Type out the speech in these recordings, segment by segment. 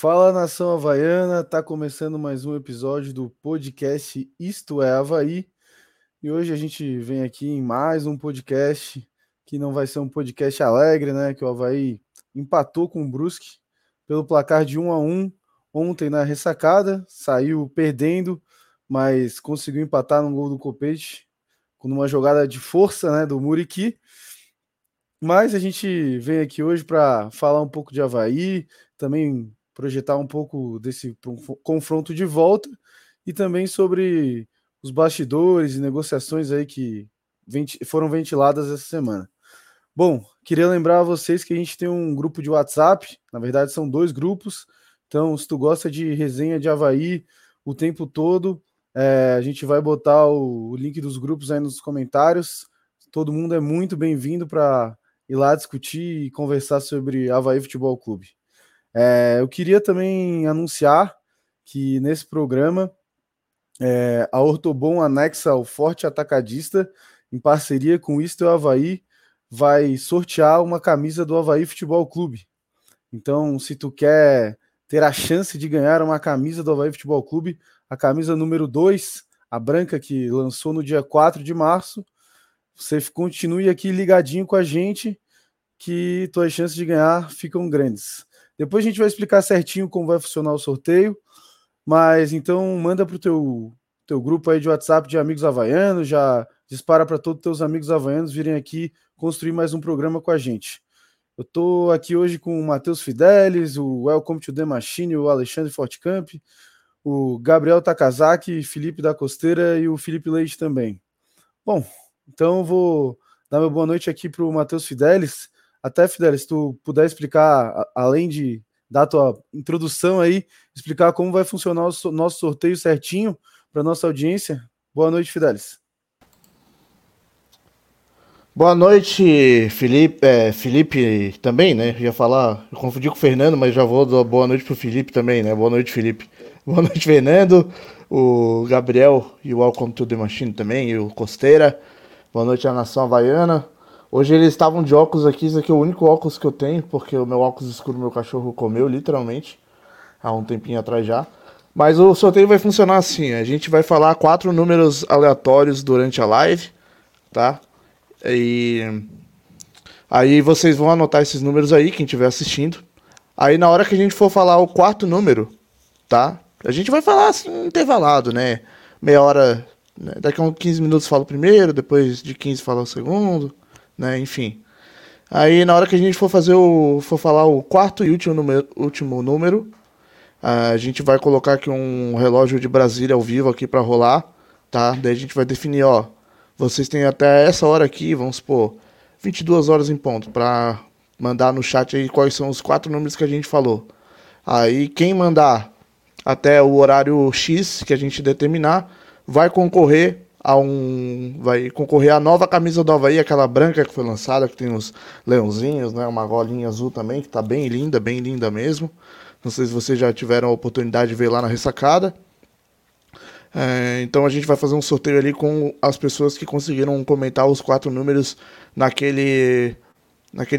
Fala, nação havaiana, tá começando mais um episódio do podcast Isto é Avaí, e hoje a gente vem aqui em mais um podcast, que não vai ser um podcast alegre, né, que o Avaí empatou com o Brusque pelo placar de 1-1, ontem na ressacada, saiu perdendo, mas conseguiu empatar no gol do Copete, com uma jogada de força, né, do Muriqui. Mas a gente vem aqui hoje para falar um pouco de Avaí, também projetar um pouco desse confronto de volta e também sobre os bastidores e negociações aí que foram ventiladas essa semana. Bom, queria lembrar a vocês que a gente tem um grupo de WhatsApp, na verdade são dois grupos, então se tu gosta de resenha de Avaí o tempo todo, a gente vai botar o link dos grupos aí nos comentários, todo mundo é muito bem-vindo para ir lá discutir e conversar sobre Avaí Futebol Clube. Eu queria também anunciar que nesse programa a Ortobom anexa ao Forte Atacadista, em parceria com o Isto é Avaí, vai sortear uma camisa do Avaí Futebol Clube. Então, se tu quer ter a chance de ganhar uma camisa do Avaí Futebol Clube, a camisa número 2, a branca que lançou no dia 4 de março, você continue aqui ligadinho com a gente, que tuas chances de ganhar ficam grandes. Depois a gente vai explicar certinho como vai funcionar o sorteio, mas então manda para o teu grupo aí de WhatsApp de amigos havaianos, já dispara para todos os teus amigos havaianos virem aqui construir mais um programa com a gente. Eu estou aqui hoje com o Matheus Fidelis, o Welcome to the Machine, o Alexandre Fortcamp, o Gabriel Takazaki, Felipe da Costeira e o Felipe Leite também. Bom, então eu vou dar uma boa noite aqui para o Matheus Fidelis. Até, Fidelis, se tu puder explicar, além de dar tua introdução aí, explicar como vai funcionar o nosso sorteio certinho para nossa audiência. Boa noite, Fidelis. Boa noite, Felipe. Felipe também, né? Ia falar, eu confundi com o Fernando, mas já vou dar boa noite pro Felipe também, né? Boa noite, Felipe. Boa noite, Fernando, o Gabriel e o Welcome to the Machine também, e o Costeira. Boa noite à nação havaiana. Hoje eles estavam de óculos aqui, isso aqui é o único óculos que eu tenho, porque o meu óculos escuro meu cachorro comeu, literalmente, há um tempinho atrás já. Mas o sorteio vai funcionar assim, a gente vai falar 4 números aleatórios durante a live, tá? E aí vocês vão anotar esses números aí, quem estiver assistindo. Aí na hora que a gente for falar o 4º número, tá? A gente vai falar assim, intervalado, né? Meia hora, né? Daqui a uns 15 minutos fala o primeiro, depois de 15 fala o segundo, né, enfim. Aí na hora que a gente for falar o 4º e último número, a gente vai colocar aqui um relógio de Brasília ao vivo aqui pra rolar, tá? Daí a gente vai definir, ó, vocês têm até essa hora aqui, vamos supor, 22 horas em ponto, pra mandar no chat aí quais são os 4 números que a gente falou. Aí quem mandar até o horário X que a gente determinar, vai concorrer à nova camisa do Avaí, aquela branca que foi lançada, que tem uns leãozinhos, né, uma golinha azul também, que tá bem linda mesmo. Não sei se vocês já tiveram a oportunidade de ver lá na ressacada. Então a gente vai fazer um sorteio ali com as pessoas que conseguiram comentar os 4 números naquele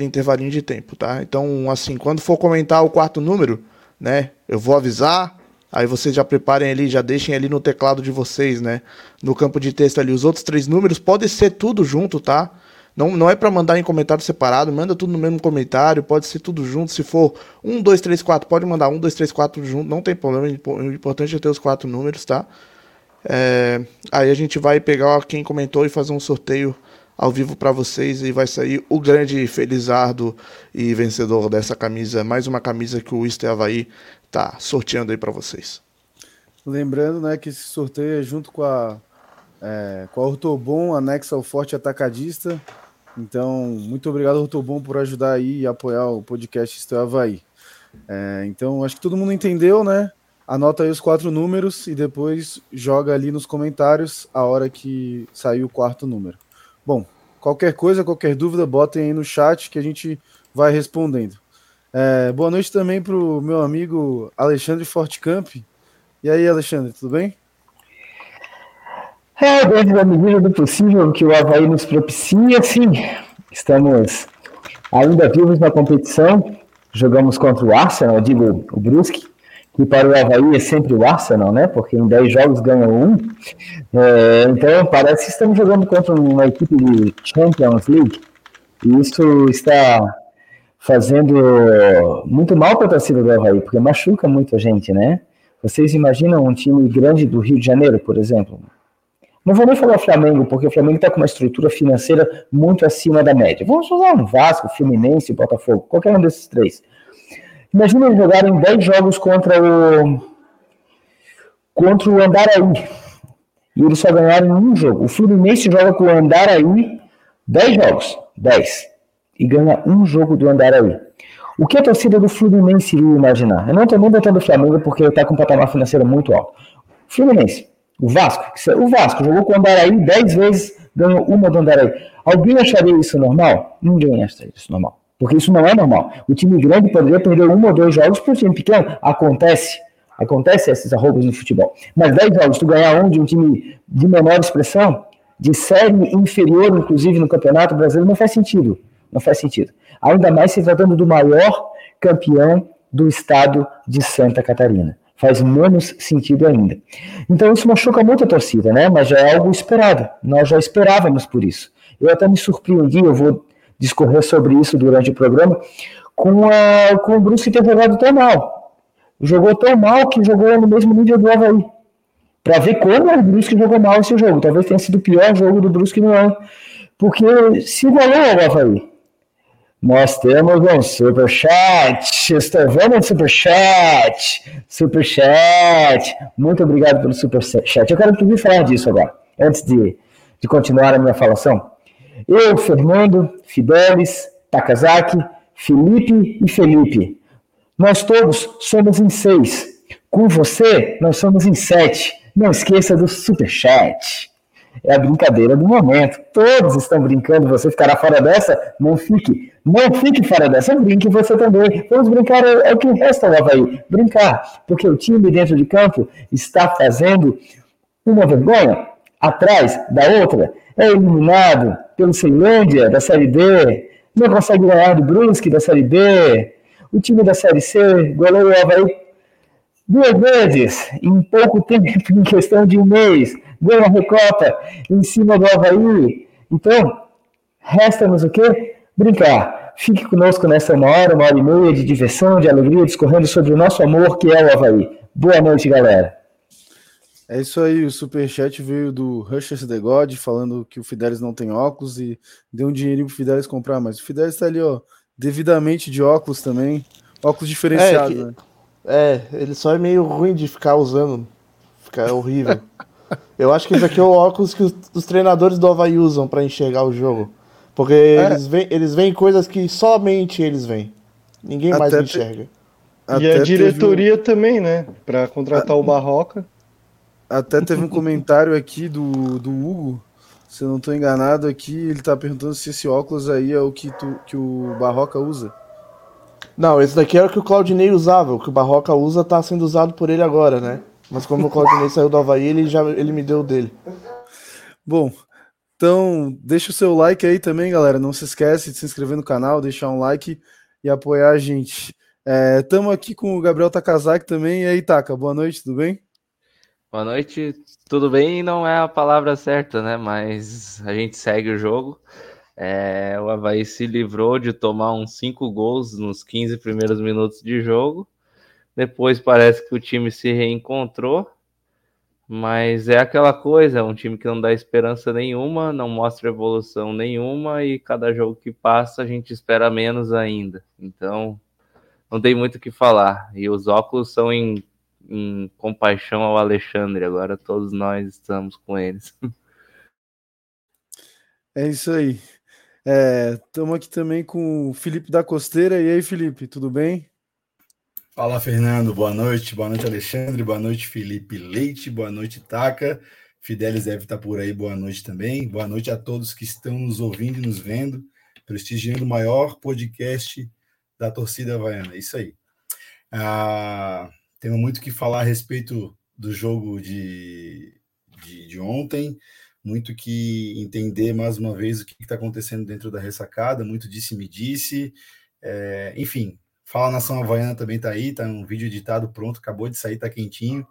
intervalinho de tempo, tá? Então, assim, quando for comentar o 4º número, né, eu vou avisar. Aí vocês já preparem ali, já deixem ali no teclado de vocês, né? No campo de texto ali, os outros 3 números, podem ser tudo junto, tá? Não é pra mandar em comentário separado, manda tudo no mesmo comentário, pode ser tudo junto. Se for 1, 2, 3, 4, pode mandar 1, 2, 3, 4 junto, não tem problema, o importante é ter os 4 números, tá? Aí a gente vai pegar quem comentou e fazer um sorteio ao vivo pra vocês e vai sair o grande felizardo e vencedor dessa camisa, mais uma camisa que o Isto é Avaí tá sorteando aí para vocês. Lembrando, né, que esse sorteio é junto com a Ortobom, anexa ao Forte Atacadista. Então, muito obrigado, Ortobom, por ajudar aí e apoiar o podcast Isto é Avaí. Então, acho que todo mundo entendeu, né? Anota aí os 4 números e depois joga ali nos comentários a hora que sair o 4º número. Bom, qualquer coisa, qualquer dúvida, botem aí no chat que a gente vai respondendo. Boa noite também para o meu amigo Alexandre Fortcamp. E aí, Alexandre, tudo bem? Dentro da medida do possível que o Avaí nos propicia, sim. Estamos ainda vivos na competição, jogamos contra o Arsenal, eu digo o Brusque, que para o Avaí é sempre o Arsenal, né? Porque em 10 jogos ganha um. Então, parece que estamos jogando contra uma equipe de Champions League. E isso está fazendo muito mal para a torcida do Avaí, porque machuca muita gente, né? Vocês imaginam um time grande do Rio de Janeiro, por exemplo? Não vou nem falar Flamengo, porque o Flamengo está com uma estrutura financeira muito acima da média. Vamos usar um Vasco, Fluminense, Botafogo, qualquer um desses três. Imagina eles jogarem 10 jogos contra o Andaraí. E eles só ganharam um jogo. O Fluminense joga com o Andaraí 10 jogos. 10. E ganha um jogo do Andaraí. O que a torcida do Fluminense iria imaginar? Eu não estou nem botando o Flamengo porque ele está com um patamar financeiro muito alto. Fluminense. O Vasco jogou com o Andaraí 10 vezes, ganhou uma do Andaraí. Alguém acharia isso normal? Ninguém acharia isso normal. Porque isso não é normal. O time grande poderia perder um ou dois jogos para o time pequeno. Acontece esses arroubos no futebol. Mas 10 jogos, tu ganhar um de um time de menor expressão, de série inferior, inclusive, no Campeonato Brasileiro, não faz sentido. Não faz sentido. Ainda mais se tratando do maior campeão do estado de Santa Catarina. Faz menos sentido ainda. Então isso machuca muito a torcida, né? Mas já é algo esperado. Nós já esperávamos por isso. Eu até me surpreendi, eu vou discorrer sobre isso durante o programa, com o Brusque ter jogado tão mal. Jogou tão mal que jogou no mesmo nível do Avaí. Para ver como o Brusque jogou mal esse jogo. Talvez tenha sido o pior jogo do Brusque no ano. Porque se igualou ao Avaí. Nós temos um superchat. Estou vendo um superchat. Superchat. Muito obrigado pelo superchat. Eu quero que tu me falar disso agora. Antes de continuar a minha falação. Eu, Fernando, Fidelis, Takazaki, Felipe e Felipe. Nós todos somos em 6. Com você, nós somos em 7. Não esqueça do superchat. É a brincadeira do momento. Todos estão brincando. Você ficará fora dessa? Não fique. Não fique fora dessa. Brinque você também. Vamos brincar. É o que resta ao Avaí. Brincar. Porque o time dentro de campo está fazendo uma vergonha atrás da outra. É eliminado pelo Ceilândia, da Série D, não consegue ganhar do Brusque, da Série B, o time da Série C, goleou o Avaí 2 vezes, em pouco tempo, em questão de um mês, ganhou a Recopa em cima do Avaí. Então, resta-nos o quê? Brincar. Fique conosco nessa uma hora e meia de diversão, de alegria, discorrendo sobre o nosso amor que é o Avaí. Boa noite, galera. É isso aí, o superchat veio do Rushers The God, falando que o Fidelis não tem óculos e deu um dinheirinho pro Fidelis comprar, mas o Fidelis tá ali, ó, devidamente de óculos também, óculos diferenciados. Né? Ele só é meio ruim de ficar usando, fica horrível. Eu acho que esse aqui é o óculos que os treinadores do Avaí usam pra enxergar o jogo, porque eles veem coisas que somente eles veem, ninguém mais enxerga. E a diretoria também, né, pra contratar o Barroca. Até teve um comentário aqui do Hugo, se eu não estou enganado aqui, ele está perguntando se esse óculos aí é o que o Barroca usa. Não, esse daqui era o que o Claudinei usava, o que o Barroca usa está sendo usado por ele agora, né? Mas como o Claudinei saiu do Avaí, ele me deu o dele. Bom, então deixa o seu like aí também, galera, não se esquece de se inscrever no canal, deixar um like e apoiar a gente. Estamos aqui com o Gabriel Takazaki também, e aí Taka, boa noite, tudo bem? Boa noite, tudo bem? Não é a palavra certa, né? Mas a gente segue o jogo. O Avaí se livrou de tomar uns 5 gols nos 15 primeiros minutos de jogo. Depois parece que o time se reencontrou. Mas é aquela coisa, é um time que não dá esperança nenhuma, não mostra evolução nenhuma e cada jogo que passa a gente espera menos ainda. Então, não tem muito o que falar. E os óculos são em compaixão ao Alexandre, agora todos nós estamos com eles. É isso aí. Estamos aqui também com o Felipe da Costeira. E aí, Felipe, tudo bem? Fala, Fernando. Boa noite, Alexandre. Boa noite, Felipe Leite. Boa noite, Taka. Fidelis deve estar por aí. Boa noite também. Boa noite a todos que estão nos ouvindo e nos vendo, prestigiando o maior podcast da torcida havaiana. É isso aí. Tenho muito o que falar a respeito do jogo de ontem, muito que entender mais uma vez o que está acontecendo dentro da ressacada, muito disse e me disse, enfim, Fala Nação Havaiana também tá aí, tá um vídeo editado, pronto, acabou de sair, tá quentinho.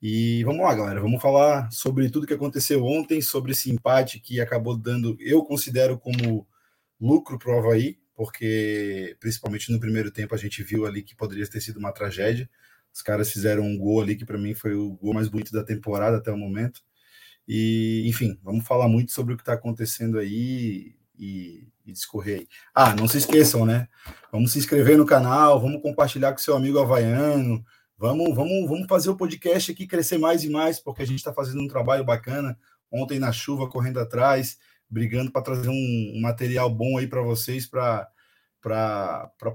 E vamos lá, galera, vamos falar sobre tudo que aconteceu ontem, sobre esse empate que acabou dando, eu considero como lucro pro Avaí, porque principalmente no primeiro tempo a gente viu ali que poderia ter sido uma tragédia. Os caras fizeram um gol ali que para mim foi o gol mais bonito da temporada até o momento. E, enfim, vamos falar muito sobre o que tá acontecendo aí e discorrer aí. Ah, não se esqueçam, né? Vamos se inscrever no canal, vamos compartilhar com seu amigo havaiano, vamos fazer o podcast aqui crescer mais e mais, porque a gente está fazendo um trabalho bacana. Ontem na chuva, correndo atrás, brigando para trazer um material bom aí para vocês, para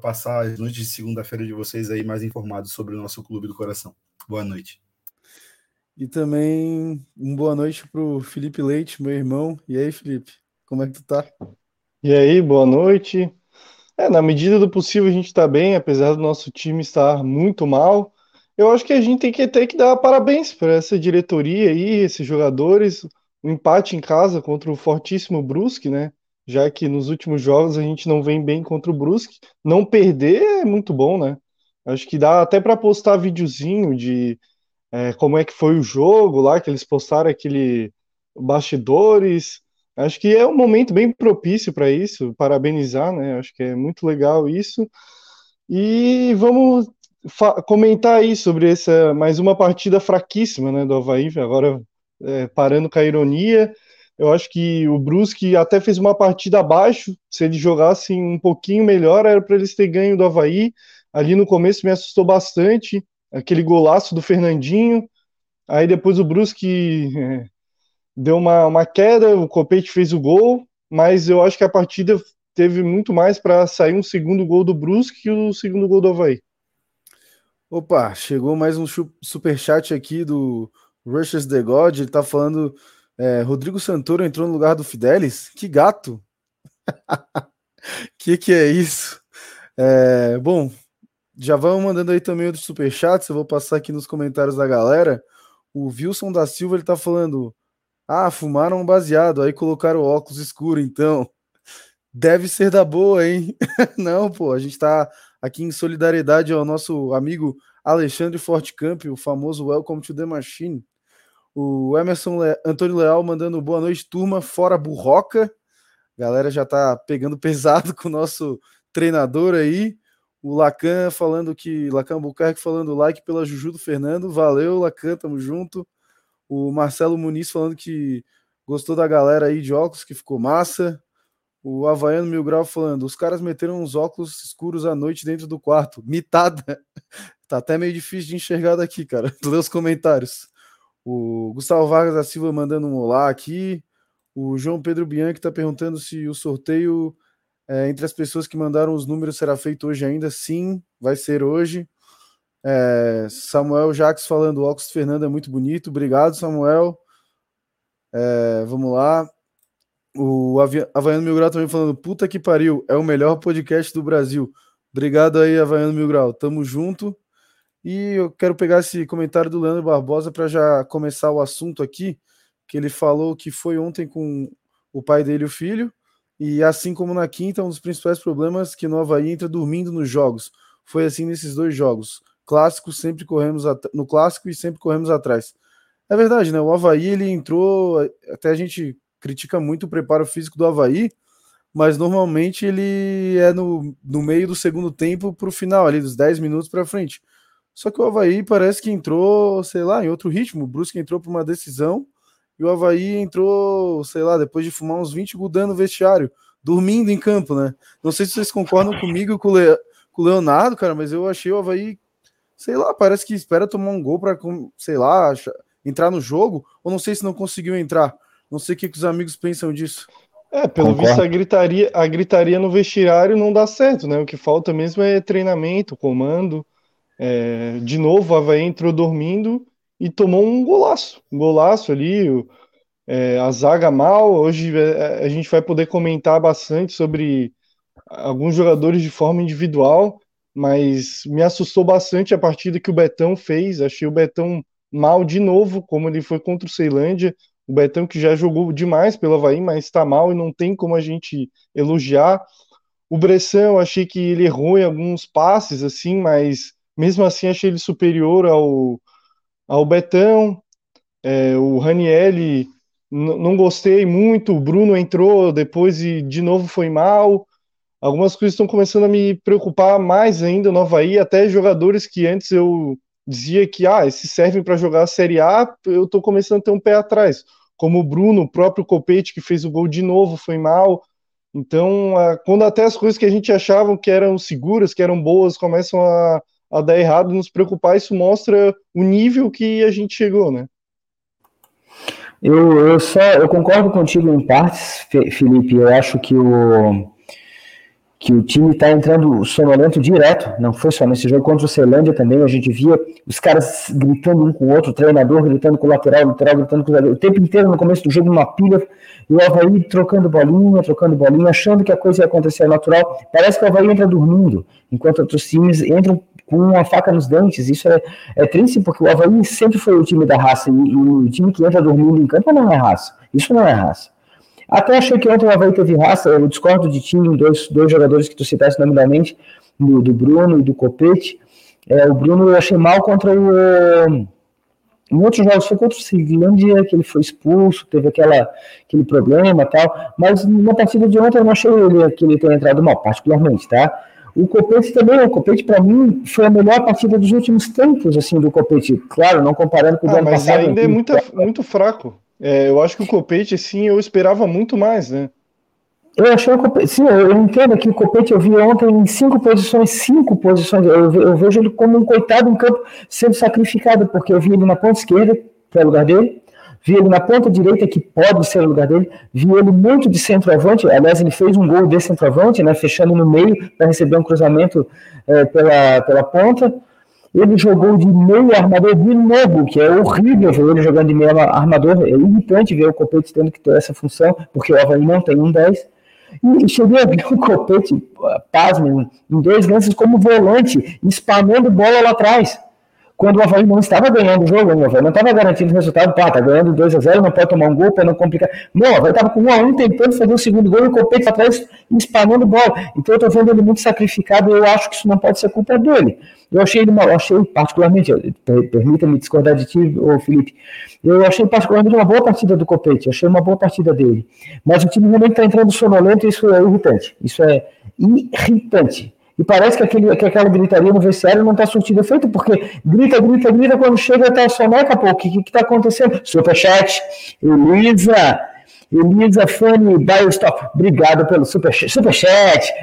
passar as noites de segunda-feira de vocês aí mais informados sobre o nosso Clube do Coração. Boa noite. E também uma boa noite para o Felipe Leite, meu irmão. E aí, Felipe? Como é que tu tá? E aí, boa noite. Na medida do possível a gente tá bem, apesar do nosso time estar muito mal. Eu acho que a gente tem que até que dar parabéns para essa diretoria aí, esses jogadores. O empate em casa contra o fortíssimo Brusque, né? Já que nos últimos jogos a gente não vem bem contra o Brusque. Não perder é muito bom, né? Acho que dá até para postar videozinho de como é que foi o jogo lá, que eles postaram aquele bastidores. Acho que é um momento bem propício para isso, parabenizar, né? Acho que é muito legal isso. E vamos comentar aí sobre essa mais uma partida fraquíssima, né, do Avaí, agora parando com a ironia. Eu acho que o Brusque até fez uma partida abaixo, se eles jogassem um pouquinho melhor, era para eles ter ganho do Avaí. Ali no começo me assustou bastante, aquele golaço do Fernandinho. Aí depois o Brusque... deu uma queda, o Copete fez o gol, mas eu acho que a partida teve muito mais para sair um segundo gol do Brusque que o segundo gol do Avaí. Opa, chegou mais um superchat aqui do Rushes the God, ele tá falando Rodrigo Santoro entrou no lugar do Fidelis? Que gato! que é isso? Bom, já vão mandando aí também outros superchats, eu vou passar aqui nos comentários da galera. O Wilson da Silva, ele tá falando... Ah, fumaram um baseado, aí colocaram óculos escuro, então. Deve ser da boa, hein? Não, pô, a gente tá aqui em solidariedade ao nosso amigo Alexandre Fortcamp, o famoso Welcome to the Machine. O Emerson Antônio Leal mandando boa noite, turma, fora Barroca. Galera já tá pegando pesado com o nosso treinador aí. O Lacan Bucarque falando like pela Juju do Fernando. Valeu, Lacan, tamo junto. O Marcelo Muniz falando que gostou da galera aí de óculos, que ficou massa. O Havaiano Mil Grau falando, os caras meteram uns óculos escuros à noite dentro do quarto. Mitada! Tá até meio difícil de enxergar daqui, cara. Lê os comentários. O Gustavo Vargas da Silva mandando um olá aqui. O João Pedro Bianchi tá perguntando se o sorteio entre as pessoas que mandaram os números será feito hoje ainda. Sim, vai ser hoje. Samuel Jacques falando, o óculos Fernando é muito bonito, obrigado Samuel. Vamos lá. O Havaiano Mil Grau também falando, puta que pariu, é o melhor podcast do Brasil. Obrigado aí, Havaiano Mil Grau, tamo junto. E eu quero pegar esse comentário do Leandro Barbosa para já começar o assunto aqui, que ele falou que foi ontem com o pai dele e o filho, e assim como na quinta, um dos principais problemas que no Avaí entra dormindo nos jogos. Foi assim nesses dois jogos. Clássico, sempre corremos no clássico e sempre corremos atrás. É verdade, né? O Avaí, ele entrou... Até a gente critica muito o preparo físico do Avaí, mas normalmente ele é no meio do segundo tempo para o final, ali dos 10 minutos para frente. Só que o Avaí parece que entrou, sei lá, em outro ritmo. O Brusque entrou para uma decisão e o Avaí entrou, sei lá, depois de fumar uns 20 gudã no vestiário, dormindo em campo, né? Não sei se vocês concordam comigo e com o Leonardo, cara, mas eu achei o Avaí... Sei lá, parece que espera tomar um gol para, sei lá, entrar no jogo. Ou não sei se não conseguiu entrar. Não sei o que os amigos pensam disso. Pelo Concordo. Visto, a gritaria no vestiário não dá certo, né? O que falta mesmo é treinamento, comando. De novo, o Avaí entrou dormindo e tomou um golaço. Um golaço ali, a zaga mal. Hoje a gente vai poder comentar bastante sobre alguns jogadores de forma individual. Mas me assustou bastante a partida que o Betão fez, achei o Betão mal de novo, como ele foi contra o Ceilândia, o Betão que já jogou demais pelo Avaí, mas está mal e não tem como a gente elogiar. O Bressan, eu achei que ele errou em alguns passes, assim, mas mesmo assim achei ele superior ao Betão. O Ranieri, não gostei muito. O Bruno entrou depois e de novo foi mal. Algumas coisas estão começando a me preocupar mais ainda no Avaí, até jogadores que antes eu dizia que esses servem para jogar a Série A, eu estou começando a ter um pé atrás, como o Bruno, o próprio Copete, que fez o gol de novo, foi mal. Então, quando até as coisas que a gente achava que eram seguras, que eram boas, começam a dar errado, nos preocupar, isso mostra o nível que a gente chegou, né? Eu concordo contigo em partes, Felipe. Eu acho que o time está entrando sonolento direto, não foi só nesse jogo, contra o Ceilândia também, a gente via os caras gritando um com o outro, o treinador gritando com o lateral gritando com o jogador, o tempo inteiro no começo do jogo, numa pilha, e o Avaí trocando bolinha, achando que a coisa ia acontecer natural, parece que o Avaí entra dormindo, enquanto outros times entram com uma faca nos dentes. Isso é triste, porque o Avaí sempre foi o time da raça, e o time que entra dormindo em campo não é raça, isso não é raça. Até achei que ontem o Avaí teve raça. Eu discordo de ti em dois jogadores que tu citaste nominalmente, do Bruno e do Copete. O Bruno eu achei mal contra o... Em outros jogos foi contra o Ceilândia, que ele foi expulso, teve aquele problema e tal, mas na partida de ontem eu não achei que ele tenha entrado mal, particularmente, tá? O Copete também, para mim, foi a melhor partida dos últimos tempos, assim, do Copete. Claro, não comparando com o ano passado. Mas ainda é muito fraco. Eu acho que o Copete, sim, eu esperava muito mais, né? Eu achei o Copete, sim, eu entendo que o Copete eu vi ontem em cinco posições, eu vejo ele como um coitado em campo sendo sacrificado, porque eu vi ele na ponta esquerda, que é o lugar dele, vi ele na ponta direita, que pode ser o lugar dele, vi ele muito de centroavante, aliás, ele fez um gol de centroavante, né, fechando no meio para receber um cruzamento pela ponta. Ele jogou de meio armador de novo, que é horrível ver ele jogando de meio armador, é irritante ver o Copete tendo que ter essa função, porque o Avaí não tem um 10, e cheguei a ver o Copete, pasmo, em dois lances como volante, spamando bola lá atrás, quando o Avaí não estava ganhando o jogo, o Avaí não estava garantindo o resultado, tá ganhando 2-0, não pode tomar um gol para não complicar, não, o Avaí estava com 1-1 tentando fazer o segundo gol, e o Copete atrás spamando bola, então eu estou vendo ele muito sacrificado, eu acho que isso não pode ser culpa dele. Eu achei ele mal, particularmente, permita-me discordar de ti, Felipe, eu achei particularmente uma boa partida do Copete, achei uma boa partida dele, mas o time realmente está entrando sonolento e isso é irritante, e parece que, aquela gritaria no vestiário não está surtindo efeito, porque grita, quando chega está soneca, pô, o que está acontecendo? Superchat, Elisa Fanny Biostop, obrigado pelo superchat.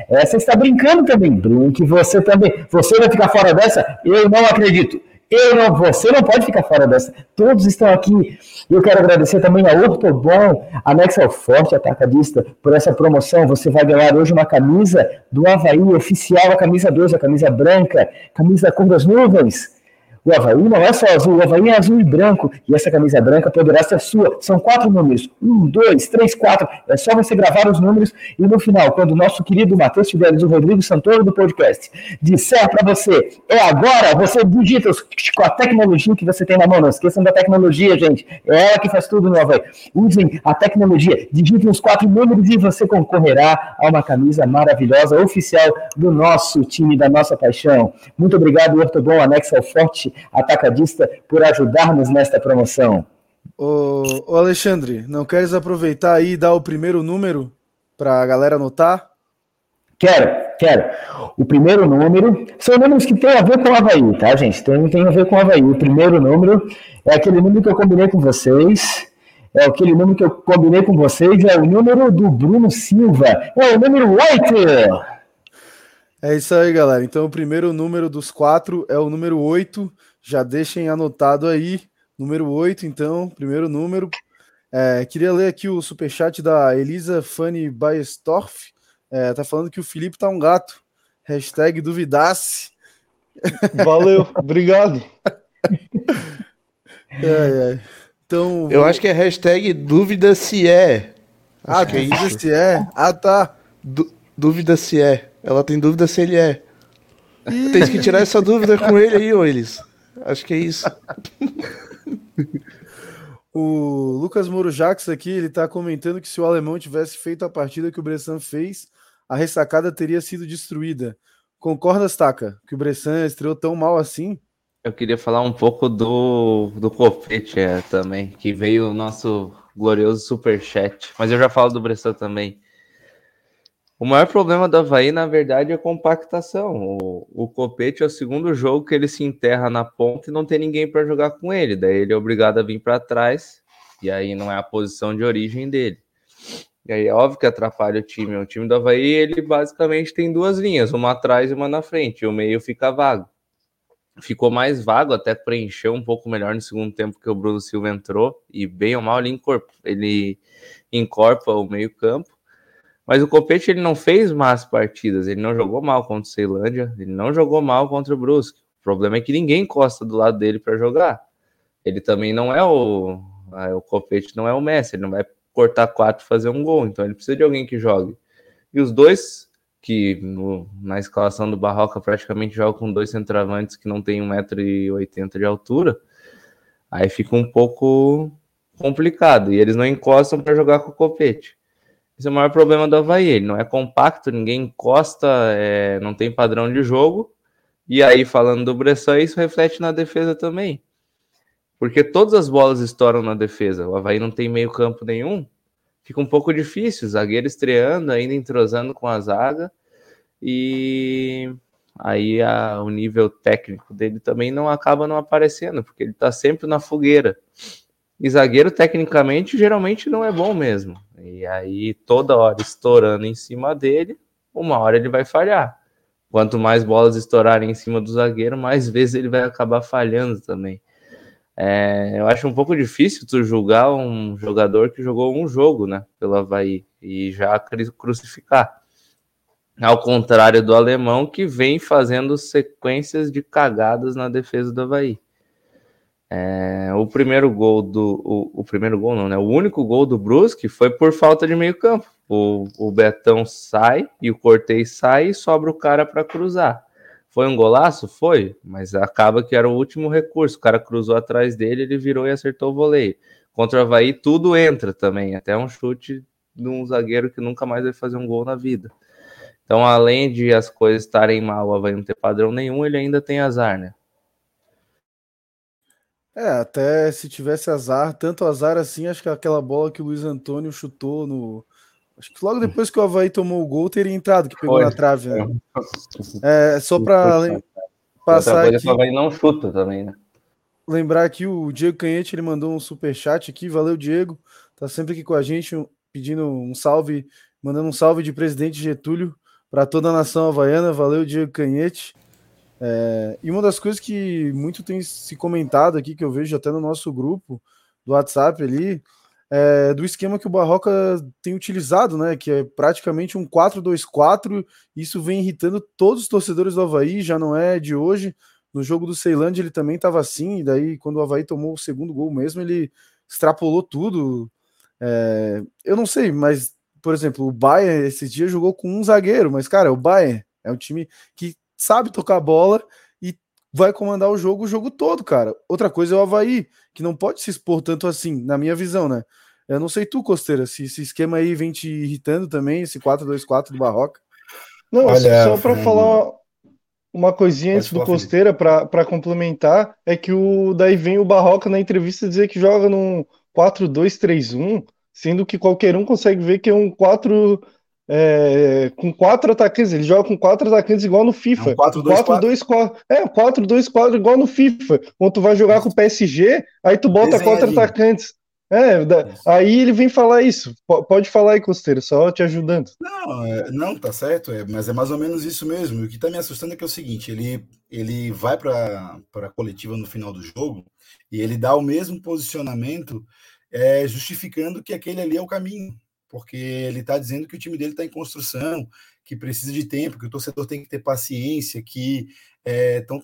Essa está brincando também, Brunque, você também. Você vai ficar fora dessa? Eu não acredito. Você não pode ficar fora dessa. Todos estão aqui. Eu quero agradecer também a Ortobom, anexa ao Forte Atacadista, por essa promoção. Você vai ganhar hoje uma camisa do Avaí oficial, a camisa 2, a camisa branca, camisa cor das nuvens. O Avaí não é só azul, o Avaí é azul e branco, e essa camisa branca poderá ser sua. São 4 números, 1, 2, 3, 4, é só você gravar os números, e no final, quando o nosso querido Matheus Fidelis, o Rodrigo Santoro do podcast, disser para você, agora, você digita com a tecnologia que você tem na mão, não esqueçam da tecnologia, gente, é ela que faz tudo no Avaí, usem a tecnologia, digitem os 4 números e você concorrerá a uma camisa maravilhosa, oficial do nosso time, da nossa paixão. Muito obrigado, Ortobom, anexa ao Forte Atacadista, por ajudar-nos nesta promoção. Ô Alexandre, não queres aproveitar aí e dar o primeiro número para a galera anotar? Quero. O primeiro número, são números que tem a ver com o Avaí, tá, gente? Tem a ver com o Avaí. O primeiro número é aquele número que eu combinei com vocês. É o número do Bruno Silva. É o número 8! É isso aí, galera. Então, o primeiro número dos 4 é o número 8. Já deixem anotado aí. Número 8, então, primeiro número. Queria ler aqui o superchat da Elisa Fanny Baestorff. Tá falando que o Felipe tá um gato. Hashtag duvidasse. Valeu, obrigado. Então, eu acho que é hashtag dúvida se é. Dúvida se é. Tá. Dúvida se é. Ela tem dúvida se ele é. Tem que tirar essa dúvida com ele aí, ô Elis. Acho que é isso. O Lucas Moro Jax aqui, ele tá comentando que se o alemão tivesse feito a partida que o Bressan fez, a ressacada teria sido destruída. Concordas, Taka, que o Bressan estreou tão mal assim? Eu queria falar um pouco do Copete também, que veio o nosso glorioso superchat. Mas eu já falo do Bressan também. O maior problema do Avaí, na verdade, é a compactação. O Copete é o segundo jogo que ele se enterra na ponta e não tem ninguém para jogar com ele. Daí ele é obrigado a vir para trás, e aí não é a posição de origem dele. E aí é óbvio que atrapalha o time. O time do Avaí, ele basicamente tem duas linhas, uma atrás e uma na frente. E o meio fica vago. Ficou mais vago, até preencheu um pouco melhor no segundo tempo que o Bruno Silva entrou. E bem ou mal ele encorpa o meio campo. Mas o Copete, ele não fez más partidas. Ele não jogou mal contra o Ceilândia. Ele não jogou mal contra o Brusque. O problema é que ninguém encosta do lado dele para jogar. Ele também não é o Copete não é o Messi. Ele não vai cortar quatro e fazer um gol. Então ele precisa de alguém que jogue. E os dois... que na escalação do Barroca praticamente joga com dois centroavantes que não tem 1,80m de altura, aí fica um pouco complicado, e eles não encostam para jogar com o Copete. Esse é o maior problema do Avaí, ele não é compacto, ninguém encosta, não tem padrão de jogo, e aí falando do Bressan, isso reflete na defesa também, porque todas as bolas estouram na defesa, o Avaí não tem meio campo nenhum, fica um pouco difícil, o zagueiro estreando, ainda entrosando com a zaga, e aí o nível técnico dele também acaba não aparecendo, porque ele tá sempre na fogueira. E zagueiro, tecnicamente, geralmente não é bom mesmo. E aí, toda hora estourando em cima dele, uma hora ele vai falhar. Quanto mais bolas estourarem em cima do zagueiro, mais vezes ele vai acabar falhando também. Eu acho um pouco difícil tu julgar um jogador que jogou um jogo, né, pelo Avaí, e já crucificar. Ao contrário do alemão, que vem fazendo sequências de cagadas na defesa do Avaí. O único gol do Brusque foi por falta de meio campo. O Betão sai e o Cortez sai e sobra o cara para cruzar. Foi um golaço? Foi, mas acaba que era o último recurso. O cara cruzou atrás dele, ele virou e acertou o voleio. Contra o Avaí, tudo entra também, até um chute de um zagueiro que nunca mais vai fazer um gol na vida. Então, além de as coisas estarem mal, o Avaí não ter padrão nenhum, ele ainda tem azar, né? Até se tivesse azar, tanto azar assim, acho que aquela bola que o Luiz Antônio chutou no... Acho que logo depois que o Avaí tomou o gol, teria entrado, que pegou na trave, né? Só para passar aqui... O Avaí não chuta também, né? Lembrar que o Diego Canhete, ele mandou um superchat aqui. Valeu, Diego. Tá sempre aqui com a gente, pedindo um salve, mandando um salve de presidente Getúlio para toda a nação havaiana. Valeu, Diego Canhete. E uma das coisas que muito tem se comentado aqui, que eu vejo até no nosso grupo do WhatsApp ali, do esquema que o Barroca tem utilizado, né, que é praticamente um 4-2-4, isso vem irritando todos os torcedores do Avaí, já não é de hoje, no jogo do Ceilândia ele também estava assim, e daí quando o Avaí tomou o segundo gol mesmo, ele extrapolou tudo, eu não sei, mas, por exemplo, o Bayern esse dia jogou com um zagueiro, mas cara, o Bayern é um time que sabe tocar a bola, vai comandar o jogo todo, cara. Outra coisa é o Avaí, que não pode se expor tanto assim, na minha visão, né? Eu não sei tu, Costeira, se esse esquema aí vem te irritando também, esse 4-2-4 do Barroca. Não, olha, só para falar uma coisinha antes do Costeira, para complementar, é que daí vem o Barroca na entrevista dizer que joga num 4-2-3-1, sendo que qualquer um consegue ver que é um 4... com quatro atacantes, ele joga com quatro atacantes igual no FIFA. 4-2-4. 4-2-4 igual no FIFA. Quando tu vai jogar com o PSG, aí tu bota quatro atacantes. Aí ele vem falar isso. Pode falar aí, Costeiro, só te ajudando. Não, tá certo, mas é mais ou menos isso mesmo. O que tá me assustando é que é o seguinte, ele vai para a coletiva no final do jogo e ele dá o mesmo posicionamento, justificando que aquele ali é o caminho. Porque ele está dizendo que o time dele está em construção, que precisa de tempo, que o torcedor tem que ter paciência, que está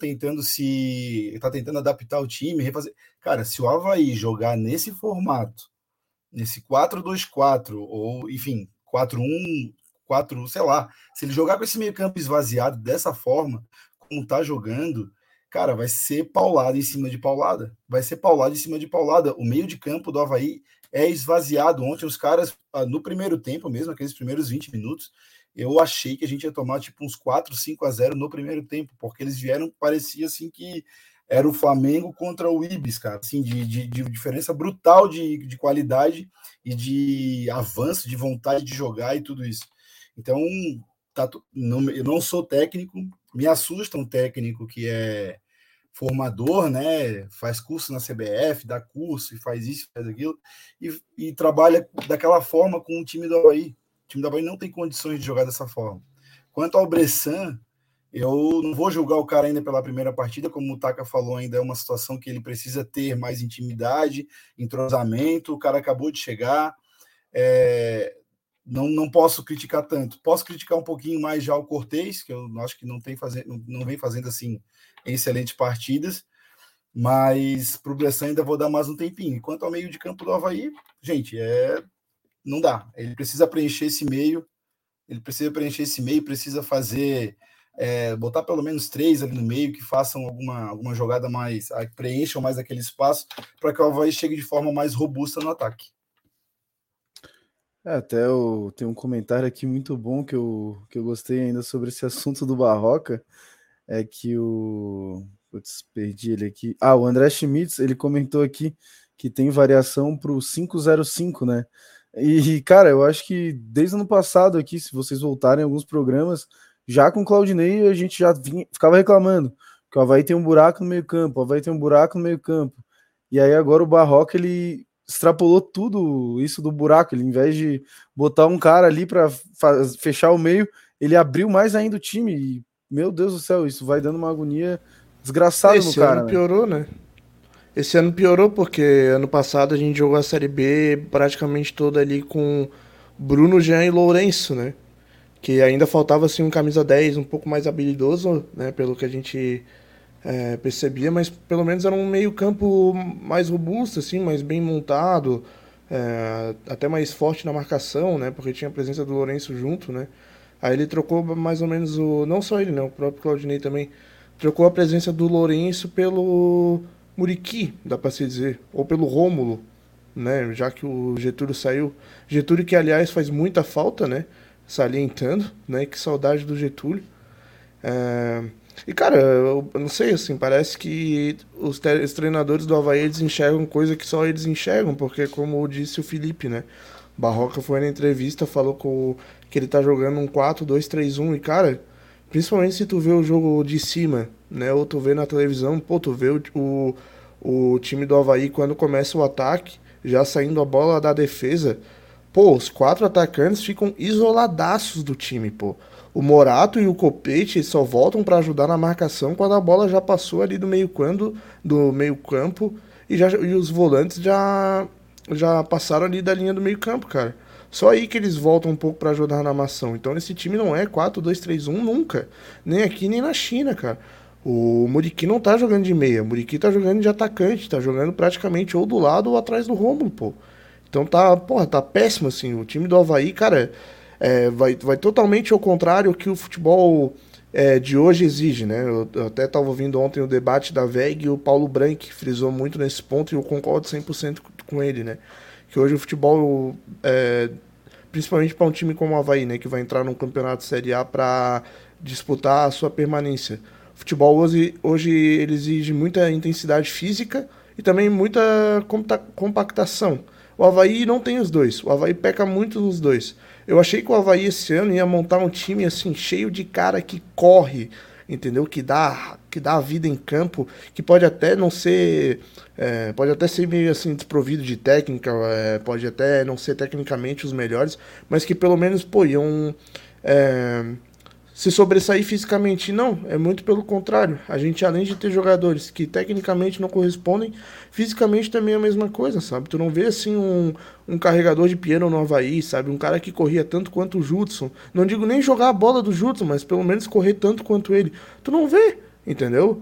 tentando adaptar o time, refazer. Cara, se o Avaí jogar nesse formato, nesse 4-2-4, ou enfim, 4-1-4, sei lá, se ele jogar com esse meio campo esvaziado dessa forma, como está jogando, cara, vai ser paulada em cima de paulada. O meio de campo do Avaí é esvaziado. Ontem os caras, no primeiro tempo mesmo, aqueles primeiros 20 minutos, eu achei que a gente ia tomar tipo uns 4-5-0 no primeiro tempo, porque eles vieram, parecia assim que era o Flamengo contra o Ibis, cara, assim, de diferença brutal de qualidade e de avanço, de vontade de jogar e tudo isso. Então, tá, não, eu não sou técnico, me assusta um técnico que é formador, né, faz curso na CBF, dá curso e faz isso, faz aquilo, e trabalha daquela forma com o time do Avaí. O time do Avaí não tem condições de jogar dessa forma. Quanto ao Bressan, eu não vou julgar o cara ainda pela primeira partida, como o Taka falou, ainda é uma situação que ele precisa ter mais intimidade, entrosamento, o cara acabou de chegar, não posso criticar tanto. Posso criticar um pouquinho mais já o Cortez, que eu acho que não vem fazendo assim excelentes partidas, mas para o Bressan ainda vou dar mais um tempinho. Quanto ao meio de campo do Avaí, gente, não dá. Ele precisa preencher esse meio, precisa fazer... botar pelo menos 3 ali no meio que façam alguma jogada mais, preencham mais aquele espaço para que o Avaí chegue de forma mais robusta no ataque. Até eu tenho um comentário aqui muito bom que eu gostei ainda sobre esse assunto do Barroca, é que o... Putz, perdi ele aqui. O André Schmitz, ele comentou aqui que tem variação para o 505, né? E, cara, eu acho que desde o ano passado aqui, se vocês voltarem alguns programas, já com o Claudinei, a gente já ficava reclamando que o Avaí tem um buraco no meio-campo, E aí agora o Barroca, ele extrapolou tudo isso do buraco. Ele, em vez de botar um cara ali para fechar o meio, ele abriu mais ainda o time. E, meu Deus do céu, isso vai dando uma agonia desgraçada no cara. Esse ano piorou, né? Esse ano piorou porque ano passado a gente jogou a Série B praticamente toda ali com Bruno, Jean e Lourenço, né? Que ainda faltava assim, um camisa 10 um pouco mais habilidoso, né, pelo que a gente percebia, mas pelo menos era um meio campo mais robusto, assim, mais bem montado, até mais forte na marcação, né, porque tinha a presença do Lourenço junto. Né. Aí ele trocou mais ou menos, não só ele, né, o próprio Claudinei também, trocou a presença do Lourenço pelo Muriqui, dá para se dizer, ou pelo Rômulo, né, já que o Getúlio saiu. Getúlio que, aliás, faz muita falta, né, salientando, né, que saudade do Getúlio. E cara, eu não sei, assim, parece que os treinadores do Avaí, eles enxergam coisa que só eles enxergam, porque como disse o Felipe, né, Barroca foi na entrevista, falou que ele tá jogando um 4-2-3-1, e cara, principalmente se tu vê o jogo de cima, né, ou tu vê na televisão, pô, tu vê o time do Avaí quando começa o ataque, já saindo a bola da defesa, pô, os 4 atacantes ficam isoladaços do time, pô. O Morato e o Copete só voltam para ajudar na marcação quando a bola já passou ali do meio campo e os volantes já passaram ali da linha do meio campo, cara. Só aí que eles voltam um pouco para ajudar na armação. Então esse time não é 4-2-3-1 nunca, nem aqui nem na China, cara. O Muriqui não tá jogando de meia, o Muriqui tá jogando de atacante, tá jogando praticamente ou do lado ou atrás do Rômulo, pô. Então tá péssimo, assim, o time do Avaí, cara, vai totalmente ao contrário do que o futebol de hoje exige, né? Eu até estava ouvindo ontem o debate da VEG e o Paulo Branco frisou muito nesse ponto e eu concordo 100% com ele, né? Que hoje o futebol, principalmente para um time como o Avaí, né, que vai entrar num campeonato de Série A para disputar a sua permanência. O futebol hoje ele exige muita intensidade física e também muita compactação. O Avaí não tem os dois, o Avaí peca muito nos dois. Eu achei que o Avaí esse ano ia montar um time assim, cheio de cara que corre, entendeu? Que dá a vida em campo, que pode até não ser. Pode até ser meio assim, desprovido de técnica, pode até não ser tecnicamente os melhores, mas que pelo menos iam se sobressair fisicamente. Não, é muito pelo contrário. A gente, além de ter jogadores que tecnicamente não correspondem, fisicamente também é a mesma coisa, sabe? Tu não vê, assim, um carregador de piano no Avaí, sabe? Um cara que corria tanto quanto o Judson. Não digo nem jogar a bola do Judson, mas pelo menos correr tanto quanto ele. Tu não vê, entendeu?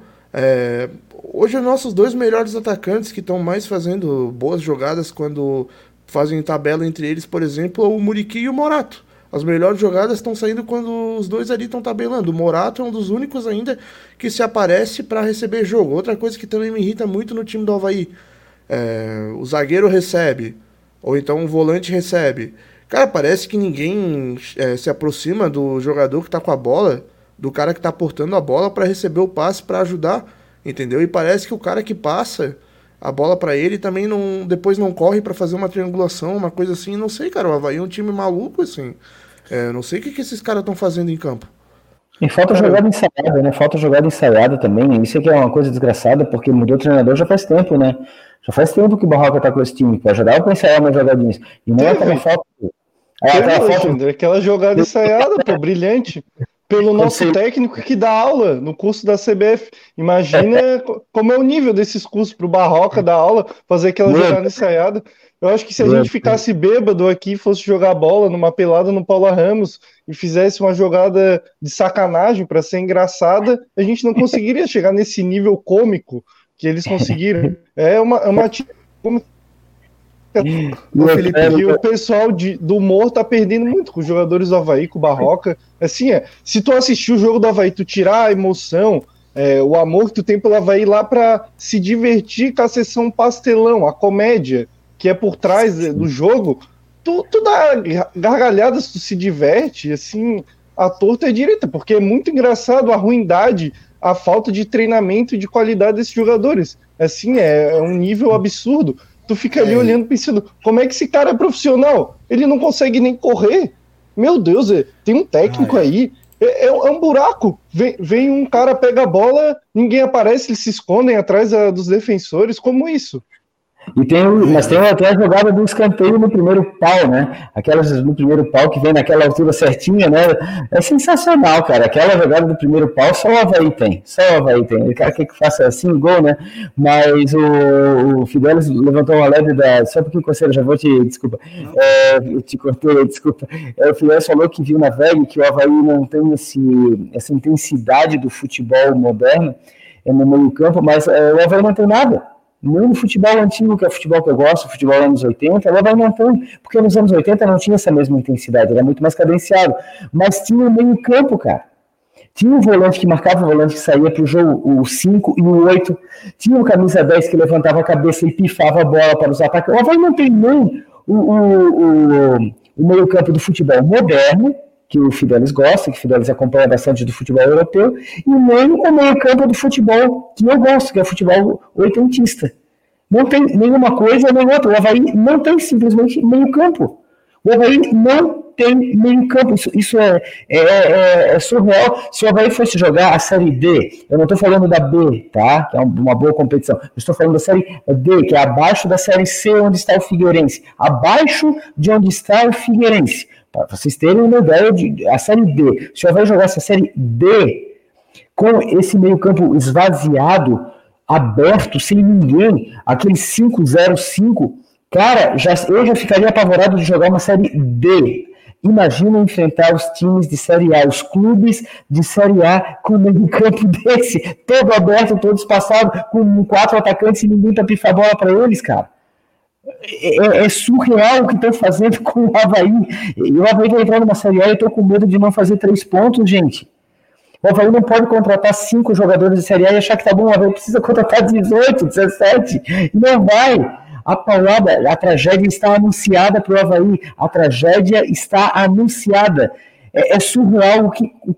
Hoje, os nossos 2 melhores atacantes que estão mais fazendo boas jogadas quando fazem tabela entre eles, por exemplo, o Muriqui e o Morato. As melhores jogadas estão saindo quando os dois ali estão tabelando. O Morato é um dos únicos ainda que se aparece para receber jogo. Outra coisa que também me irrita muito no time do Avaí. O zagueiro recebe, ou então o volante recebe. Cara, parece que ninguém se aproxima do jogador que tá com a bola, do cara que tá portando a bola para receber o passe, para ajudar, entendeu? E parece que o cara que passa a bola para ele também não, depois não corre para fazer uma triangulação, uma coisa assim. Não sei, cara, o Avaí é um time maluco, assim. É, não sei o que esses caras estão fazendo em campo. E falta jogada ensaiada, né? Falta jogada ensaiada também. Isso aqui é uma coisa desgraçada, porque mudou o treinador já faz tempo, né? Já faz tempo que o Barroca tá com esse time, que ajudava pra ensaiar umas jogadinhas. E não é aquela falta. Aquela jogada ensaiada, pô, brilhante. Pelo nosso técnico que dá aula no curso da CBF. Imagina como é o nível desses cursos pro Barroca dar aula, fazer aquela jogada ensaiada. Eu acho que se a gente ficasse bêbado aqui, fosse jogar bola numa pelada no Paula Ramos e fizesse uma jogada de sacanagem para ser engraçada, a gente não conseguiria chegar nesse nível cômico que eles conseguiram. É uma Felipe, e o pessoal do humor tá perdendo muito com os jogadores do Avaí, com o Barroca. Assim, se tu assistir o jogo do Avaí, tu tirar a emoção, o amor que tu tem pelo Avaí lá pra se divertir com a sessão pastelão, a comédia que é por trás do jogo, tu dá gargalhadas, tu se diverte, assim, a torta é direita, porque é muito engraçado a ruindade, a falta de treinamento e de qualidade desses jogadores. Assim, é um nível absurdo. Tu fica ali olhando, pensando, como é que esse cara é profissional? Ele não consegue nem correr. Meu Deus, tem um técnico aí. É um buraco. Vem um cara, pega a bola, ninguém aparece, eles se escondem atrás dos defensores. Como isso? E tem até a jogada do escanteio no primeiro pau, né? Aquela do primeiro pau que vem naquela altura certinha, né? É sensacional, cara. Aquela jogada do primeiro pau só o Avaí tem. Só o Avaí tem. O cara quer que faça assim, gol, né? Mas o Fidelis levantou uma leve da... Só um pouquinho, Conselho, já vou te... Desculpa. Te cortei, desculpa. O Fidelis falou que viu na VEG que o Avaí não tem essa intensidade do futebol moderno no meio campo, mas o Avaí não tem nada. Não no futebol antigo, que é o futebol que eu gosto, o futebol dos anos 80, ela vai montando, porque nos anos 80 não tinha essa mesma intensidade, era muito mais cadenciado, mas tinha o meio campo, cara. Tinha um volante que marcava, o volante que saía para o jogo, o 5 e o 8, tinha o camisa 10 que levantava a cabeça e pifava a bola para os ataques. O Avaí não tem nem o meio campo do futebol moderno, que o Fidelis gosta, que o Fidelis acompanha bastante do futebol europeu, e nem o meio-campo do futebol que eu gosto, que é o futebol oitentista. Não tem nenhuma coisa nem outra. O Avaí não tem simplesmente meio-campo. O Avaí não tem meio-campo. Isso é surreal. Se o Avaí fosse jogar a Série D, eu não estou falando da B, tá? Que é uma boa competição. Eu estou falando da Série D, que é abaixo da Série C, onde está o Figueirense. Abaixo de onde está o Figueirense. Para vocês terem uma ideia, a Série D, se o Avaí jogasse a Série D com esse meio campo esvaziado, aberto, sem ninguém, aquele 5-0-5, cara, eu já ficaria apavorado de jogar uma Série D. Imagina enfrentar os times de Série A, os clubes de Série A com um meio campo desse, todo aberto, todo espaçado, com 4 atacantes e ninguém tá pifando a bola para eles, cara. É surreal o que estão fazendo com o Avaí. E o Avaí vai entrar numa Série A e eu estou com medo de não fazer 3 pontos, gente. O Avaí não pode contratar 5 jogadores de Série A e achar que tá bom. O Avaí precisa contratar 18, 17. Não vai. A tragédia está anunciada para o Avaí. A tragédia está anunciada. É surreal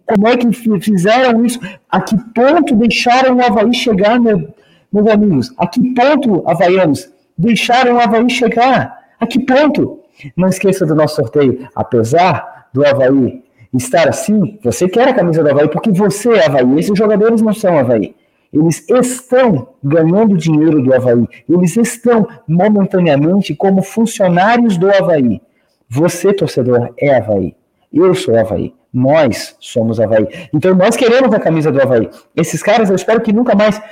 como é que fizeram isso. A que ponto deixaram o Avaí chegar, meus amigos? A que ponto, havaianos? Deixaram o Avaí chegar. A que ponto? Não esqueça do nosso sorteio. Apesar do Avaí estar assim, você quer a camisa do Avaí porque você é Avaí. Esses jogadores não são Avaí. Eles estão ganhando dinheiro do Avaí. Eles estão momentaneamente como funcionários do Avaí. Você, torcedor, é Avaí. Eu sou Avaí. Nós somos Avaí. Então nós queremos a camisa do Avaí. Esses caras, eu espero que nunca mais...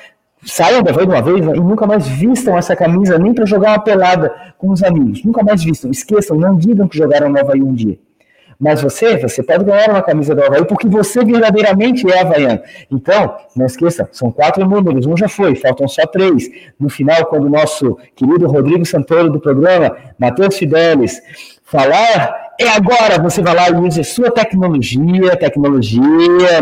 saiam da vez de uma vez e nunca mais vistam essa camisa nem para jogar uma pelada com os amigos. Nunca mais vistam. Esqueçam, não digam que jogaram no Avaí um dia. Mas você pode ganhar uma camisa do Avaí porque você verdadeiramente é havaiano. Então, não esqueça, são 4 números. Um já foi, faltam só 3. No final, quando o nosso querido Rodrigo Santoro do programa, Matheus Fidelis, falar, é agora, você vai lá e usa sua tecnologia,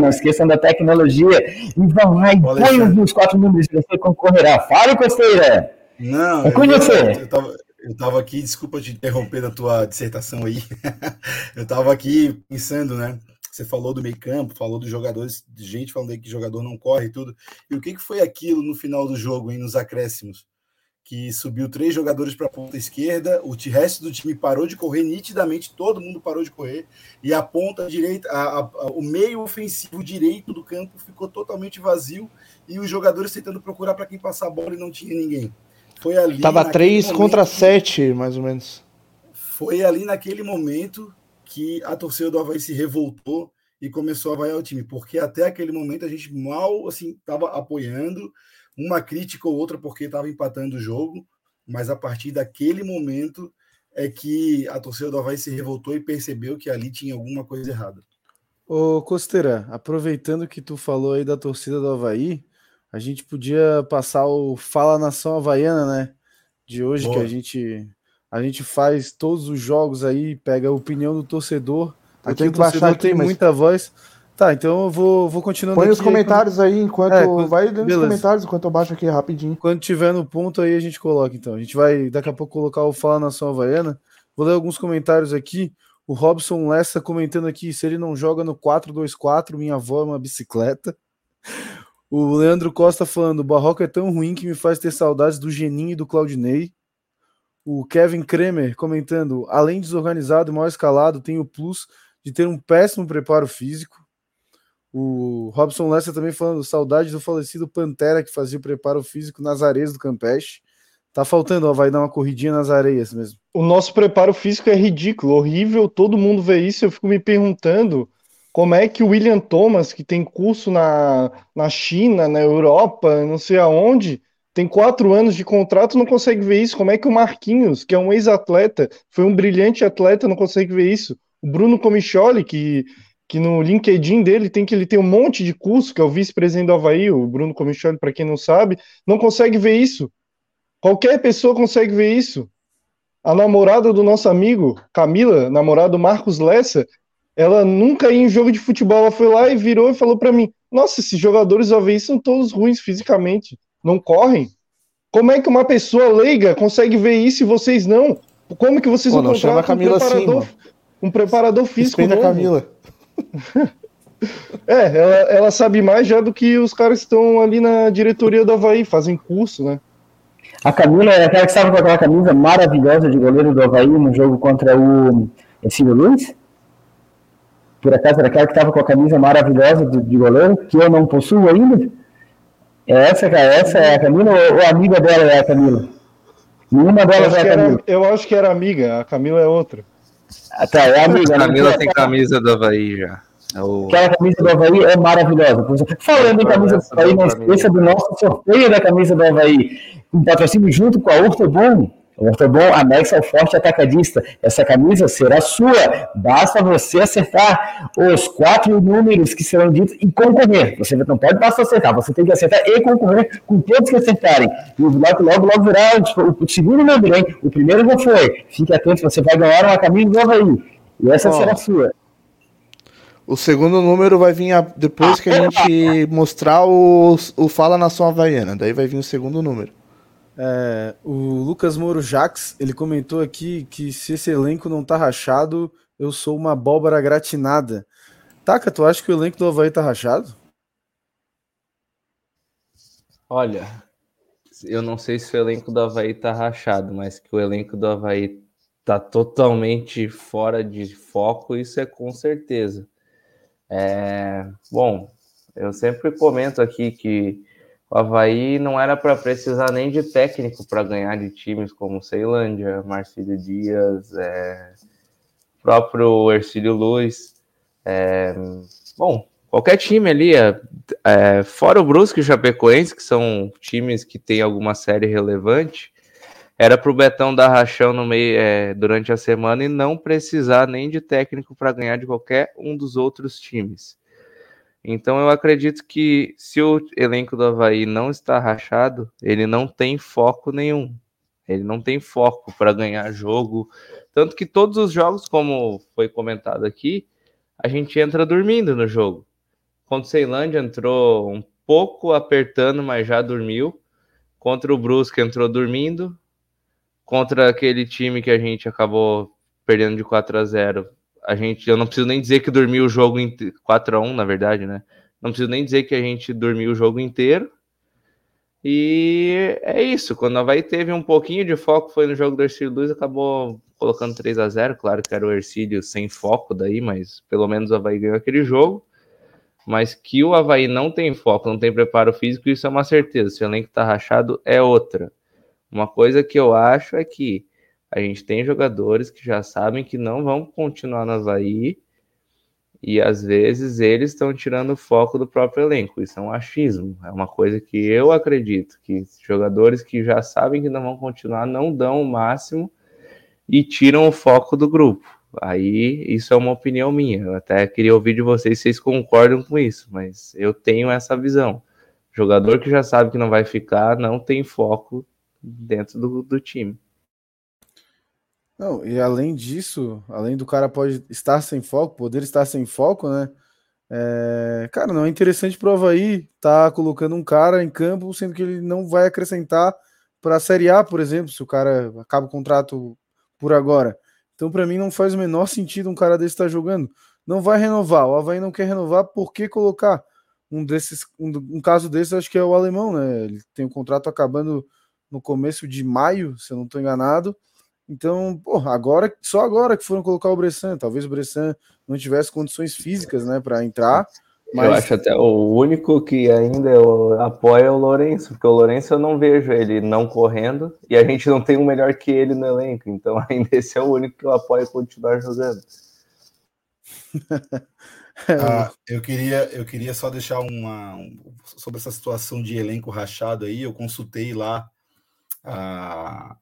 não esqueçam da tecnologia, e vão lá e ganham os 4 números, você concorrerá. Fala, Costeira! Não, é com você. Eu tava, Eu estava aqui, desculpa te interromper da tua dissertação aí. Eu estava aqui pensando, né? Você falou do meio-campo, falou dos jogadores, de gente falando aí que jogador não corre e tudo. E o que foi aquilo no final do jogo, hein, nos acréscimos? Que subiu 3 jogadores para a ponta esquerda, o resto do time parou de correr, nitidamente todo mundo parou de correr, e a ponta direita, o meio ofensivo direito do campo ficou totalmente vazio, e os jogadores tentando procurar para quem passar a bola e não tinha ninguém. Foi ali. Tava 3 contra 7, mais ou menos. Foi ali naquele momento que a torcida do Avaí se revoltou e começou a vaiar o time, porque até aquele momento a gente mal assim estava apoiando, uma crítica ou outra porque estava empatando o jogo, mas a partir daquele momento é que a torcida do Avaí se revoltou e percebeu que ali tinha alguma coisa errada. Ô Costeira, aproveitando que tu falou aí da torcida do Avaí, a gente podia passar o Fala Nação Havaiana, né? De hoje. Boa. Que a gente faz todos os jogos aí, pega a opinião do torcedor. Aqui o torcedor tem muita voz. Tá, então eu vou continuando. Põe aqui. Põe os comentários aí, enquanto... vai dando os comentários enquanto eu baixo aqui rapidinho. Quando tiver no ponto aí a gente coloca, então. A gente vai daqui a pouco colocar o Fala Nação Havaiana. Vou ler alguns comentários aqui. O Robson Lessa comentando aqui, se ele não joga no 4-2-4, minha avó é uma bicicleta. O Leandro Costa falando, o Barroca é tão ruim que me faz ter saudades do Geninho e do Claudinei. O Kevin Kremer comentando, além de desorganizado e mal escalado, tem o plus de ter um péssimo preparo físico. O Robson Lessa também falando, saudade do falecido Pantera que fazia o preparo físico nas areias do Campeche. Tá faltando, ó, vai dar uma corridinha nas areias mesmo. O nosso preparo físico é ridículo, horrível, todo mundo vê isso. Eu fico me perguntando como é que o William Thomas, que tem curso na China, na Europa, não sei aonde, tem 4 anos de contrato, não consegue ver isso. Como é que o Marquinhos, que é um ex-atleta, foi um brilhante atleta, não consegue ver isso. O Bruno Comicholi, que no LinkedIn dele ele tem um monte de curso, que é o vice-presidente do Avaí, o Bruno Comicholi, para quem não sabe, não consegue ver isso. Qualquer pessoa consegue ver isso. A namorada do nosso amigo, Camila, namorada do Marcos Lessa, ela nunca ia em jogo de futebol, ela foi lá e virou e falou para mim, nossa, esses jogadores do Avaí são todos ruins fisicamente, não correm. Como é que uma pessoa leiga consegue ver isso e vocês não? Como que vocês não contratam um preparador físico novo? Camila. Ela sabe mais já do que os caras que estão ali na diretoria do Avaí, fazem curso, né? A Camila é aquela que estava com aquela camisa maravilhosa de goleiro do Avaí no jogo contra o Silvio Luiz? Por acaso era aquela que estava com a camisa maravilhosa de goleiro, que eu não possuo ainda? Essa é a Camila ou a amiga dela é a Camila? Nenhuma delas é a Camila. Eu acho que era amiga, a Camila é outra. É amiga, a Camila tem camisa do Avaí já. Aquela camisa do Avaí é maravilhosa. Falando em camisa do Avaí, não esqueça do nosso sorteio da camisa do Avaí. Um patrocínio junto com a Ortobom. O Ortobom anexa ao Forte Atacadista. Essa camisa será sua. Basta você acertar os 4 números que serão ditos e concorrer. Você não pode passar a acertar. Você tem que acertar e concorrer com todos que acertarem. E logo virá o segundo número, hein? O primeiro não foi. Fique atento, você vai ganhar uma camisa nova aí. E essa será sua. O segundo número vai vir depois que a gente mostrar o Fala Nação Havaiana. Daí vai vir o segundo número. O Lucas Moro Jax, ele comentou aqui que se esse elenco não tá rachado, eu sou uma abóbora gratinada. Taka, tu acha que o elenco do Avaí tá rachado? Olha, eu não sei se o elenco do Avaí tá rachado, mas que o elenco do Avaí tá totalmente fora de foco, isso é com certeza. Bom, eu sempre comento aqui que o Avaí não era para precisar nem de técnico para ganhar de times como Ceilândia, Marcílio Dias, próprio Ercílio Luz. Bom, qualquer time ali, fora o Brusque e o Chapecoense, que são times que têm alguma série relevante, era para o Betão dar rachão no meio, durante a semana e não precisar nem de técnico para ganhar de qualquer um dos outros times. Então eu acredito que se o elenco do Avaí não está rachado, ele não tem foco nenhum. Ele não tem foco para ganhar jogo. Tanto que todos os jogos, como foi comentado aqui, a gente entra dormindo no jogo. Contra o Ceilândia entrou um pouco apertando, mas já dormiu. Contra o Brusque entrou dormindo. contra aquele time que a gente acabou perdendo de 4-0. Eu não preciso nem dizer que dormi o jogo 4-1, na verdade, né? Não preciso nem dizer que a gente dormiu o jogo inteiro. E é isso, quando o Avaí teve um pouquinho de foco, foi no jogo do Ercílio Luz, acabou colocando 3-0, claro que era o Ercílio sem foco daí, mas pelo menos o Avaí ganhou aquele jogo. Mas que o Avaí não tem foco, não tem preparo físico, isso é uma certeza, se o elenco tá rachado é outra. Uma coisa que eu acho é que a gente tem jogadores que já sabem que não vão continuar no Avaí, e às vezes eles estão tirando o foco do próprio elenco. Isso é um achismo, é uma coisa que eu acredito, que jogadores que já sabem que não vão continuar não dão o máximo e tiram o foco do grupo. Aí isso é uma opinião minha, eu até queria ouvir de vocês se vocês concordam com isso, mas eu tenho essa visão. Jogador que já sabe que não vai ficar, não tem foco dentro do time. Não, e além disso, além do cara pode estar sem foco, poder estar sem foco, né? Cara, não é interessante pro Avaí tá colocando um cara em campo, sendo que ele não vai acrescentar para a Série A, por exemplo, se o cara acaba o contrato por agora. Então, para mim, não faz o menor sentido um cara desse estar jogando. Não vai renovar, o Avaí não quer renovar, por que colocar? Um caso desse, acho que é o alemão, né? Ele tem o contrato acabando no começo de maio, se eu não estou enganado. Então, porra, agora, só agora que foram colocar o Bressan, talvez o Bressan não tivesse condições físicas, né, para entrar. Mas... Eu acho até o único que ainda apoia é o Lourenço, porque o Lourenço eu não vejo ele não correndo, e a gente não tem um melhor que ele no elenco, então ainda esse é o único que eu apoio continuar jogando. Eu queria só deixar sobre essa situação de elenco rachado aí, eu consultei lá a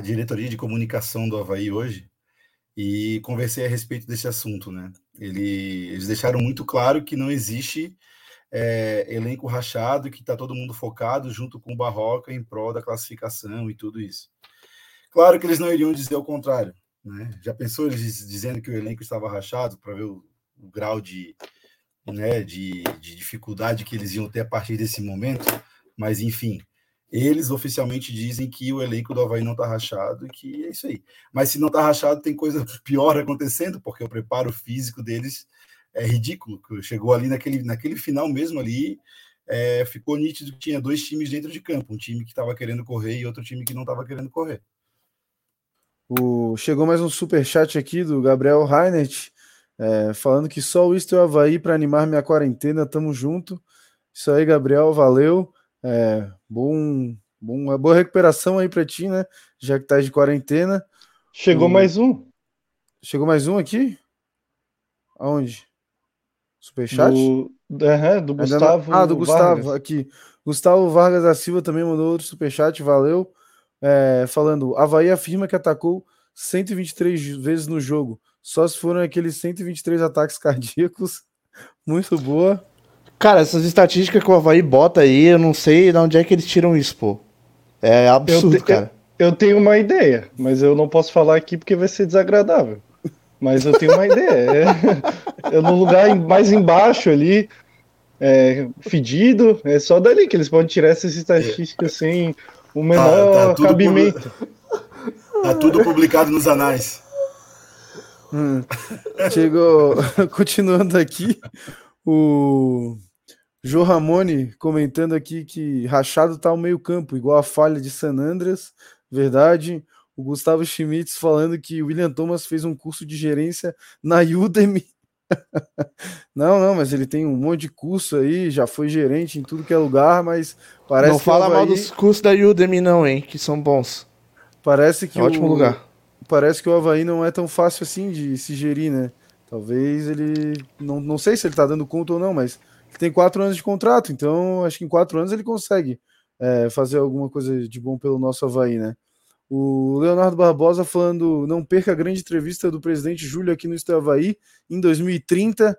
diretoria de comunicação do Avaí hoje e conversei a respeito desse assunto, né? Eles deixaram muito claro que não existe elenco rachado, que está todo mundo focado junto com o Barroca em prol da classificação e tudo isso. Claro que eles não iriam dizer o contrário, né? Já pensou eles dizendo que o elenco estava rachado para ver o grau de dificuldade que eles iam ter a partir desse momento? Mas, enfim... Eles oficialmente dizem que o elenco do Avaí não está rachado e que é isso aí. Mas se não está rachado, tem coisa pior acontecendo, porque o preparo físico deles é ridículo. Chegou ali naquele final mesmo ali, ficou nítido que tinha dois times dentro de campo. Um time que estava querendo correr e outro time que não estava querendo correr. Chegou mais um superchat aqui do Gabriel Reinert, falando que só o Isto é Avaí para animar minha quarentena, tamo junto. Isso aí, Gabriel, valeu. Uma boa recuperação aí pra ti, né? Já que tá de quarentena. Chegou mais um aqui? Aonde? Superchat? Do Gustavo. Do Gustavo, Vargas. Aqui. Gustavo Vargas da Silva também mandou outro superchat, valeu. Falando, Avaí afirma que atacou 123 vezes no jogo. Só se foram aqueles 123 ataques cardíacos. Muito boa. Cara, essas estatísticas que o Avaí bota aí, eu não sei de onde é que eles tiram isso, pô. É absurdo, cara. Eu tenho uma ideia, mas eu não posso falar aqui porque vai ser desagradável. Mas eu tenho uma ideia. No lugar mais embaixo ali, fedido, é só dali que eles podem tirar essas estatísticas sem o menor cabimento. Tá tudo publicado nos anais. Chegou, continuando aqui, o... Jô Ramone comentando aqui que rachado tá ao meio campo, igual a falha de San Andreas, verdade. O Gustavo Schmitz falando que o William Thomas fez um curso de gerência na Udemy. Não, mas ele tem um monte de curso aí, já foi gerente em tudo que é lugar, mas parece... Não fala mal dos cursos da Udemy não, hein, que são bons. Parece que ótimo lugar. Parece que o Avaí não é tão fácil assim de se gerir, né? Talvez ele... Não sei se ele tá dando conta ou não, mas... Tem 4 anos de contrato, então acho que em 4 anos ele consegue fazer alguma coisa de bom pelo nosso Avaí, né? O Leonardo Barbosa falando, não perca a grande entrevista do presidente Júlio aqui no Isto é Avaí em 2030.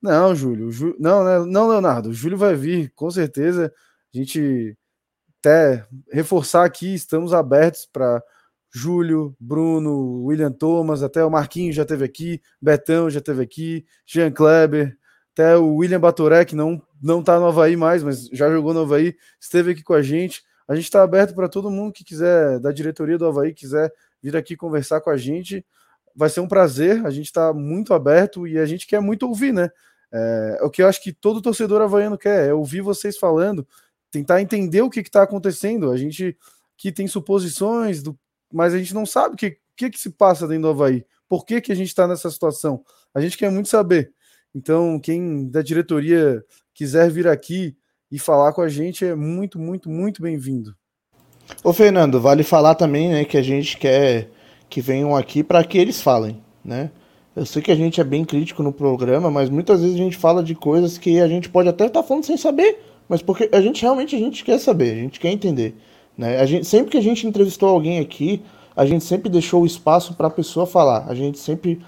Não, Júlio, não, Leonardo, o Júlio vai vir, com certeza. A gente até reforçar aqui, estamos abertos para Júlio, Bruno, William Thomas, até o Marquinho já esteve aqui, Betão já esteve aqui, Jean Kleber. Até o William Batoré, que não tá no Avaí mais, mas já jogou no Avaí, esteve aqui com a gente. A gente está aberto para todo mundo que quiser, da diretoria do Avaí, quiser vir aqui conversar com a gente. Vai ser um prazer, a gente está muito aberto e a gente quer muito ouvir, né? O que eu acho que todo torcedor havaiano quer é ouvir vocês falando, tentar entender o que está acontecendo. A gente que tem suposições, mas a gente não sabe o que se passa dentro do Avaí, por que a gente está nessa situação. A gente quer muito saber. Então, quem da diretoria quiser vir aqui e falar com a gente é muito, muito, muito bem-vindo. Ô, Fernando, vale falar também, né, que a gente quer que venham aqui para que eles falem, né? Eu sei que a gente é bem crítico no programa, mas muitas vezes a gente fala de coisas que a gente pode até estar falando sem saber, mas porque a gente realmente quer saber, a gente quer entender, né? Sempre que a gente entrevistou alguém aqui, a gente sempre deixou o espaço para a pessoa falar, a gente sempre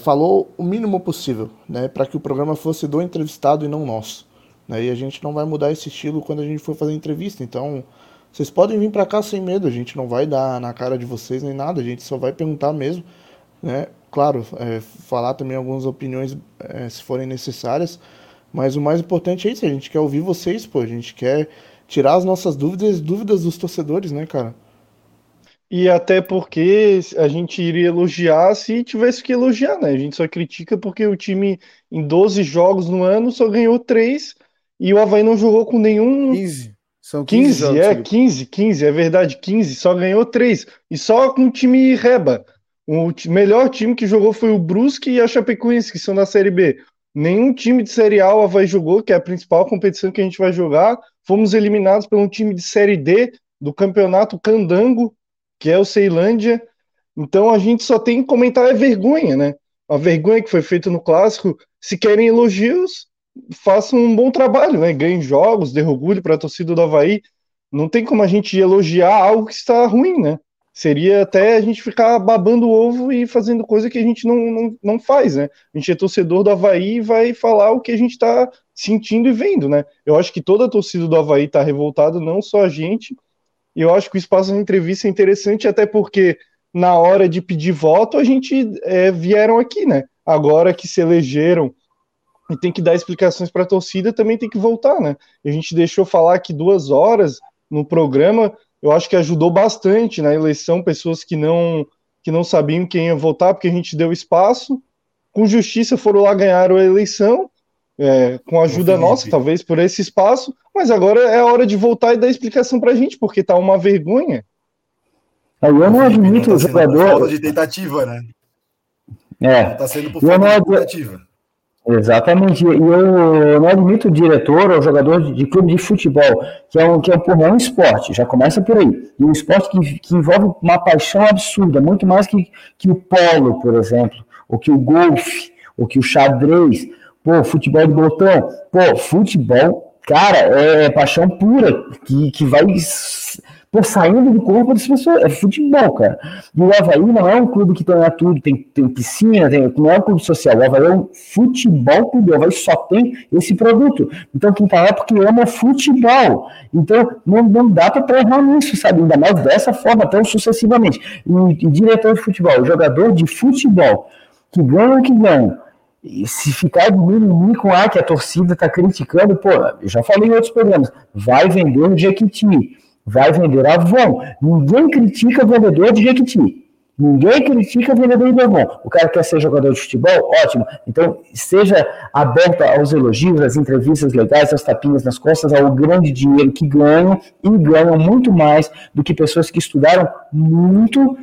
falou o mínimo possível, né, para que o programa fosse do entrevistado e não nosso, né? E a gente não vai mudar esse estilo quando a gente for fazer entrevista, então vocês podem vir para cá sem medo, a gente não vai dar na cara de vocês nem nada, a gente só vai perguntar mesmo, né? Claro, falar também algumas opiniões se forem necessárias, mas o mais importante é isso, a gente quer ouvir vocês, pô, a gente quer tirar as nossas dúvidas dos torcedores, né, cara? E até porque a gente iria elogiar se tivesse que elogiar, né? A gente só critica porque o time em 12 jogos no ano só ganhou 3 e o Avaí não jogou com nenhum... 15. São 15 anos, 15, é verdade, 15, só ganhou 3 e só com o time reba. O melhor time que jogou foi o Brusque e a Chapecoense, que são da Série B. Nenhum time de Série A o Avaí jogou, que é a principal competição que a gente vai jogar. Fomos eliminados por um time de Série D do Campeonato Candango, que é o Ceilândia. Então a gente só tem que comentar a vergonha, né? A vergonha que foi feita no Clássico. Se querem elogios, façam um bom trabalho, né? Ganhem jogos, dê orgulho para a torcida do Avaí. Não tem como a gente elogiar algo que está ruim, né? Seria até a gente ficar babando o ovo e fazendo coisa que a gente não faz, né? A gente é torcedor do Avaí e vai falar o que a gente está sentindo e vendo, né? Eu acho que toda a torcida do Avaí está revoltada, não só a gente. E eu acho que o espaço de entrevista é interessante, até porque na hora de pedir voto a gente vieram aqui, né? Agora que se elegeram e tem que dar explicações para a torcida, também tem que voltar, né? A gente deixou falar aqui 2 horas no programa. Eu acho que ajudou bastante na eleição pessoas que não sabiam quem ia votar, porque a gente deu espaço. Com justiça foram lá, ganharam a eleição, com a ajuda nossa, talvez, por esse espaço. Mas agora é a hora de voltar e dar explicação pra gente, porque tá uma vergonha. Eu não admito o jogador... Falta de tentativa, né? Tá sendo por falta de tentativa. Exatamente, e eu não admito o diretor ou jogador de clube de futebol, que é um esporte, já começa por aí, e um esporte que envolve uma paixão absurda, muito mais que o polo, por exemplo, ou que o golfe, ou que o xadrez, futebol de botão, futebol, cara, é paixão pura, que vai... saindo do corpo das pessoas, é futebol, cara. E o Avaí não é um clube que tem tudo, tem piscina, não é um clube social, o Avaí é um futebol clube, o Avaí só tem esse produto. Então quem tá lá porque ama futebol. Então não dá pra errar nisso, sabe? Ainda mais dessa forma, tão sucessivamente. E diretor de futebol, jogador de futebol, que ganha. E se ficar de mimimi com a que a torcida tá criticando, eu já falei em outros programas, vai vender o Jequiti. Vai vender Avon. Ninguém critica vendedor de Jequiti. Ninguém critica vendedor de Avon. O cara quer ser jogador de futebol? Ótimo. Então, seja aberto aos elogios, às entrevistas legais, aos tapinhas nas costas, ao grande dinheiro que ganham, e ganham muito mais do que pessoas que estudaram muito,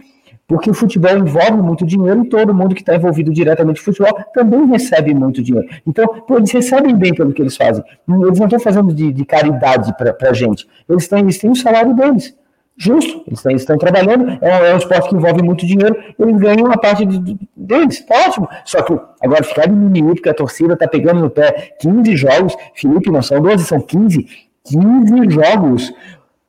porque o futebol envolve muito dinheiro e todo mundo que está envolvido diretamente no futebol também recebe muito dinheiro. Então, eles recebem bem pelo que eles fazem. Eles não estão fazendo de caridade para a gente. Eles têm o salário deles. Justo. Eles estão trabalhando. É um esporte que envolve muito dinheiro. Eles ganham uma parte deles. Tá ótimo. Só que agora ficar de mimimi porque a torcida está pegando no pé 15 jogos. Felipe, não são 12, são 15. 15 jogos.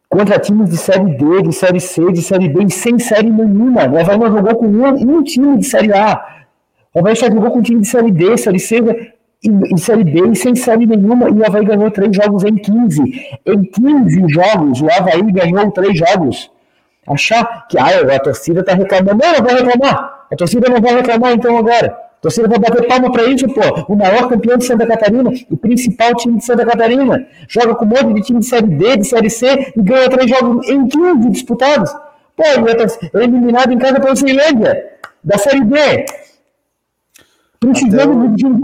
Contra times de Série D, de Série C, de Série B, e sem série nenhuma. O Avaí não jogou com um time de Série A. O Avaí só jogou com um time de Série D, Série C e Série B, e sem série nenhuma. E o Avaí ganhou 3 jogos em 15. Em 15 jogos, o Avaí ganhou 3 jogos. Achar que a torcida está reclamando. Não, vai reclamar. A torcida não vai reclamar então agora. Torcida vai bater palma pra isso, pô. O maior campeão de Santa Catarina, o principal time de Santa Catarina, joga com um monte de time de Série D, de Série C, e ganha 3 jogos em 15 disputados. Pô, ele é eliminado em casa pelo Ceilândia, da Série D. Precisando de um...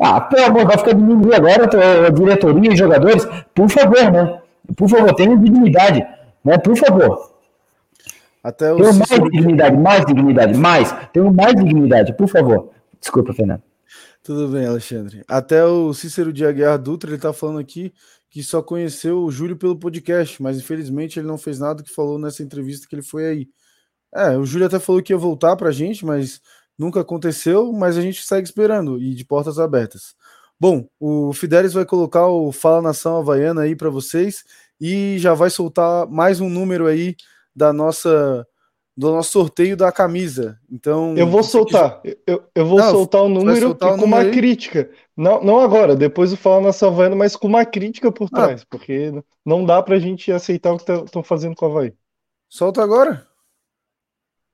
Ah, pelo amor, vai ficar diminuindo agora a diretoria e jogadores? Por favor, né? Por favor, tenham dignidade, né? Por favor. Até o tenho Cícero... mais dignidade. Tenho mais dignidade, por favor. Desculpa, Fernando. Tudo bem, Alexandre. Até o Cícero de Aguiar Dutra, ele tá falando aqui que só conheceu o Júlio pelo podcast, mas infelizmente ele não fez nada que falou nessa entrevista que ele foi aí. É, o Júlio até falou que ia voltar pra gente, mas nunca aconteceu, mas a gente segue esperando e de portas abertas. Bom, o Fidelis vai colocar o Fala Nação Havaiana aí para vocês e já vai soltar mais um número aí da nossa, do nosso sorteio da camisa. Então, eu vou soltar. Eu vou soltar o número soltar com uma crítica. Não agora, depois do Fala Nação Havaiana, mas com uma crítica por trás, porque não dá pra gente aceitar o que estão fazendo com o Avaí. Solta agora.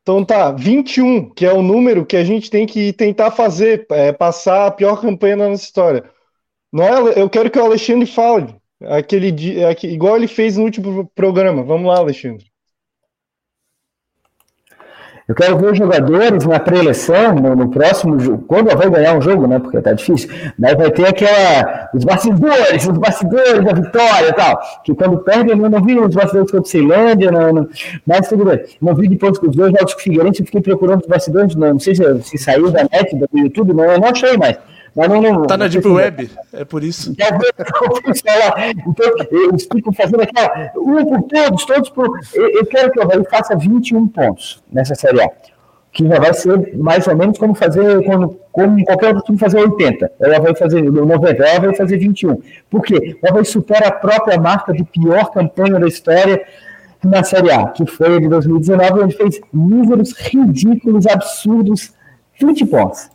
Então tá, 21, que é o número que a gente tem que tentar fazer, passar a pior campanha da nossa história. Não é, eu quero que o Alexandre fale, aquele dia, igual ele fez no último programa. Vamos lá, Alexandre. Eu quero ver os jogadores na pré-eleição, no próximo jogo, quando vai ganhar um jogo, né, porque tá difícil, mas vai ter aquela, os bastidores da vitória e tal, que quando perdem, eu não vi os bastidores contra o Ceilândia, mas tudo bem, não vi depois que os 2 jogos com o Figueirense, eu fiquei procurando os bastidores, não sei se saiu da net, do YouTube, eu não achei mais. Não, tá na Deep Web, é por isso. Então, eles ficam fazendo aquela. Um por todos por. Eu quero que o Avaí faça 21 pontos nessa Série A. Que já vai ser mais ou menos como fazer. Como qualquer outro time fazer 80. Ela vai fazer 90, ela vai fazer 21. Por quê? Ela vai superar a própria marca de pior campanha da história na Série A, que foi a de 2019, onde fez números ridículos, absurdos, 20 pontos.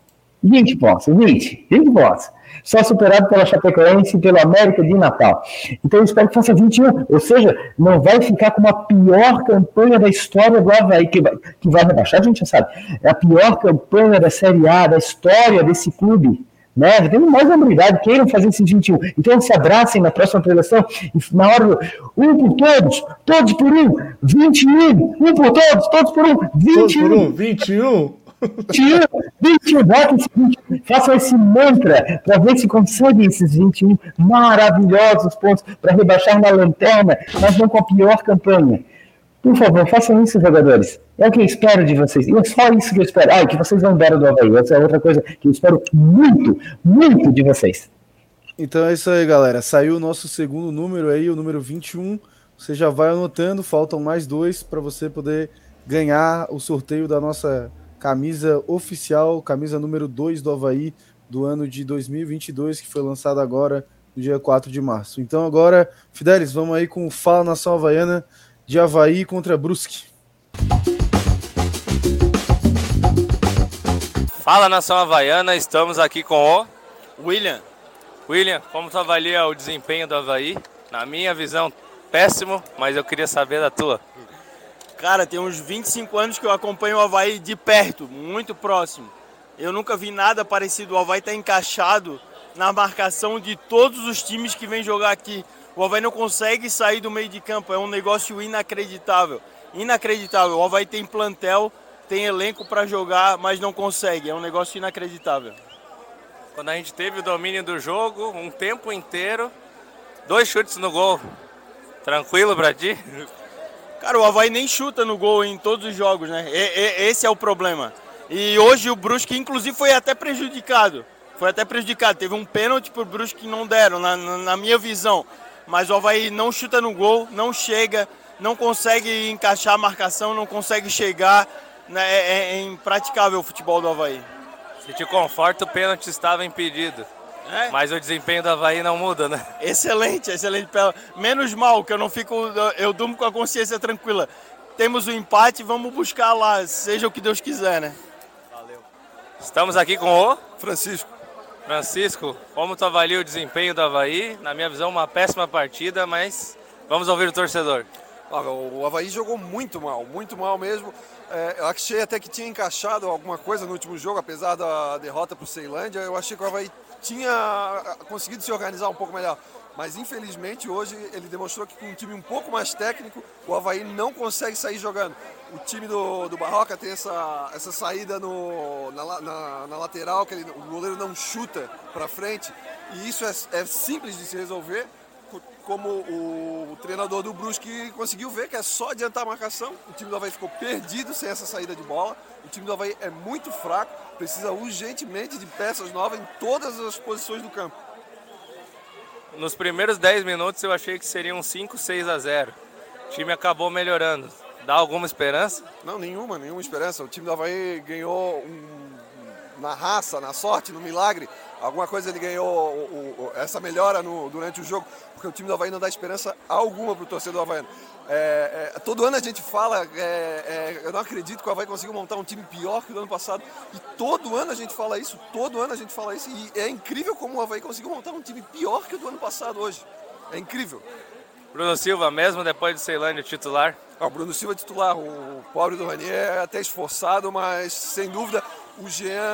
20 pontos. Só superado pela Chapecoense e pela América de Natal. Então eu espero que faça 21. Ou seja, não vai ficar com a pior campanha da história do Avaí, que vai rebaixar, a gente já sabe. É a pior campanha da Série A, da história desse clube. Né? Tem mais humildade, queiram fazer esse 21. Então se abracem na próxima preleção. Na hora, um por todos por um, 21. Um por todos por um, 21. Todos por um, 21. Façam esse mantra para ver se conseguem esses 21 maravilhosos pontos para rebaixar na lanterna, mas não com a pior campanha. Por favor, façam isso, jogadores. É o que eu espero de vocês. E é só isso que eu espero. Que vocês não deram do Avaí. Essa é outra coisa que eu espero muito, muito de vocês. Então é isso aí, galera. Saiu o nosso segundo número aí, o número 21. Você já vai anotando. Faltam mais 2 para você poder ganhar o sorteio da nossa camisa oficial, camisa número 2 do Avaí do ano de 2022, que foi lançada agora no dia 4 de março. Então agora, Fidelis, vamos aí com o Fala Nação Havaiana de Avaí contra Brusque. Fala Nação Havaiana, estamos aqui com o William. William, como tu avalia o desempenho do Avaí? Na minha visão, péssimo, mas eu queria saber da tua. Cara, tem uns 25 anos que eu acompanho o Avaí de perto, muito próximo. Eu nunca vi nada parecido. O Avaí está encaixado na marcação de todos os times que vêm jogar aqui. O Avaí não consegue sair do meio de campo, é um negócio inacreditável. Inacreditável. O Avaí tem plantel, tem elenco para jogar, mas não consegue. É um negócio inacreditável. Quando a gente teve o domínio do jogo, um tempo inteiro, 2 chutes no gol. Tranquilo pra ti? Cara, o Avaí nem chuta no gol em todos os jogos, né? Esse é o problema. E hoje o Brusque, inclusive, foi até prejudicado. Teve um pênalti pro Brusque que não deram, na minha visão. Mas o Avaí não chuta no gol, não chega, não consegue encaixar a marcação, não consegue chegar. Né? É impraticável o futebol do Avaí. Se te conforta, o pênalti estava impedido. É? Mas o desempenho do Avaí não muda, né? Excelente. Menos mal que eu não fico... Eu durmo com a consciência tranquila. Temos o empate, vamos buscar lá, seja o que Deus quiser, né? Valeu. Estamos aqui com o... Francisco, como tu avalia o desempenho do Avaí? Na minha visão, uma péssima partida, mas vamos ouvir o torcedor. O Avaí jogou muito mal mesmo. eu achei até que tinha encaixado alguma coisa no último jogo, apesar da derrota para o Ceilândia. Eu achei que o Avaí tinha conseguido se organizar um pouco melhor. Mas, infelizmente, hoje ele demonstrou que com um time um pouco mais técnico, o Avaí não consegue sair jogando. O time do Barroca tem essa saída na lateral, que o goleiro não chuta para frente. E isso é simples de se resolver, como o treinador do Brusque conseguiu ver, que é só adiantar a marcação. O time do Avaí ficou perdido sem essa saída de bola. O time do Avaí é muito fraco, precisa urgentemente de peças novas em todas as posições do campo. Nos primeiros 10 minutos eu achei que seriam 5-6-0. O time acabou melhorando. Dá alguma esperança? Não, nenhuma esperança. O time do Avaí ganhou na raça, na sorte, no milagre. Alguma coisa ele ganhou essa melhora durante o jogo, porque o time do Avaí não dá esperança alguma para o torcedor havaiano. Todo ano a gente fala, eu não acredito que o Avaí conseguiu montar um time pior que o do ano passado. E todo ano a gente fala isso. E é incrível como o Avaí conseguiu montar um time pior que o do ano passado hoje. É incrível. Bruno Silva, mesmo depois do Ceilândia, titular? O Bruno Silva é titular. O pobre do Ranier é até esforçado, mas sem dúvida o Jean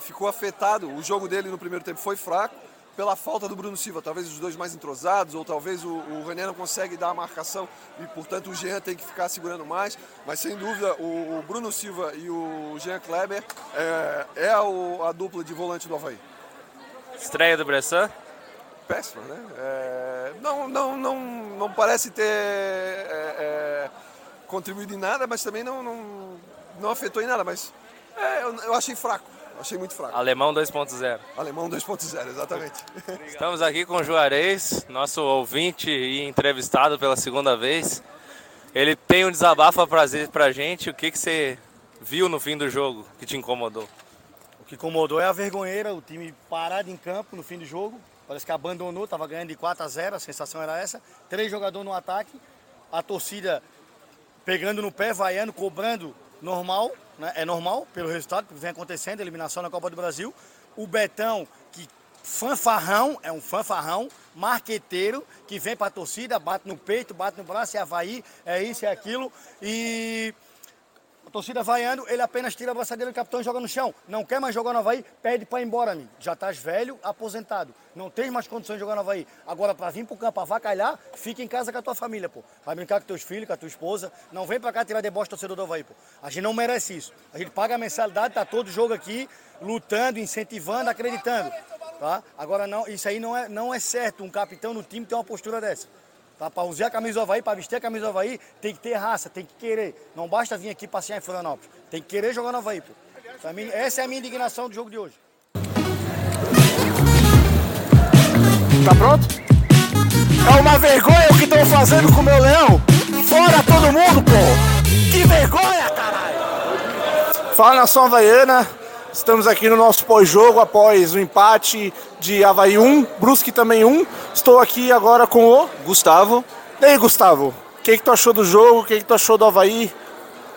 ficou afetado. O jogo dele no primeiro tempo foi fraco pela falta do Bruno Silva. Talvez os dois mais entrosados, ou talvez o Ranier não consegue dar a marcação e, portanto, o Jean tem que ficar segurando mais. Mas, sem dúvida, o Bruno Silva e o Jean Kleber a dupla de volante do Avaí. Estreia do Bressan? Péssima, né? Não parece ter contribuído em nada, mas também não afetou em nada. Mas eu achei fraco. Achei muito fraco. Alemão 2.0. Alemão 2.0, exatamente. Obrigado. Estamos aqui com o Juarez, nosso ouvinte e entrevistado pela segunda vez. Ele tem um desabafo a trazer pra gente. O que você viu no fim do jogo que te incomodou? O que incomodou é a vergonheira, o time parado em campo no fim do jogo. Parece que abandonou, estava ganhando de 4-0, a sensação era essa. 3 jogadores no ataque, a torcida pegando no pé, vaiando, cobrando, normal, né? É normal pelo resultado que vem acontecendo, eliminação na Copa do Brasil. O Betão, que fanfarrão, é um fanfarrão, marqueteiro, que vem para a torcida, bate no peito, bate no braço, é Avaí, é isso, é aquilo. E a torcida vaiando, ele apenas tira a abraçadeira do capitão e joga no chão. Não quer mais jogar no Avaí, pede para ir embora, amigo. Já estás velho, aposentado. Não tens mais condições de jogar no Avaí. Agora, para vir pro campo avacalhar, fica em casa com a tua família, pô. Vai brincar com teus filhos, com a tua esposa. Não vem para cá tirar deboche torcedor do Avaí, pô. A gente não merece isso. A gente paga a mensalidade, tá todo jogo aqui, lutando, incentivando, acreditando. Tá? Agora, não, isso aí não é certo. Um capitão no time tem uma postura dessa. Tá? Para usar a camisa do Avaí, para vestir a camisa do Avaí, tem que ter raça, tem que querer. Não basta vir aqui passear em Florianópolis. Tem que querer jogar no Avaí, pô. Essa é a minha indignação do jogo de hoje. Tá pronto? É uma vergonha o que estão fazendo com o meu leão. Fora todo mundo, pô. Que vergonha, caralho. Fala, nação havaiana. Estamos aqui no nosso pós-jogo, após o empate de Avaí 1, Brusque também 1. Estou aqui agora com o Gustavo. E aí, Gustavo, o que tu achou do jogo? O que tu achou do Avaí?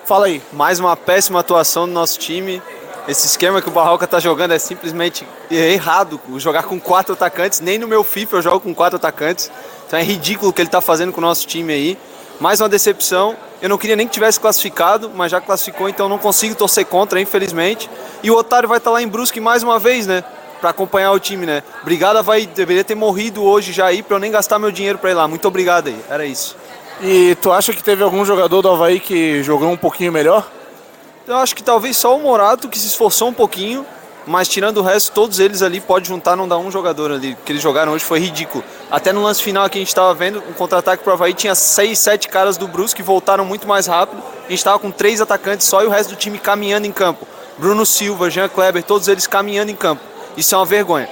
Fala aí. Mais uma péssima atuação do nosso time. Esse esquema que o Barroca está jogando é simplesmente errado. Jogar com 4 atacantes, nem no meu FIFA eu jogo com 4 atacantes. Então é ridículo o que ele está fazendo com o nosso time aí. Mais uma decepção, eu não queria nem que tivesse classificado, mas já classificou, então não consigo torcer contra, infelizmente. E o Otário vai estar lá em Brusque mais uma vez, né, para acompanhar o time, né. Obrigado, Avaí, deveria ter morrido hoje já aí, para eu nem gastar meu dinheiro para ir lá. Muito obrigado aí, era isso. E tu acha que teve algum jogador do Avaí que jogou um pouquinho melhor? Eu acho que talvez só o Morato, que se esforçou um pouquinho, mas tirando o resto, todos eles ali, pode juntar, não dá um jogador ali, que eles jogaram hoje foi ridículo. Até no lance final que a gente estava vendo, um contra-ataque para o Avaí, tinha 6-7 caras do Brusque, que voltaram muito mais rápido. A gente estava com 3 atacantes só e o resto do time caminhando em campo. Bruno Silva, Jean Kleber, todos eles caminhando em campo. Isso é uma vergonha.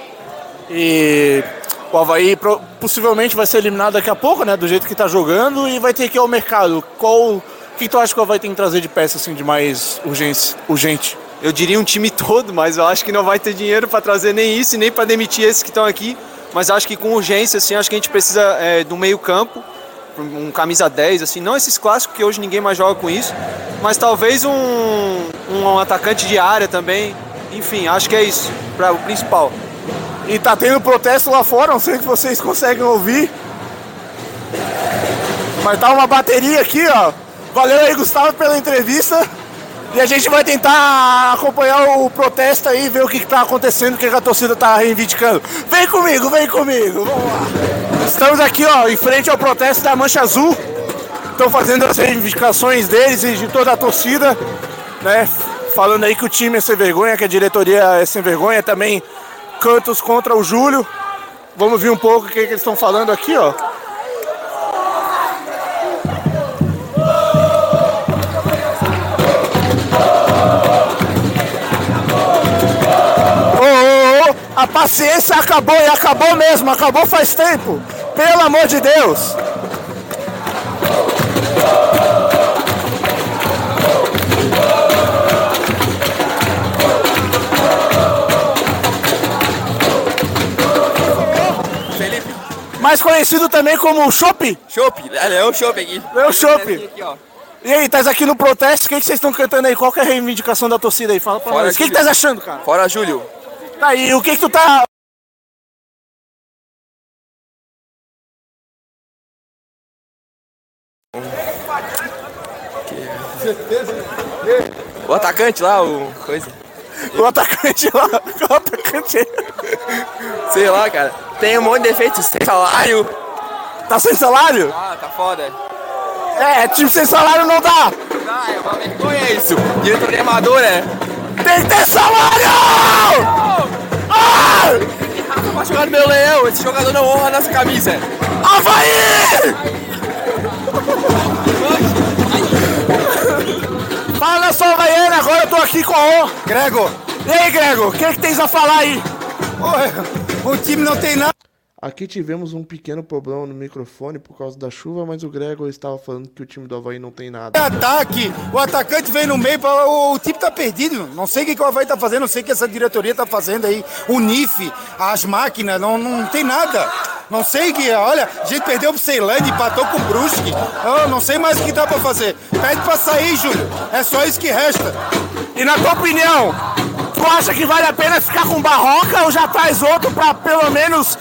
E o Avaí possivelmente vai ser eliminado daqui a pouco, né, do jeito que está jogando, e vai ter que ir ao mercado. O que tu acha que o Avaí tem que trazer de peça assim, de mais urgente? Eu diria um time todo, mas eu acho que não vai ter dinheiro para trazer nem isso e nem para demitir esses que estão aqui. Mas acho que com urgência, assim, acho que a gente precisa do meio campo, um camisa 10, assim, não esses clássicos que hoje ninguém mais joga com isso, mas talvez um atacante de área também. Enfim, acho que é isso, para o principal. E tá tendo protesto lá fora, não sei se vocês conseguem ouvir. Mas tá uma bateria aqui, ó. Valeu aí, Gustavo, pela entrevista. E a gente vai tentar acompanhar o protesto aí, ver o que está acontecendo, o que a torcida está reivindicando. Vem comigo, vem comigo. Vamos lá. Estamos aqui, ó, em frente ao protesto da Mancha Azul. Estão fazendo as reivindicações deles e de toda a torcida, né? Falando aí que o time é sem vergonha, que a diretoria é sem vergonha. Também cantos contra o Júlio. Vamos ver um pouco o que eles estão falando aqui, ó. A paciência acabou, e acabou mesmo, acabou faz tempo. Pelo amor de Deus. Felipe. Mais conhecido também como Chopp. Chopp, é o Chopp aqui. É o Chopp. E aí, tá aqui no protesto, o que vocês estão cantando aí? Qual que é a reivindicação da torcida aí? Fala pra nós. O que tá achando, cara? Fora Júlio. Tá aí, o que tu tá... O atacante lá, o... coisa. O atacante lá, o atacante... Sei lá, cara. Tem um monte de defeito, sem salário. Tá sem salário? Ah, tá foda. É, time sem salário não dá. Ah, é uma vergonha isso. Diretor de amador, é. Tem que ter salário! Vai jogar no meu leão, esse jogador não honra a nossa camisa. Avaí! Fala, sou havaiana, agora eu tô aqui com o Grego. E aí, Grego, o que é que tens a falar aí? O time não tem nada. Aqui tivemos um pequeno problema no microfone por causa da chuva, mas o Grego estava falando que o time do Avaí não tem nada. Ataque! O atacante vem no meio, o time tá perdido. Não sei o que o Avaí tá fazendo, não sei o que essa diretoria tá fazendo aí. O NIF, as máquinas, não tem nada. Não sei o que, olha, a gente perdeu pro Ceilândia, empatou com o Brusque. Eu não sei mais o que dá pra fazer. Pede pra sair, Júlio. É só isso que resta. E na tua opinião, tu acha que vale a pena ficar com Barroca ou já traz outro pra pelo menos...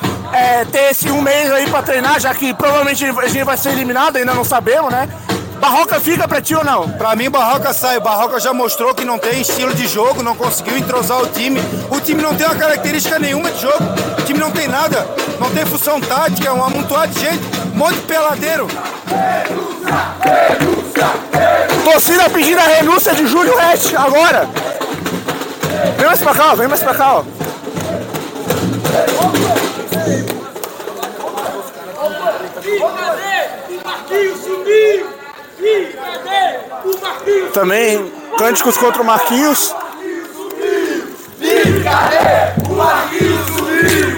ter esse um mês aí pra treinar, já que provavelmente a gente vai ser eliminado, ainda não sabemos, né? Barroca fica pra ti ou não? Pra mim, Barroca sai. Barroca já mostrou que não tem estilo de jogo, não conseguiu entrosar o time. O time não tem uma característica nenhuma de jogo. O time não tem nada. Não tem função tática, é um amontoado de gente. Um monte de peladeiro. Torcida pedindo a renúncia de Júlio Reste agora. Vem mais pra cá, ó. Vem mais pra cá, ó. Também cânticos contra o Marquinhos. E cadê o Marquinhos subiu?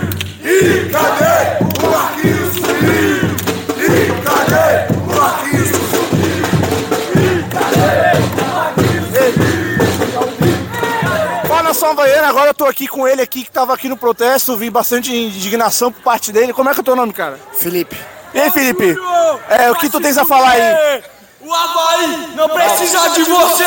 E cadê o Marquinhos subiu? E cadê o Marquinhos subiu? E cadê o Marquinhos subiu? Fala, São Baiano, agora eu tô aqui com ele aqui que tava aqui no protesto, vi bastante indignação por parte dele. Como é que é o teu nome, cara? Felipe. E aí, Felipe? É, o que tu tens a falar aí? O Avaí não precisa de você!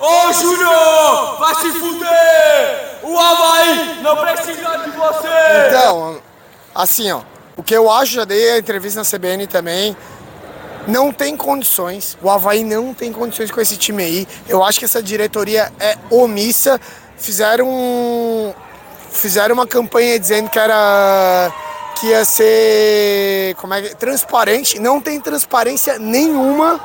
Ô, Júnior, vai se fuder! O Avaí não precisa de você! Então, assim, ó, o que eu acho, já dei a entrevista na CBN também, não tem condições, o Avaí não tem condições com esse time aí, eu acho que essa diretoria é omissa, fizeram uma campanha dizendo que era... que ia ser transparente, não tem transparência nenhuma.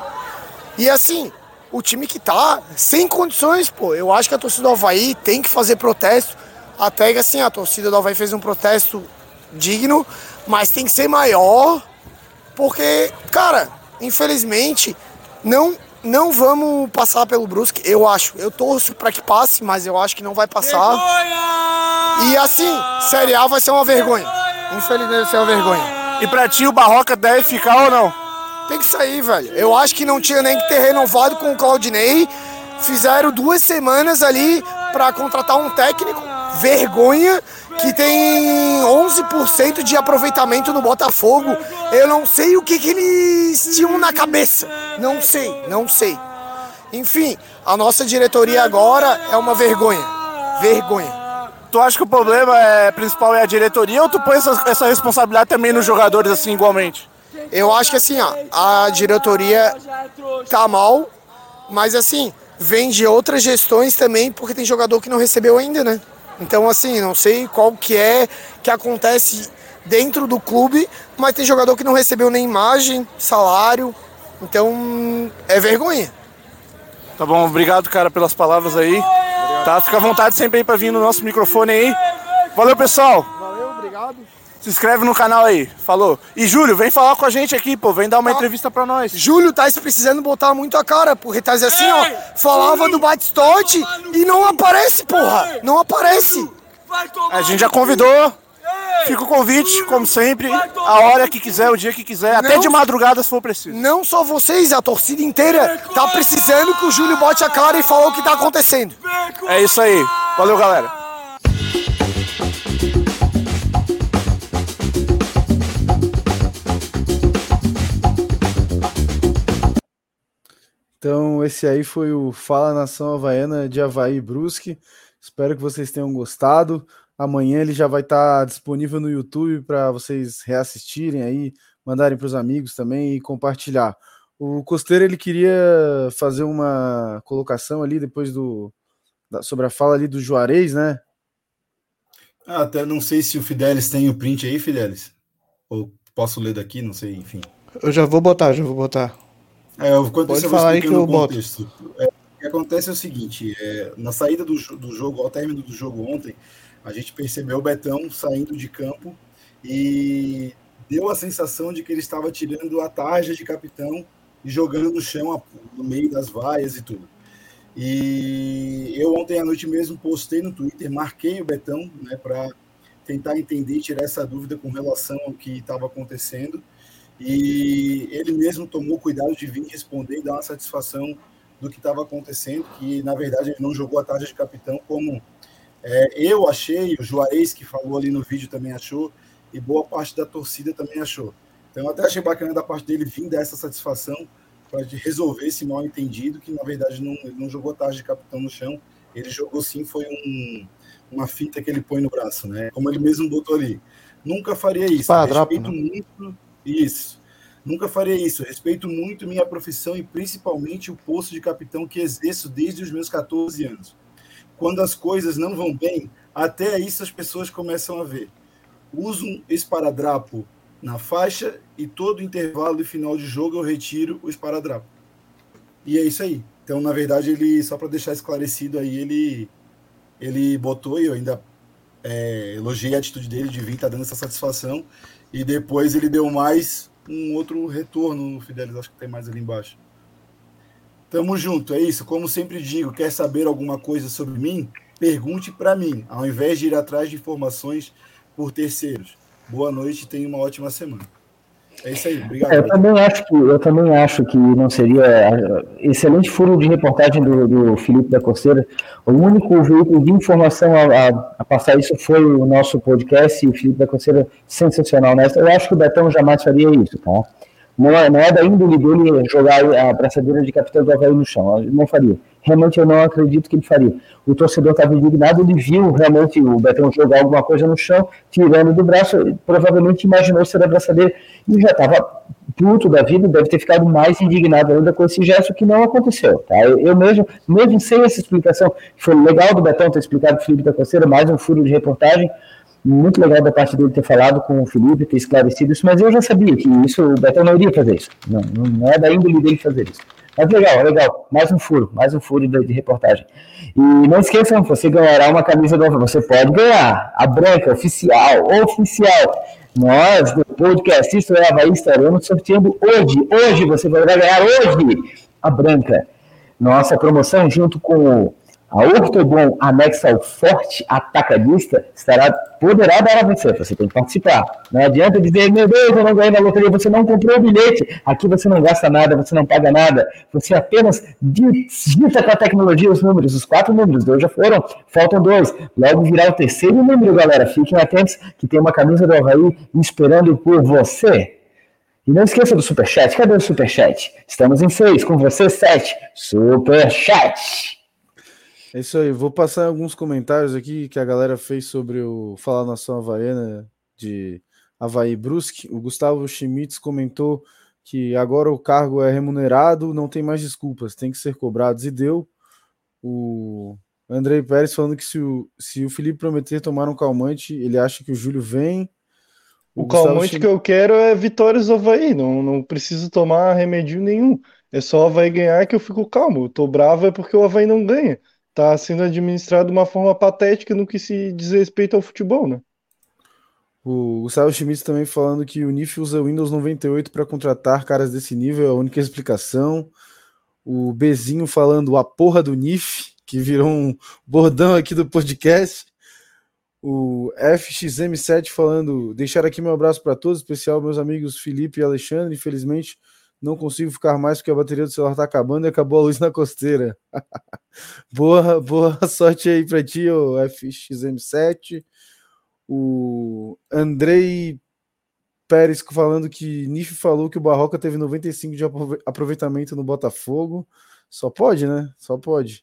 E assim, o time que tá sem condições, pô. Eu acho que a torcida do Avaí tem que fazer protesto. Até que assim, a torcida do Avaí fez um protesto digno, mas tem que ser maior, porque, cara, infelizmente, não vamos passar pelo Brusque, eu acho. Eu torço pra que passe, mas eu acho que não vai passar. Vergonha! E assim, Série A vai ser uma vergonha. Infelizmente, isso é uma vergonha. E pra ti, o Barroca deve ficar ou não? Tem que sair, velho. Eu acho que não tinha nem que ter renovado com o Claudinei. Fizeram 2 semanas ali pra contratar um técnico. Vergonha, que tem 11% de aproveitamento no Botafogo. Eu não sei o que eles tinham na cabeça. Não sei. Enfim, a nossa diretoria agora é uma vergonha. Vergonha. Tu acha que o problema principal é a diretoria ou tu põe essa responsabilidade também nos jogadores assim igualmente? Eu acho que assim, ó, a diretoria tá mal, mas assim, vem de outras gestões também, porque tem jogador que não recebeu ainda, né? Então assim, não sei qual que é que acontece dentro do clube, mas tem jogador que não recebeu nem imagem, salário, então é vergonha. Tá bom, obrigado, cara, pelas palavras aí. Obrigado. Tá, fica à vontade sempre aí pra vir no nosso microfone aí. Valeu, pessoal. Valeu, obrigado. Se inscreve no canal aí, falou. E Júlio, vem falar com a gente aqui, pô, vem dar uma entrevista pra nós. Júlio tá precisando botar muito a cara, porque tá assim, ei, ó, falava Júlio, do Batistote e não aparece, porra, ei, não aparece. A gente já convidou, fica o convite, Júlio, como sempre, a hora que quiser, o dia que quiser, não, até de madrugada se for preciso. Não só vocês, a torcida inteira tá precisando que o Júlio bote a cara e fale o que tá acontecendo. É isso aí, valeu, galera. Então esse aí foi o Fala Nação Havaiana de Avaí e Brusque. Espero que vocês tenham gostado. Amanhã ele já vai estar disponível no YouTube para vocês reassistirem aí, mandarem para os amigos também e compartilhar. O Costeiro, ele queria fazer uma colocação ali depois sobre a fala ali do Juarez, né? Ah, até não sei se o Fidelis tem o print aí, Fidelis. Ou posso ler daqui, não sei, enfim. Eu já vou botar, Pode falar aí que eu boto. O que acontece é o seguinte, na saída do jogo, ao término do jogo ontem, a gente percebeu o Betão saindo de campo e deu a sensação de que ele estava tirando a tarja de capitão e jogando no chão, no meio das vaias e tudo. E eu ontem à noite mesmo postei no Twitter, marquei o Betão, né, para tentar entender e tirar essa dúvida com relação ao que estava acontecendo. E ele mesmo tomou cuidado de vir responder e dar uma satisfação do que estava acontecendo, que na verdade ele não jogou a tarja de capitão como eu achei, o Juarez que falou ali no vídeo também achou, e boa parte da torcida também achou. Então eu até achei bacana da parte dele vir dar essa satisfação para resolver esse mal entendido, que na verdade ele não jogou a tarja de capitão no chão, ele jogou sim, foi uma fita que ele põe no braço, né? Como ele mesmo botou ali. Nunca faria isso, respeito muito... Isso, nunca faria isso. Respeito muito minha profissão e principalmente o posto de capitão que exerço desde os meus 14 anos. Quando as coisas não vão bem, até isso as pessoas começam a ver. Uso um esparadrapo na faixa e todo intervalo e final de jogo eu retiro o esparadrapo. E é isso aí. Então, na verdade, ele, só para deixar esclarecido aí, ele botou, e eu ainda elogiei a atitude dele de vir, tá dando essa satisfação. E depois ele deu mais um outro retorno, Fidelis, acho que tem mais ali embaixo. Tamo junto, é isso. Como sempre digo, quer saber alguma coisa sobre mim? Pergunte para mim, ao invés de ir atrás de informações por terceiros. Boa noite e tenha uma ótima semana. É isso aí, obrigado. Eu também acho que não seria... Excelente furo de reportagem do Felipe da Costeira. O único veículo de informação a passar isso foi o nosso podcast, e o Felipe da Costeira, sensacional nessa. Eu acho que o Betão jamais faria isso, tá? Não é da índole dele jogar a braçadeira de capitão do Avaí no chão. Ele não faria. Realmente eu não acredito que ele faria. O torcedor estava indignado, ele viu realmente o Betão jogar alguma coisa no chão, tirando do braço, provavelmente imaginou ser a braçadeira, e já estava puto da vida, deve ter ficado mais indignado ainda com esse gesto que não aconteceu, tá? Eu mesmo sem essa explicação, foi legal do Betão ter explicado para o Felipe da Costeira, mais um furo de reportagem, muito legal da parte dele ter falado com o Felipe, ter esclarecido isso, mas eu já sabia que isso, o Betão não iria fazer isso, não é da índole dele fazer isso. Mas legal, mais um furo de reportagem. E não esqueçam, você ganhará uma camisa nova, você pode ganhar, a branca, oficial. Nós, do podcast Isto é Avaí, estaremos sorteando hoje, você vai ganhar hoje a branca. Nossa promoção, junto com a Ortobom, anexa ao Forte Atacadista, poderá dar a vencer, você tem que participar. Não adianta dizer, meu Deus, eu não ganhei na loteria, você não comprou o bilhete. Aqui você não gasta nada, você não paga nada, você apenas digita com a tecnologia os números, os 4 números, 2 já foram, faltam 2. Logo virá o terceiro número, galera, fiquem atentos que tem uma camisa do Avaí esperando por você. E não esqueça do Superchat, cadê o Superchat? Estamos em 6, com você 7, Superchat! É isso aí, vou passar alguns comentários aqui que a galera fez sobre o Fala Nação Havaiana de Avaí Brusque. O Gustavo Schmitz comentou que agora o cargo é remunerado, não tem mais desculpas, tem que ser cobrados, e deu. O Andrei Pérez falando que se o Felipe prometer tomar um calmante, ele acha que o Júlio vem. O calmante Schmitz... que eu quero é vitórias do Avaí, não preciso tomar remédio nenhum. É só o Avaí ganhar que eu fico calmo. Eu tô bravo é porque o Avaí não ganha. Tá sendo administrado de uma forma patética no que se diz respeito ao futebol, né? O Gustavo Schmitz também falando que o NIF usa o Windows 98 para contratar caras desse nível, é a única explicação. O Bezinho falando a porra do NIF, que virou um bordão aqui do podcast. O FXM7 falando, deixar aqui meu abraço para todos, especial meus amigos Felipe e Alexandre, infelizmente não consigo ficar mais porque a bateria do celular tá acabando e acabou a luz na costeira. boa sorte aí para ti, o FXM7. O Andrei Pérez falando que Nif falou que o Barroca teve 95% de aproveitamento no Botafogo. Só pode, né? Só pode.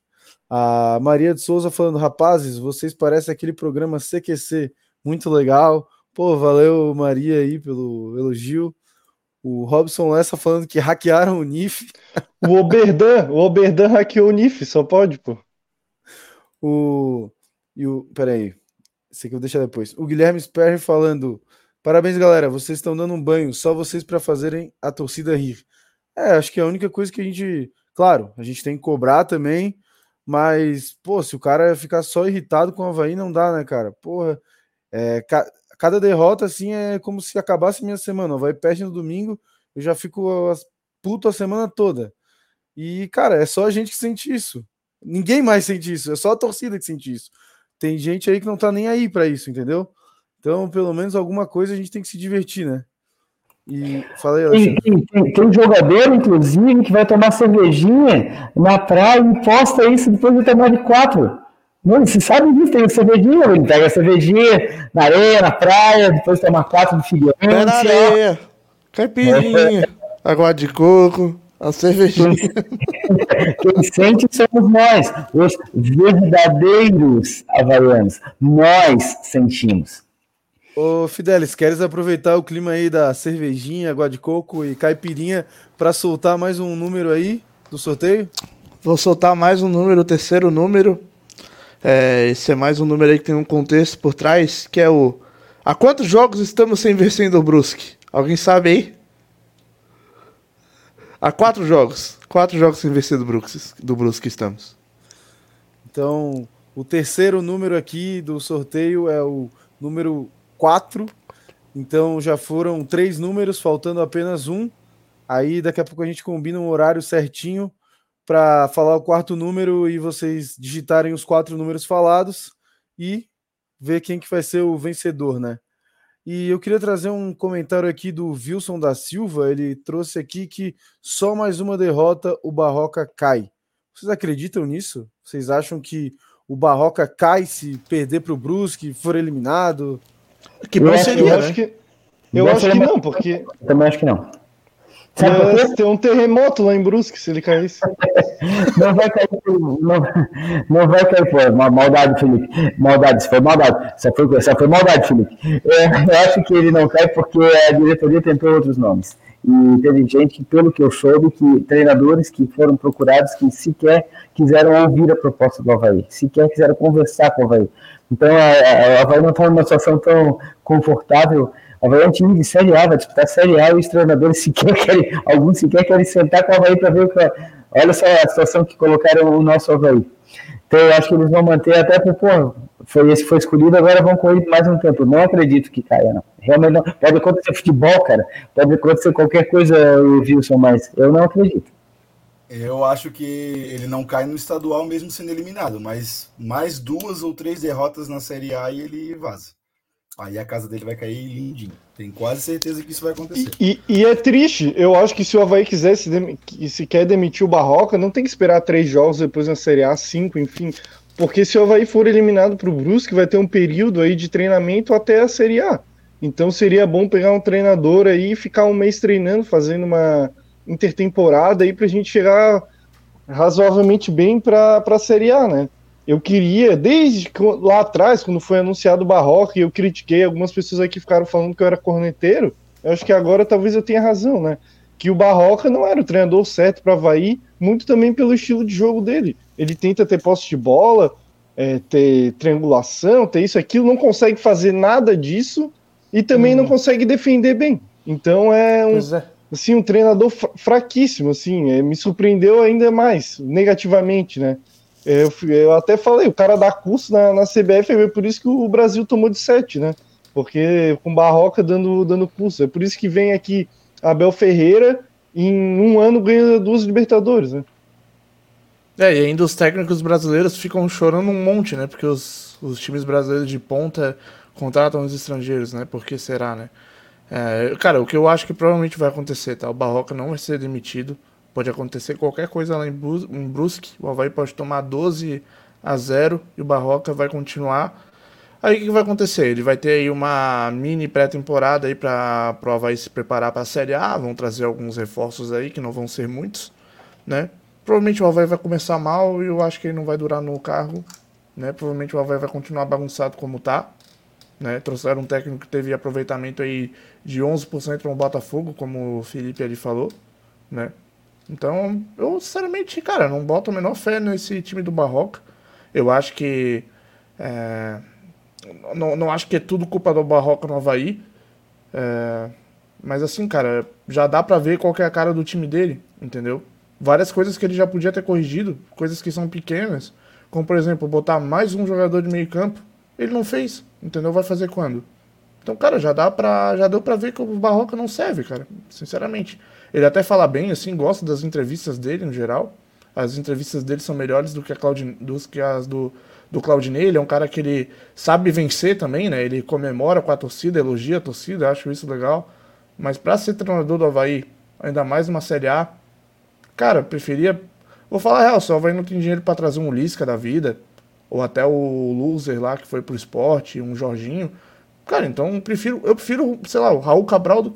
A Maria de Souza falando, rapazes, vocês parecem aquele programa CQC, muito legal. Pô, valeu Maria aí pelo elogio. O Robson Lessa falando que hackearam o Nif. O Oberdan hackeou o Nif, só pode, pô. Peraí. Esse aqui eu vou deixar depois. O Guilherme Sperry falando, parabéns, galera, vocês estão dando um banho, só vocês para fazerem a torcida rir. É, acho que a única coisa que a gente... Claro, a gente tem que cobrar também, mas, pô, se o cara ficar só irritado com o Avaí, não dá, né, cara? Porra, cada derrota, assim, é como se acabasse minha semana. O Avaí perde no domingo, eu já fico puto a semana toda. E, cara, é só a gente que sente isso. Ninguém mais sente isso, é só a torcida que sente isso. Tem gente aí que não tá nem aí pra isso, entendeu? Então, pelo menos alguma coisa a gente tem que se divertir, né? E falei, Alexandre. Tem jogador, inclusive, que vai tomar cervejinha na praia e posta isso depois de tomar de 4. Mano, você sabe disso, tem cervejinha, ele pega cervejinha na areia, na praia, depois tomar 4 do Figueirense. É na areia, caipirinha, água de coco. A cervejinha. Quem sente somos nós, os verdadeiros havaianos. Nós sentimos. Ô Fidelis, queres aproveitar o clima aí da cervejinha, água de coco e caipirinha para soltar mais um número aí do sorteio? Vou soltar mais um número, o terceiro número. Esse é mais um número aí que tem um contexto por trás, que é o... Há quantos jogos estamos sem vencer o Brusque? Alguém sabe aí? Há 4 jogos. 4 jogos sem vencer do Brusque estamos. Então, o terceiro número aqui do sorteio é o número 4. Então, já foram 3 números, faltando apenas um. Aí, daqui a pouco a gente combina um horário certinho para falar o 4º número e vocês digitarem os 4 números falados e ver quem que vai ser o vencedor, né? E eu queria trazer um comentário aqui do Wilson da Silva, ele trouxe aqui que só mais uma derrota o Barroca cai. Vocês acreditam nisso? Vocês acham que o Barroca cai se perder para o Brusque, for eliminado? Que bom seria, eu acho, né? Eu acho que não, porque... Eu também acho que não. Tem um terremoto lá em Brusque se ele caísse. Não vai cair, pô. Maldade, Felipe. Só foi maldade, Felipe. Eu acho que ele não cai porque a diretoria tentou outros nomes. E teve gente, pelo que eu soube, que treinadores que foram procurados que sequer quiseram ouvir a proposta do Avaí, sequer quiseram conversar com o Avaí. Então, o Avaí não está numa situação tão confortável. O Avaí é um time de Série A, vai disputar Série A e os treinadores alguns sequer querem sentar com o Avaí para ver o que... Olha só a situação que colocaram o nosso Avaí. Então eu acho que eles vão manter até porque, pô, foi escolhido, agora vão correr mais um tempo. Não acredito que caia, não. Realmente não. Pode acontecer futebol, cara. Pode acontecer qualquer coisa, Wilson, mas eu não acredito. Eu acho que ele não cai no estadual mesmo sendo eliminado, mas mais 2 ou 3 derrotas na Série A e ele vaza. Aí a casa dele vai cair lindinho. Tenho quase certeza que isso vai acontecer. E é triste. Eu acho que se o Avaí quiser se quer demitir o Barroca, não tem que esperar 3 jogos depois na Série A, 5, enfim. Porque se o Avaí for eliminado para o Brusque, vai ter um período aí de treinamento até a Série A. Então seria bom pegar um treinador aí e ficar um mês treinando, fazendo uma intertemporada aí para a gente chegar razoavelmente bem para a Série A, né? Eu queria, desde lá atrás, quando foi anunciado o Barroca, e eu critiquei, algumas pessoas aqui ficaram falando que eu era corneteiro, eu acho que agora talvez eu tenha razão, né? Que o Barroca não era o treinador certo para o Avaí, muito também pelo estilo de jogo dele. Ele tenta ter posse de bola, ter triangulação, ter isso, aquilo, não consegue fazer nada disso e também não consegue defender bem. Então assim, um treinador fraquíssimo, assim, me surpreendeu ainda mais, negativamente, né? Eu até falei, o cara dá curso na CBF, é por isso que o Brasil tomou de 7, né? Porque com Barroca dando curso. É por isso que vem aqui Abel Ferreira em um ano ganha 2 Libertadores, né? E ainda os técnicos brasileiros ficam chorando um monte, né? Porque os times brasileiros de ponta contratam os estrangeiros, né? Por que será, né? Cara, o que eu acho que provavelmente vai acontecer, tá? O Barroca não vai ser demitido. Pode acontecer qualquer coisa lá em Brusque, o Avaí pode tomar 12-0 e o Barroca vai continuar. Aí o que vai acontecer? Ele vai ter aí uma mini pré-temporada aí para o Avaí se preparar para a Série A, vão trazer alguns reforços aí que não vão ser muitos, né? Provavelmente o Avaí vai começar mal e eu acho que ele não vai durar no cargo, né? Provavelmente o Avaí vai continuar bagunçado como tá, né? Trouxeram um técnico que teve aproveitamento aí de 11% para o Botafogo, como o Felipe ali falou, né? Então, eu sinceramente, cara, não boto a menor fé nesse time do Barroca. Eu acho que... não acho que é tudo culpa do Barroca no Avaí. Mas assim, cara, já dá pra ver qual que é a cara do time dele, entendeu? Várias coisas que ele já podia ter corrigido, coisas que são pequenas. Como, por exemplo, botar mais um jogador de meio campo. Ele não fez, entendeu? Vai fazer quando? Então, cara, já deu pra ver que o Barroca não serve, cara, sinceramente. Ele até fala bem, assim, gosto das entrevistas dele, no geral. As entrevistas dele são melhores do que, as do Claudinei. Ele é um cara que ele sabe vencer também, né? Ele comemora com a torcida, elogia a torcida, acho isso legal. Mas pra ser treinador do Avaí, ainda mais uma Série A, cara, preferia... Vou falar real, só o Avaí não tem dinheiro pra trazer um Lisca da vida, ou até o Loser lá, que foi pro Sport, um Jorginho. Cara, então eu prefiro, sei lá, o Raul Cabral do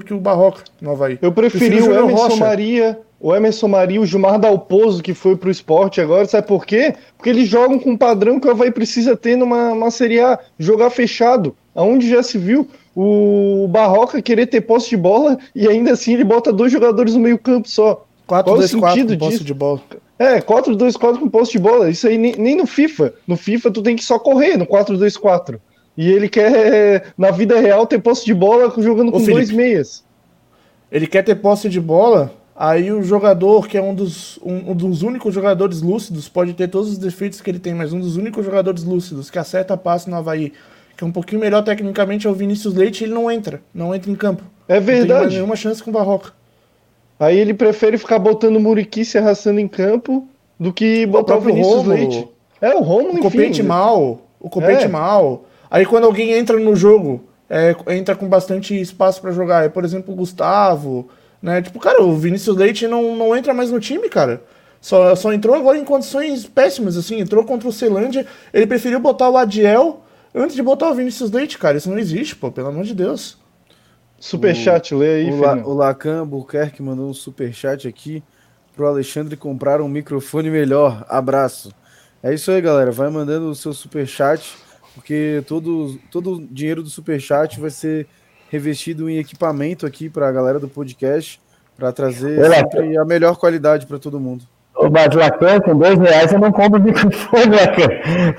que o Barroca no Avaí. Eu preferi o Emerson Maria, o Gilmar Dalpozo, que foi pro Sport agora, sabe por quê? Porque eles jogam com um padrão que o Avaí precisa ter numa Série A, jogar fechado, aonde já se viu o Barroca querer ter posse de bola e ainda assim ele bota 2 jogadores no meio campo só. 4-2-4 com posse de bola. 4-2-4 com posse de bola, isso aí nem no FIFA. No FIFA tu tem que só correr no 4-2-4. E ele quer, na vida real, ter posse de bola jogando com 2 meias. Ele quer ter posse de bola, aí o jogador, que é um dos únicos jogadores lúcidos, pode ter todos os defeitos que ele tem, mas um dos únicos jogadores lúcidos que acerta passe no Avaí, que é um pouquinho melhor tecnicamente, é o Vinícius Leite, ele não entra em campo. É verdade. Não tem nenhuma chance com o Barroca. Aí ele prefere ficar botando o Muriqui se arrastando em campo do que botar o Vinícius Leite. O Rômulo, enfim. O Copete mal... Aí quando alguém entra no jogo, entra com bastante espaço pra jogar. Por exemplo, o Gustavo, né? Tipo, cara, o Vinícius Leite não entra mais no time, cara. Só entrou agora em condições péssimas, assim. Entrou contra o Ceilândia, ele preferiu botar o Adiel antes de botar o Vinícius Leite, cara. Isso não existe, pô, pelo amor de Deus. Superchat, lê aí, Fernando. O Lacan Buquerque mandou um superchat aqui pro Alexandre comprar um microfone melhor. Abraço. É isso aí, galera. Vai mandando o seu superchat. Porque todo o dinheiro do Superchat vai ser revestido em equipamento aqui para a galera do podcast, para trazer sempre a melhor qualidade para todo mundo. Ô, mas Lacan, com R$2 eu não compro microfone, Lacan.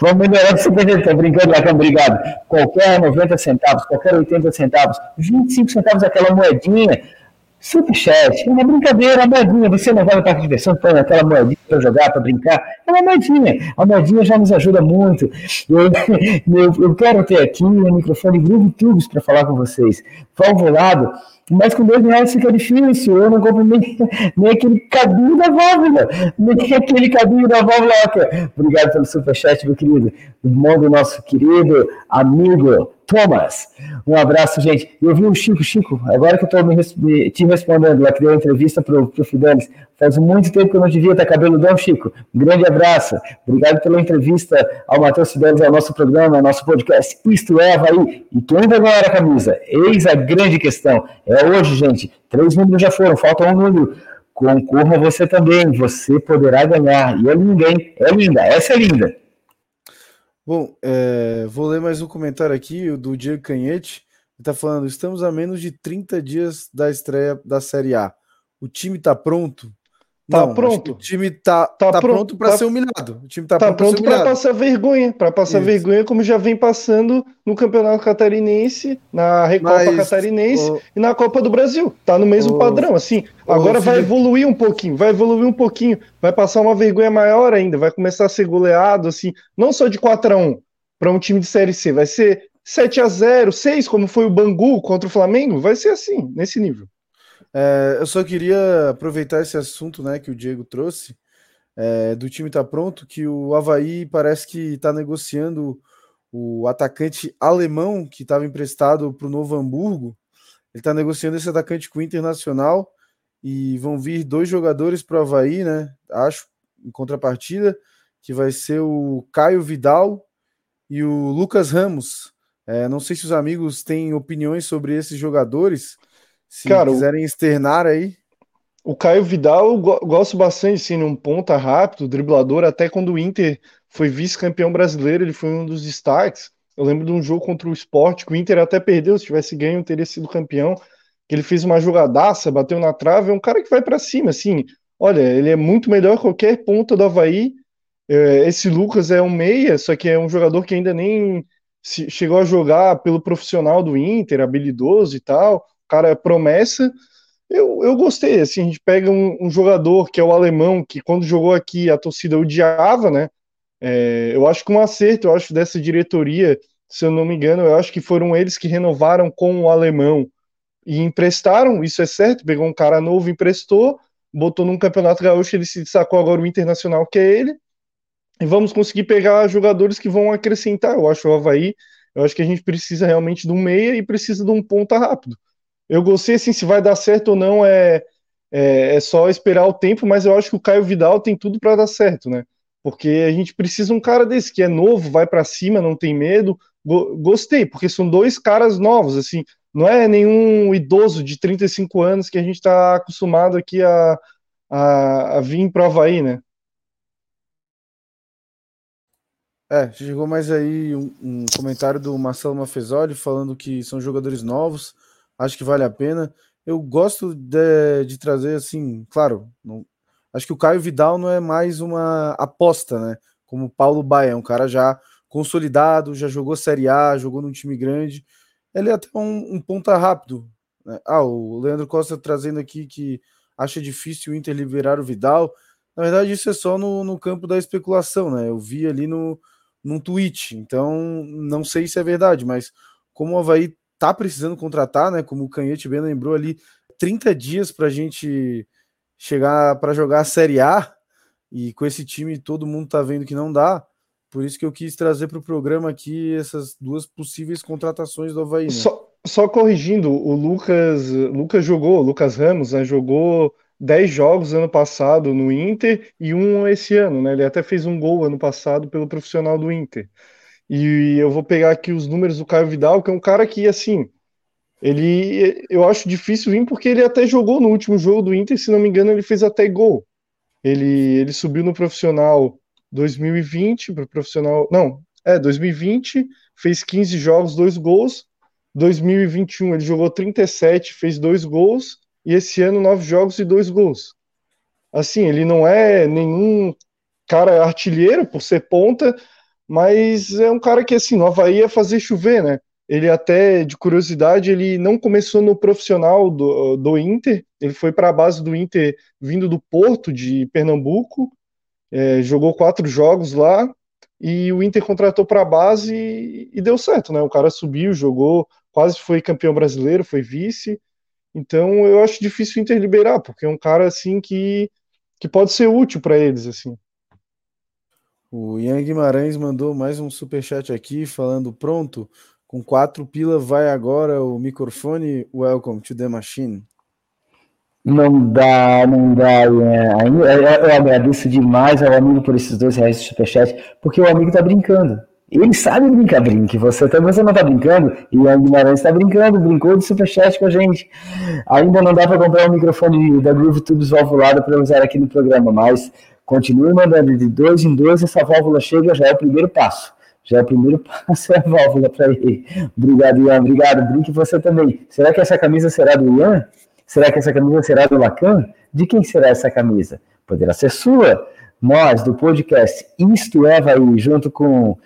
Vamos melhorar o Superchat. Tá brincando, Lacan, obrigado. Qualquer 90 centavos, qualquer 80 centavos, 25 centavos aquela moedinha. Superchat, é uma brincadeira, é uma moedinha. Você não vai no parque de diversão, põe aquela moedinha para jogar, para brincar. É uma moedinha. A moedinha já nos ajuda muito. Eu quero ter aqui um microfone grande tubos para falar com vocês. Valvulado, mas com R$2 fica difícil. Eu não compro nem aquele cabinho da válvula. Nem aquele cabinho da válvula. Obrigado pelo superchat, meu querido. Irmão do nosso querido amigo Thomas, um abraço, gente. Eu vi o Chico, agora que eu estou te respondendo, lá que deu a entrevista para o Fidelis, faz muito tempo que eu não devia estar cabeludão, Chico. Um grande abraço. Obrigado pela entrevista ao Matheus Fidelis, ao nosso programa, ao nosso podcast. Isto é Avaí. E quem vai ganhar a camisa? Eis a grande questão. É hoje, gente. 3 números já foram, falta um número. Concorra você também, você poderá ganhar. E é linda, hein? É linda, essa é linda. Bom, vou ler mais um comentário aqui, o do Diego Canhete. Ele está falando, estamos a menos de 30 dias da estreia da Série A. O time está pronto? Tá não, pronto. O time tá pronto para ser humilhado. O time tá pronto para passar vergonha, como já vem passando no Campeonato Catarinense, na Recopa Catarinense e na Copa do Brasil. Tá no mesmo padrão, assim. Agora vai evoluir um pouquinho, vai passar uma vergonha maior ainda, vai começar a ser goleado, assim, não só de 4-1 para um time de Série C, vai ser 7-0, 6, como foi o Bangu contra o Flamengo, vai ser assim, nesse nível. Eu só queria aproveitar esse assunto, né, que o Diego trouxe, do time tá pronto, que o Avaí parece que está negociando o atacante alemão que estava emprestado para o Novo Hamburgo. Ele está negociando esse atacante com o Internacional e vão vir 2 jogadores para o Avaí, né, acho, em contrapartida, que vai ser o Caio Vidal e o Lucas Ramos. Não sei se os amigos têm opiniões sobre esses jogadores. Se quiserem externar aí. O Caio Vidal eu gosto bastante, assim, um ponta rápido, driblador, até quando o Inter foi vice-campeão brasileiro, ele foi um dos destaques. Eu lembro de um jogo contra o Sport, que o Inter até perdeu, se tivesse ganho, teria sido campeão, que ele fez uma jogadaça, bateu na trave, é um cara que vai pra cima, assim, olha, ele é muito melhor que qualquer ponta do Avaí. Esse Lucas é um meia, só que é um jogador que ainda nem chegou a jogar pelo profissional do Inter, habilidoso e tal, cara é promessa. Eu gostei, assim, a gente pega um jogador que é o alemão, que quando jogou aqui a torcida odiava, né, eu acho que um acerto, eu acho, dessa diretoria, se eu não me engano, eu acho que foram eles que renovaram com o alemão e emprestaram, isso é certo, pegou um cara novo, emprestou, botou num Campeonato Gaúcho, ele se destacou, agora o Internacional que é ele, e vamos conseguir pegar jogadores que vão acrescentar, eu acho, o Avaí, eu acho que a gente precisa realmente de um meia e precisa de um ponta rápido. Eu gostei, assim, se vai dar certo ou não é só esperar o tempo, mas eu acho que o Caio Vidal tem tudo para dar certo, né? Porque a gente precisa de um cara desse, que é novo, vai para cima, não tem medo. Gostei, porque são 2 caras novos, assim, não é nenhum idoso de 35 anos que a gente está acostumado aqui a vir para o Avaí, né? Chegou mais aí um comentário do Marcelo Mafezoli falando que são jogadores novos, acho que vale a pena. Eu gosto de trazer, assim, claro, acho que o Caio Vidal não é mais uma aposta, né? Como o Paulo Baia, um cara já consolidado, já jogou Série A, jogou num time grande. Ele é até um ponta rápido, né? O Leandro Costa trazendo aqui que acha difícil o Inter liberar o Vidal. Na verdade, isso é só no campo da especulação, né? Eu vi ali num tweet, então não sei se é verdade, mas como o Avaí tá precisando contratar, né, como o Canhete bem lembrou ali, 30 dias pra gente chegar para jogar a Série A, e com esse time todo mundo tá vendo que não dá, por isso que eu quis trazer pro programa aqui essas 2 possíveis contratações do Avaí, né? Só corrigindo, o Lucas Ramos, né, jogou 10 jogos ano passado no Inter e um esse ano, né, ele até fez um gol ano passado pelo profissional do Inter. E eu vou pegar aqui os números do Caio Vidal, que é um cara que, assim, ele, eu acho difícil vir, porque ele até jogou no último jogo do Inter, se não me engano, ele fez até gol. Ele subiu no profissional 2020, pro profissional, 2020, fez 15 jogos, 2 gols. 2021 ele jogou 37, fez 2 gols, e esse ano 9 jogos e 2 gols. Assim, ele não é nenhum cara artilheiro por ser ponta, mas é um cara que, assim, no Avaí ia fazer chover, né? Ele até, de curiosidade, ele não começou no profissional do Inter, ele foi para a base do Inter vindo do Porto, de Pernambuco, jogou 4 jogos lá, e o Inter contratou para a base e deu certo, né? O cara subiu, jogou, quase foi campeão brasileiro, foi vice, então eu acho difícil o Inter liberar, porque é um cara, assim, que pode ser útil para eles, assim. O Ian Guimarães mandou mais um superchat aqui, falando, pronto, com 4 pila vai agora o microfone, Welcome to the Machine. Não dá, Ian. Eu agradeço demais ao amigo por esses R$2 de superchat, porque o amigo tá brincando. Ele sabe brincar-brinque, você não tá brincando, e o Guimarães tá brincando, brincou de superchat com a gente. Ainda não dá para comprar um microfone da Groove Tubes valvulado para usar aqui no programa, mas continue mandando de 2 em 2, essa válvula chega, já é o primeiro passo. Já é o primeiro passo, é a válvula para ele. Obrigado, Ian, obrigado, brinque você também. Será que essa camisa será do Ian? Será que essa camisa será do Lacan? De quem será essa camisa? Poderá ser sua. Nós, do podcast Isto é Avaí, junto com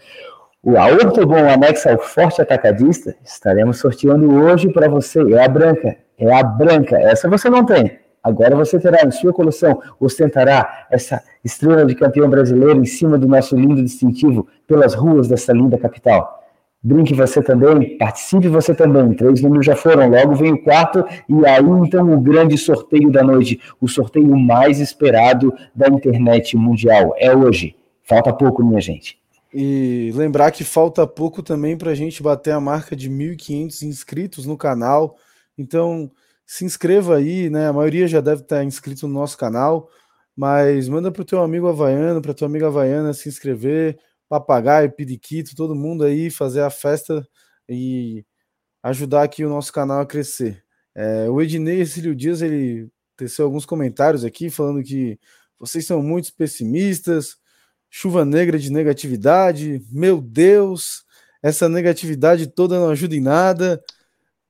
o Ortobom, anexo ao Forte Atacadista, estaremos sorteando hoje para você. É a branca. Essa você não tem. Agora você terá em sua coleção, ostentará essa estrela de campeão brasileiro em cima do nosso lindo distintivo pelas ruas dessa linda capital. Brinque você também, participe você também. 3 números já foram, logo vem o 4, e aí então o grande sorteio da noite, o sorteio mais esperado da internet mundial. É hoje. Falta pouco, minha gente. E lembrar que falta pouco também para a gente bater a marca de 1.500 inscritos no canal. Então, se inscreva aí, né? A maioria já deve estar inscrito no nosso canal, mas manda para o teu amigo havaiano, para tua amiga havaiana se inscrever. Papagaio, periquito, todo mundo aí fazer a festa e ajudar aqui o nosso canal a crescer. O Ednei Cílio Dias, ele teceu alguns comentários aqui falando que vocês são muito pessimistas, chuva negra de negatividade, meu Deus, essa negatividade toda não ajuda em nada,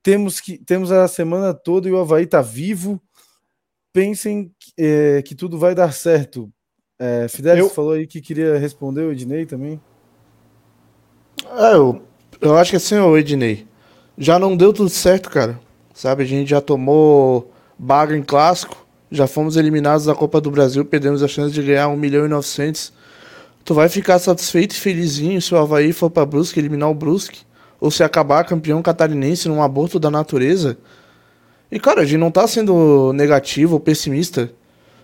temos a semana toda e o Avaí tá vivo, pensem que tudo vai dar certo. Fidelis falou aí que queria responder o Ednei também. Eu acho que assim, o Ednei, já não deu tudo certo, cara. Sabe, a gente já tomou baga em clássico, já fomos eliminados da Copa do Brasil, perdemos a chance de ganhar 1.900.000. Tu vai ficar satisfeito e felizinho se o Avaí for pra Brusque, eliminar o Brusque, ou se acabar campeão catarinense num aborto da natureza? E, cara, a gente não tá sendo negativo ou pessimista.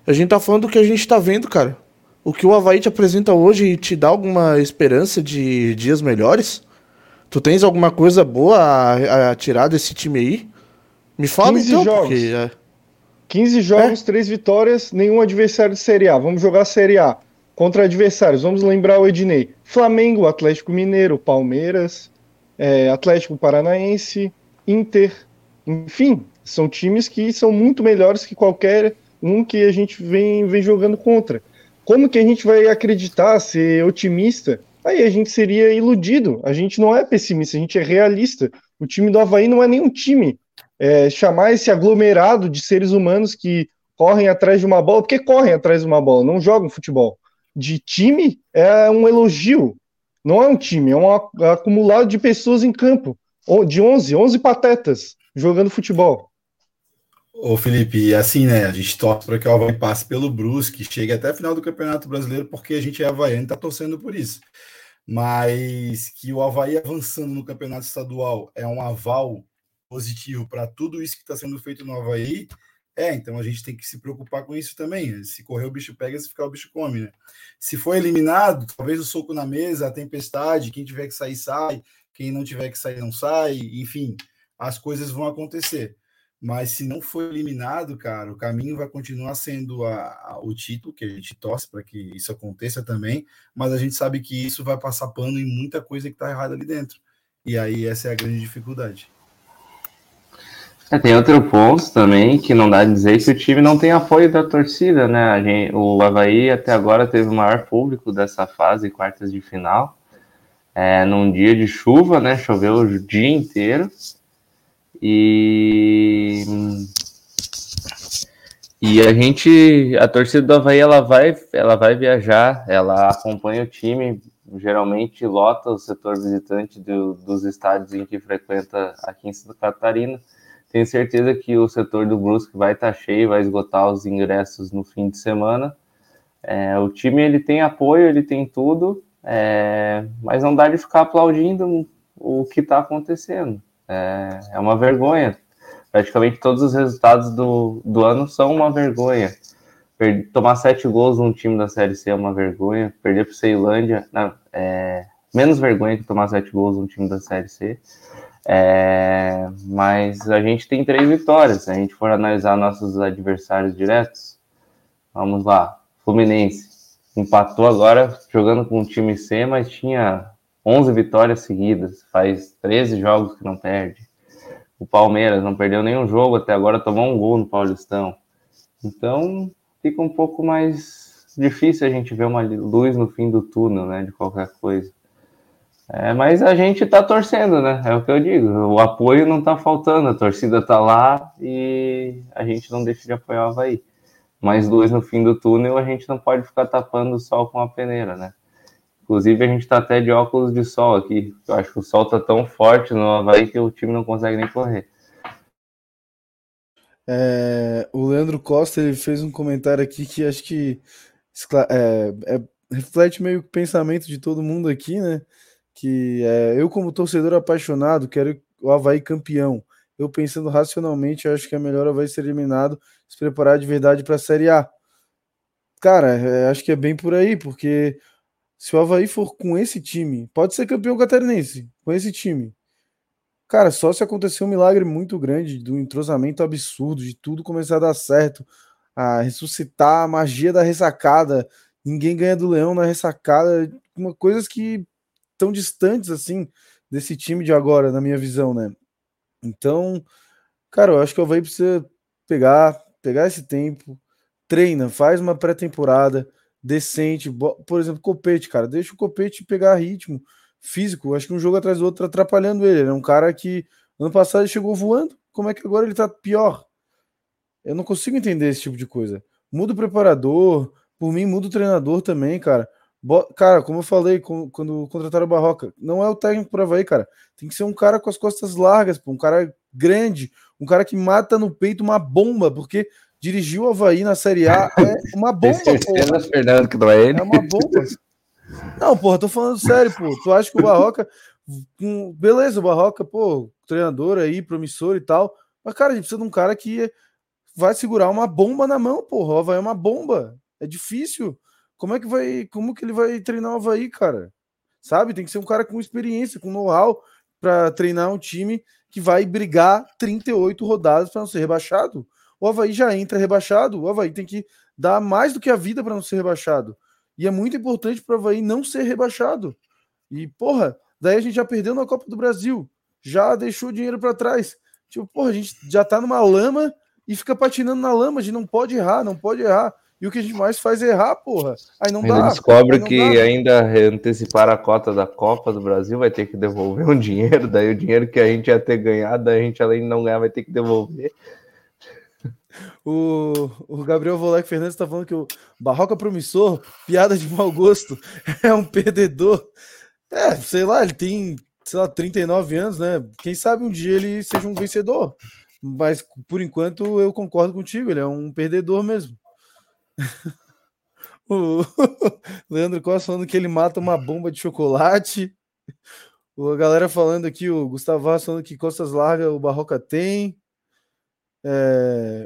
A gente tá falando do que a gente tá vendo, cara. O que o Avaí te apresenta hoje te dá alguma esperança de dias melhores? Tu tens alguma coisa boa a tirar desse time aí? Me fala 15 então, jogos. Porque... 15 jogos, 3 vitórias, nenhum adversário de Série A. Vamos jogar Série A contra adversários. Vamos lembrar o Ednei. Flamengo, Atlético Mineiro, Palmeiras, Atlético Paranaense, Inter. Enfim, são times que são muito melhores que qualquer... que a gente vem jogando contra. Como que a gente vai acreditar, ser otimista? Aí a gente seria iludido. A gente não é pessimista, a gente é realista. O time do Avaí não é nenhum time. Chamar esse aglomerado de seres humanos que correm atrás de uma bola, porque correm atrás de uma bola, não jogam futebol. De time é um elogio. Não é um time, é um acumulado de pessoas em campo. De 11 patetas jogando futebol. Ô Felipe, assim, né, a gente torce para que o Avaí passe pelo Brusque, chegue até a final do Campeonato Brasileiro, porque a gente é havaiano e está torcendo por isso. Mas que o Avaí avançando no Campeonato Estadual é um aval positivo para tudo isso que está sendo feito no Avaí, então a gente tem que se preocupar com isso também, né? Se correr o bicho pega, se ficar o bicho come, né? Se for eliminado, talvez o soco na mesa, a tempestade, quem tiver que sair, sai, quem não tiver que sair, não sai, enfim, as coisas vão acontecer. Mas se não for eliminado, cara, o caminho vai continuar sendo o título, que a gente torce para que isso aconteça também, mas a gente sabe que isso vai passar pano em muita coisa que está errada ali dentro. E aí essa é a grande dificuldade. Tem outro ponto também, que não dá a dizer que o time não tem apoio da torcida, né? O Avaí até agora teve o maior público dessa fase, quartas de final, num dia de chuva, né? Choveu o dia inteiro. E a torcida do Avaí, ela vai viajar, ela acompanha o time, geralmente lota o setor visitante dos estádios em que frequenta aqui em Santa Catarina. Tenho certeza que o setor do Brusque vai estar cheio, vai esgotar os ingressos no fim de semana. O time, ele tem apoio, ele tem tudo, mas não dá de ficar aplaudindo o que está acontecendo. É uma vergonha. Praticamente todos os resultados do ano são uma vergonha. Tomar 7 gols num time da Série C é uma vergonha. Perder para o Ceilândia é menos vergonha que tomar 7 gols num time da Série C. Mas a gente tem 3 vitórias. Se a gente for analisar nossos adversários diretos, vamos lá. Fluminense empatou agora jogando com o time C, mas tinha 11 vitórias seguidas, faz 13 jogos que não perde. O Palmeiras não perdeu nenhum jogo até agora, tomou um gol no Paulistão. Então, fica um pouco mais difícil a gente ver uma luz no fim do túnel, né, de qualquer coisa. É, mas a gente tá torcendo, né, é o que eu digo, o apoio não tá faltando, a torcida tá lá e a gente não deixa de apoiar o Avaí. Mas luz no fim do túnel a gente não pode ficar tapando o sol com a peneira, né. Inclusive a gente tá até de óculos de sol aqui, eu acho que o sol tá tão forte no Avaí que o time não consegue nem correr. O Leandro Costa, ele fez um comentário aqui que acho que reflete meio o pensamento de todo mundo aqui, né, que eu, como torcedor apaixonado, quero o Avaí campeão. Eu, pensando racionalmente, acho que é melhor o Avaí ser eliminado, se preparar de verdade para a Série A. Cara, acho que é bem por aí, porque se o Avaí for com esse time, pode ser campeão catarinense, com esse time. Cara, só se acontecer um milagre muito grande, do entrosamento absurdo, de tudo começar a dar certo, a ressuscitar a magia da ressacada, ninguém ganha do Leão na ressacada, coisas que estão distantes, assim, desse time de agora, na minha visão, né? Então, cara, eu acho que o Avaí precisa pegar esse tempo, treina, faz uma pré-temporada decente, por exemplo, Copete, cara, deixa o Copete pegar ritmo físico, acho que um jogo atrás do outro atrapalhando ele. Ele é um cara que ano passado ele chegou voando, como é que agora ele tá pior? Eu não consigo entender esse tipo de coisa. Muda o preparador, por mim muda o treinador também, cara. Cara, como eu falei quando contrataram o Barroca, não é o técnico pro Avaí, cara, tem que ser um cara com as costas largas, um cara grande, um cara que mata no peito uma bomba, porque dirigiu o Avaí na Série A é uma bomba, pô. Fernando, que não é ele. É uma bomba. Não, porra, tô falando sério, pô. Tu acha que o Barroca... Beleza, o Barroca, pô, treinador aí, promissor e tal. Mas, cara, a gente precisa de um cara que vai segurar uma bomba na mão, porra. O Avaí é uma bomba. É difícil. Como que ele vai treinar o Avaí, cara? Sabe? Tem que ser um cara com experiência, com know-how, pra treinar um time que vai brigar 38 rodadas pra não ser rebaixado. O Avaí já entra rebaixado. O Avaí tem que dar mais do que a vida pra não ser rebaixado. E é muito importante para o Avaí não ser rebaixado. E, porra, daí a gente já perdeu na Copa do Brasil. Já deixou o dinheiro para trás. Tipo, porra, a gente já tá numa lama e fica patinando na lama. A gente não pode errar. E o que a gente mais faz é errar, porra. Aí não ainda dá. Descobre que ainda antecipar a cota da Copa do Brasil vai ter que devolver um dinheiro. Daí o dinheiro que a gente ia ter ganhado, a gente, além de não ganhar, vai ter que devolver. O Gabriel Volec Fernandes tá falando que o Barroca promissor, piada de mau gosto, é um perdedor. Sei lá, ele tem, 39 anos, né? Quem sabe um dia ele seja um vencedor. Mas, por enquanto, eu concordo contigo, ele é um perdedor mesmo. O Leandro Costa falando que ele mata uma bomba de chocolate. A galera falando aqui, o Gustavo Vargas falando que costas largas o Barroca tem.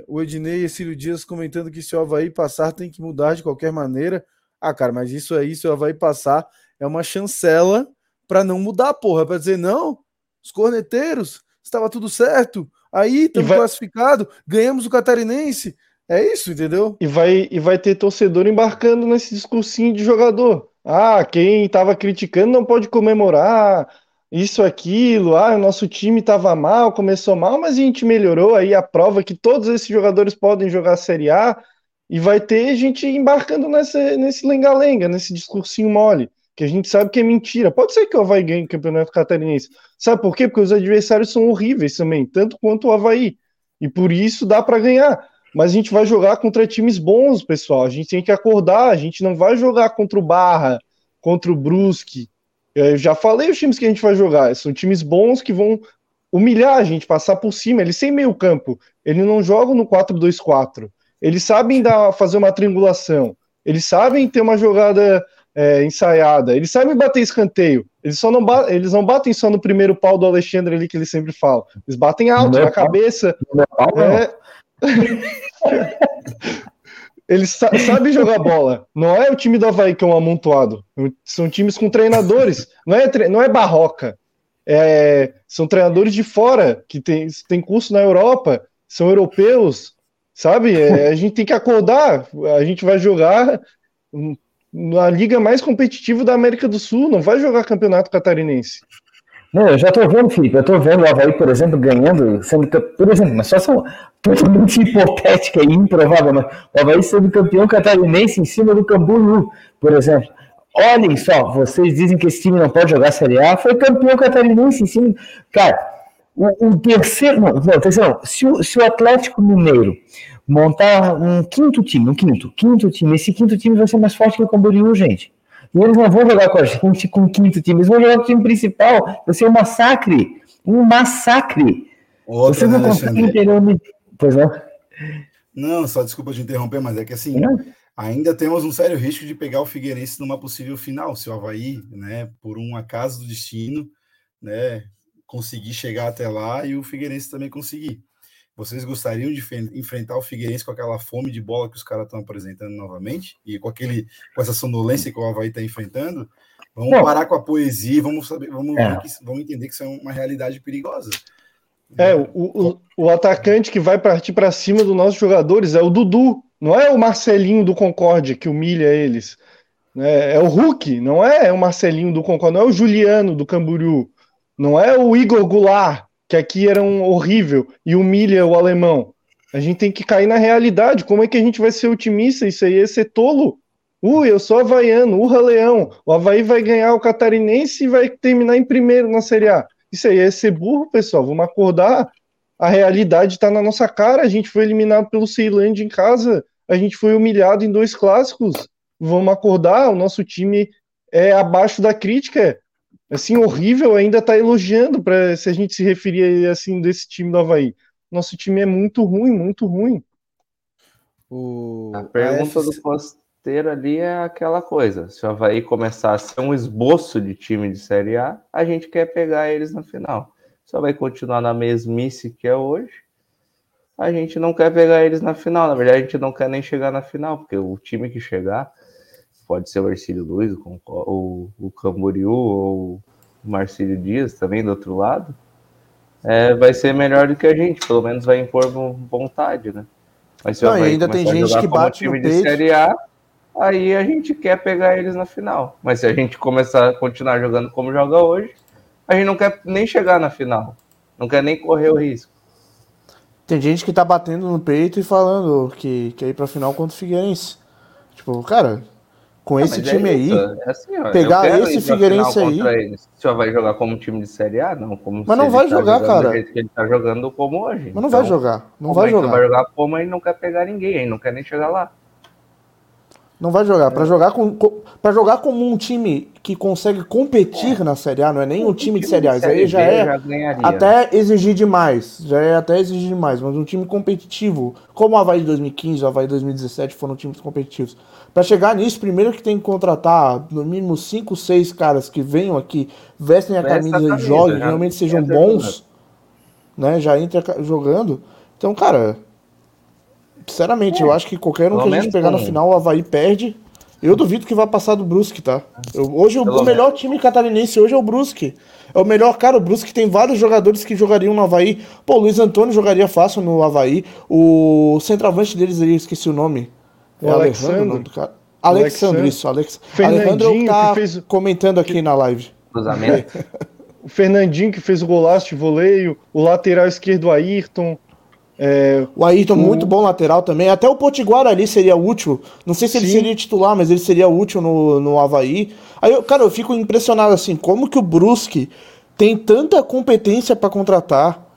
O Ednei e Cílio Dias comentando que se o Avaí passar tem que mudar de qualquer maneira. Ah, cara, mas isso aí, se o Avaí passar, é uma chancela pra não mudar, porra, pra dizer, não, os corneteiros, estava tudo certo, aí estamos classificados, ganhamos o catarinense, é isso, entendeu? E vai ter torcedor embarcando nesse discursinho de jogador. Ah, quem estava criticando não pode comemorar, isso, aquilo, o nosso time estava mal, começou mal, mas a gente melhorou, aí a prova que todos esses jogadores podem jogar a Série A, e vai ter gente embarcando nesse lenga-lenga, nesse discursinho mole, que a gente sabe que é mentira. Pode ser que o Avaí ganhe o Campeonato Catarinense. Sabe por quê? Porque os adversários são horríveis também, tanto quanto o Avaí, e por isso dá para ganhar. Mas a gente vai jogar contra times bons, pessoal, a gente tem que acordar, a gente não vai jogar contra o Barra, contra o Brusque. Eu já falei os times que a gente vai jogar, são times bons que vão humilhar a gente, passar por cima, eles sem meio campo, eles não jogam no 4-2-4, eles sabem fazer uma triangulação, eles sabem ter uma jogada ensaiada, eles sabem bater escanteio, eles não batem só no primeiro pau do Alexandre ali que ele sempre fala, eles batem alto na cabeça, Eles sabem jogar bola. Não é o time do Avaí que é um amontoado. São times com treinadores. Não é Barroca. São treinadores de fora, que tem curso na Europa, são europeus, sabe? A gente tem que acordar. A gente vai jogar na liga mais competitiva da América do Sul, não vai jogar campeonato catarinense. Não, eu já tô vendo, Felipe, eu tô vendo o Avaí, por exemplo, ganhando, sendo, por exemplo, uma situação totalmente hipotética e improvável, mas o Avaí sendo campeão catarinense em cima do Camboriú, por exemplo. Olhem só, vocês dizem que esse time não pode jogar Série A, foi campeão catarinense em cima... Cara, se o Atlético Mineiro montar um quinto time, esse quinto time vai ser mais forte que o Camboriú, gente. E eles não vão jogar com o quinto time, eles vão jogar com o time principal. Vai ser um massacre. Um massacre. Outra, vocês não conseguem entender onde... Pois não? Não, só desculpa te interromper, mas é que assim, ainda temos um sério risco de pegar o Figueirense numa possível final. Se o Avaí, né, por um acaso do destino, né, conseguir chegar até lá e o Figueirense também conseguir. Vocês gostariam de enfrentar o Figueirense com aquela fome de bola que os caras estão apresentando novamente? E com essa sonolência que o Avaí está enfrentando? Vamos parar com a poesia, vamos entender que isso é uma realidade perigosa. O atacante que vai partir para cima dos nossos jogadores é o Dudu, não é o Marcelinho do Concórdia que humilha eles. É o Hulk, não é o Marcelinho do Concórdia, não é o Juliano do Camboriú. Não é o Igor Goulart, que aqui era um horrível e humilha o alemão. A gente tem que cair na realidade. Como é que a gente vai ser otimista? Isso aí é ser tolo. Eu sou havaiano, urra leão. O Avaí vai ganhar o catarinense e vai terminar em primeiro na Série A. Isso aí é ser burro, pessoal. Vamos acordar. A realidade está na nossa cara. A gente foi eliminado pelo Ceilândia em casa. A gente foi humilhado em 2 clássicos. Vamos acordar. O nosso time é abaixo da crítica. Assim, horrível, ainda tá elogiando se a gente se referir assim desse time do Avaí. Nosso time é muito ruim, muito ruim. A pergunta do posteiro ali é aquela coisa. Se o Avaí começar a ser um esboço de time de Série A, a gente quer pegar eles na final. Só vai continuar na mesmice que é hoje. A gente não quer pegar eles na final. Na verdade, a gente não quer nem chegar na final, porque o time que chegar... Pode ser o Ercílio Luiz, o Camboriú ou o Marcílio Dias também do outro lado. Vai ser melhor do que a gente, pelo menos vai impor vontade, né? Mas se ainda tem gente que bate no peito. Série A, aí a gente quer pegar eles na final. Mas se a gente continuar jogando como joga hoje, a gente não quer nem chegar na final. Não quer nem correr o risco. Tem gente que tá batendo no peito e falando que quer ir pra final contra o Figueirense. Tipo, cara... Com esse time aí, pegar esse Figueirense aí... Só vai jogar como time de Série A? Não, como mas não vai jogar, cara. Ele tá jogando como hoje. Mas não vai jogar. Não vai jogar. Vai jogar como ele não quer pegar ninguém, ele não quer nem chegar lá. Não vai jogar. Pra jogar como um time que consegue competir na Série A, não é nem um time de Série A. Isso aí já é até exigir demais. Mas um time competitivo, como o Avaí de 2015, o Avaí de 2017 foram times competitivos. Para chegar nisso, primeiro que tem que contratar no mínimo 5, 6 caras que venham aqui, vestem a camisa e joguem, realmente sejam bons, né? Já entra jogando. Então, cara, sinceramente, eu acho que qualquer um que a gente pegar na final, o Avaí perde. Eu duvido que vá passar do Brusque, tá? Hoje o melhor time catarinense hoje é o Brusque. É o melhor, cara, o Brusque tem vários jogadores que jogariam no Avaí. Pô, o Luiz Antônio jogaria fácil no Avaí. O centroavante deles ali, eu esqueci o nome. É o Alexandre, o nome do cara. Alexandre, isso. Fernandinho, que tá comentando aqui na live. O Fernandinho, que fez o golaço de voleio. O lateral esquerdo, o Ayrton. O Ayrton, muito bom lateral também. Até o Potiguar ali seria útil. Não sei se ele seria titular, mas ele seria útil no Avaí. Aí, cara, eu fico impressionado, assim, como que o Brusque tem tanta competência para contratar.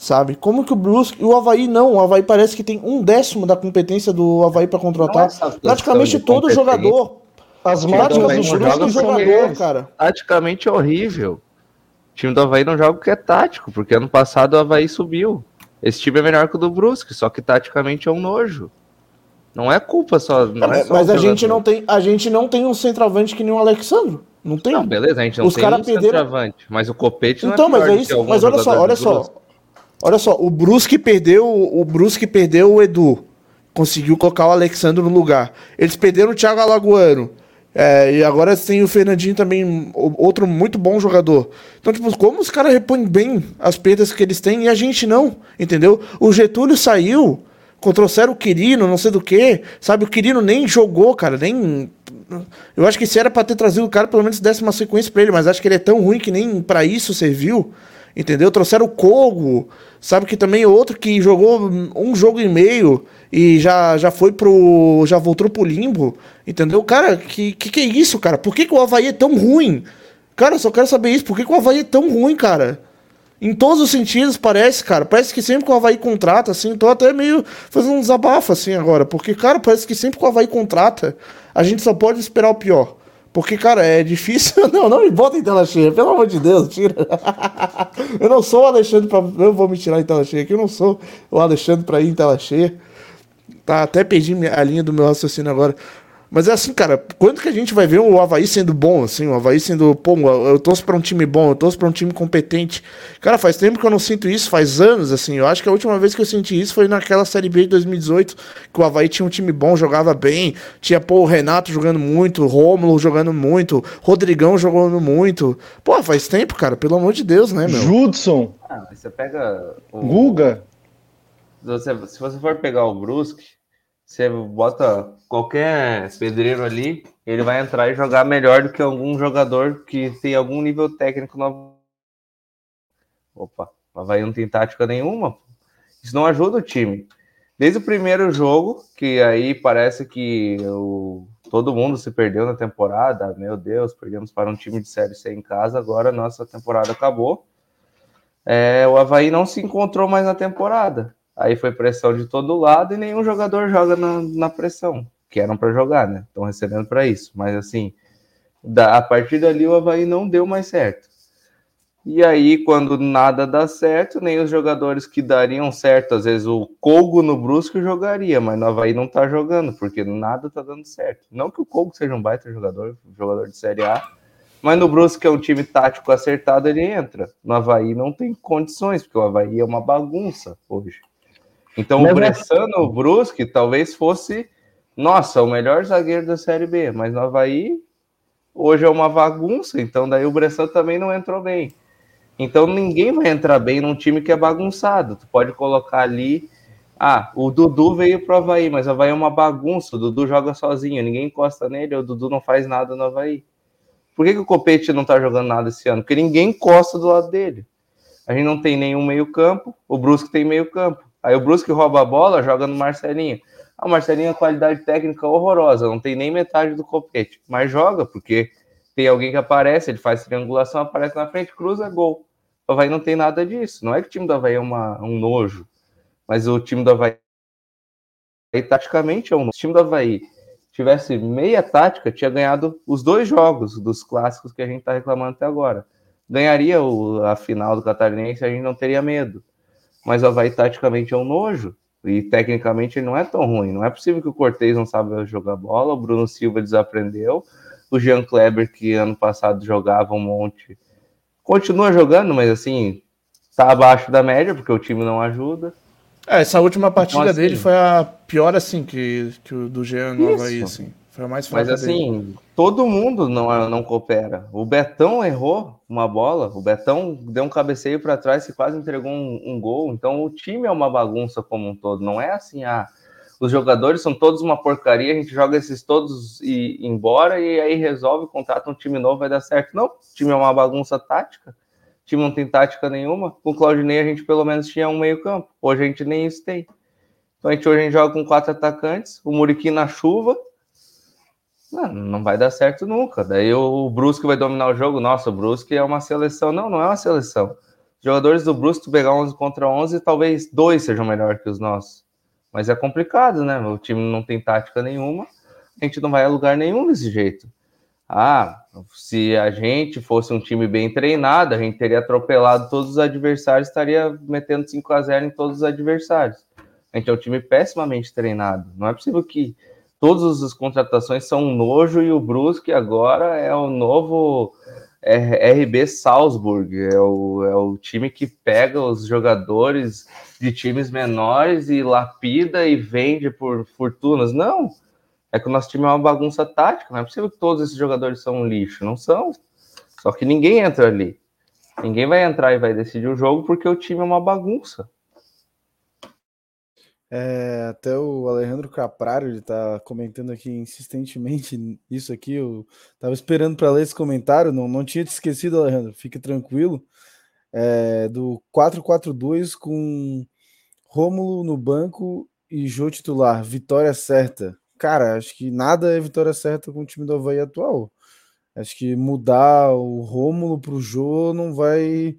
Sabe? Como que o Brusque... E o Avaí não. O Avaí parece que tem 1/10 da competência do Avaí para contratar. Praticamente todo jogador. As mágicas do Brusque jogador, cara. Taticamente horrível. O time do Avaí não joga o que é tático, porque ano passado o Avaí subiu. Esse time é melhor que o do Brusque, só que taticamente é um nojo. Não é culpa só... Mas a gente não tem um centroavante que nem o Alexandre. Não tem. Não, beleza, a gente não tem um centroavante. Mas o Copete não é pior do que algum jogador do Brusque. Mas olha só, o Brusque perdeu o Edu, conseguiu colocar o Alexandre no lugar. Eles perderam o Thiago Alagoano, e agora tem o Fernandinho também, outro muito bom jogador. Então, tipo, como os caras repõem bem as perdas que eles têm e a gente não, entendeu? O Getúlio saiu, trouxeram o Quirino, não sei do que, sabe? O Quirino nem jogou, cara, nem... Eu acho que se era pra ter trazido o cara, pelo menos desse uma sequência pra ele, mas acho que ele é tão ruim que nem pra isso serviu, entendeu? Trouxeram o Kogo, sabe, que também é outro que jogou um jogo e meio e já foi pro... já voltou pro limbo, entendeu? Cara, que é isso, cara? Por que o Avaí é tão ruim? Cara, eu só quero saber isso, por que o Avaí é tão ruim, cara? Em todos os sentidos, parece, cara. Parece que sempre que o Avaí contrata, assim, tô até meio fazendo um desabafo, assim, agora. Porque, cara, parece que sempre que o Avaí contrata, a gente só pode esperar o pior. Porque, cara, é difícil... Não me bota em tela cheia, pelo amor de Deus, tira. Eu não sou o Alexandre pra... Eu vou me tirar em tela cheia aqui, eu não sou o Alexandre pra ir em tela cheia. Tá, até perdi a linha do meu raciocínio agora. Mas é assim, cara, quando que a gente vai ver o Avaí sendo bom, assim, o Avaí sendo, pô, eu torço pra um time bom, eu torço pra um time competente. Cara, faz tempo que eu não sinto isso, faz anos, assim, eu acho que a última vez que eu senti isso foi naquela Série B de 2018, que o Avaí tinha um time bom, jogava bem, tinha, pô, o Renato jogando muito, o Rômulo jogando muito, o Rodrigão jogando muito. Pô, faz tempo, cara, pelo amor de Deus, né, meu? Judson! Ah, você pega o... Guga! Se você for pegar o Brusque, você bota qualquer pedreiro ali, ele vai entrar e jogar melhor do que algum jogador que tem algum nível técnico novo. Opa, o Avaí não tem tática nenhuma. Isso não ajuda o time. Desde o primeiro jogo, que aí parece que todo mundo se perdeu na temporada. Meu Deus, perdemos para um time de Série C em casa, agora a nossa temporada acabou. O Avaí não se encontrou mais na temporada. Aí foi pressão de todo lado e nenhum jogador joga na pressão, que eram para jogar, né? Estão recebendo para isso. Mas assim, a partir dali o Avaí não deu mais certo. E aí, quando nada dá certo, nem os jogadores que dariam certo, às vezes o Kogo no Brusque jogaria, mas no Avaí não tá jogando, porque nada tá dando certo. Não que o Kogo seja um baita jogador de Série A, mas no Brusque, que é um time tático acertado, ele entra. No Avaí não tem condições, porque o Avaí é uma bagunça hoje. Então o Bressan no Brusque talvez fosse, nossa, o melhor zagueiro da Série B, mas no Avaí hoje é uma bagunça, então daí o Bressan também não entrou bem. Então ninguém vai entrar bem num time que é bagunçado. Tu pode colocar ali, o Dudu veio pro Avaí, mas o Avaí é uma bagunça, o Dudu joga sozinho, ninguém encosta nele, o Dudu não faz nada no Avaí. Por que o Copete não tá jogando nada esse ano? Porque ninguém encosta do lado dele. A gente não tem nenhum meio campo, o Brusque tem meio campo. Aí o Brusque rouba a bola, joga no Marcelinho. O Marcelinho é qualidade técnica horrorosa, não tem nem metade do Copete. Mas joga, porque tem alguém que aparece, ele faz triangulação, aparece na frente, cruza, gol. O Avaí não tem nada disso. Não é que o time do Avaí é um nojo, mas o time do Avaí, taticamente, é um nojo. Se o time do Avaí tivesse meia tática, tinha ganhado os dois jogos dos clássicos que a gente está reclamando até agora. Ganharia a final do Catarinense, a gente não teria medo. Mas o Avaí taticamente é um nojo, e tecnicamente ele não é tão ruim. Não é possível que o Cortez não saiba jogar bola, o Bruno Silva desaprendeu, o Jean Kleber, que ano passado jogava um monte, continua jogando, mas assim, tá abaixo da média, porque o time não ajuda. Essa última partida então, assim, dele foi a pior, assim, que o do Jean no Avaí, assim. Foi a mais fraca. Mas assim, dele. Todo mundo não coopera. O Betão errou uma bola, o Betão deu um cabeceio para trás que quase entregou um gol. Então o time é uma bagunça como um todo. Não é assim, os jogadores são todos uma porcaria, a gente joga esses todos e embora e aí resolve, contrata um time novo, vai dar certo. Não, o time é uma bagunça tática. O time não tem tática nenhuma. Com o Claudinei a gente pelo menos tinha um meio campo. Hoje a gente nem isso tem. Então hoje a gente joga com 4 atacantes. O Muriqui na chuva. Não vai dar certo nunca. Daí o Brusque vai dominar o jogo. Nossa, o Brusque é uma seleção. Não é uma seleção. Os jogadores do Brusque, tu pegar 11 contra 11, talvez 2 sejam melhor que os nossos. Mas é complicado, né? O time não tem tática nenhuma. A gente não vai a lugar nenhum desse jeito. Se a gente fosse um time bem treinado, a gente teria atropelado todos os adversários, estaria metendo 5-0 em todos os adversários. A gente é um time pessimamente treinado. Não é possível que todas as contratações são um nojo e o Brusque agora é o novo RB Salzburg. É o time que pega os jogadores de times menores e lapida e vende por fortunas. Não! É que o nosso time é uma bagunça tática, não é possível que todos esses jogadores são um lixo, não são? Só que ninguém entra ali. Ninguém vai entrar e vai decidir o jogo porque o time é uma bagunça. Até o Alejandro Caprário, ele tá comentando aqui insistentemente isso aqui, eu tava esperando para ler esse comentário, não tinha te esquecido, Alejandro, fique tranquilo, do 4-4-2 com Rômulo no banco e Jô titular, vitória certa. Cara, acho que nada é vitória certa com o time do Avaí atual. Acho que mudar o Rômulo pro Jô não vai...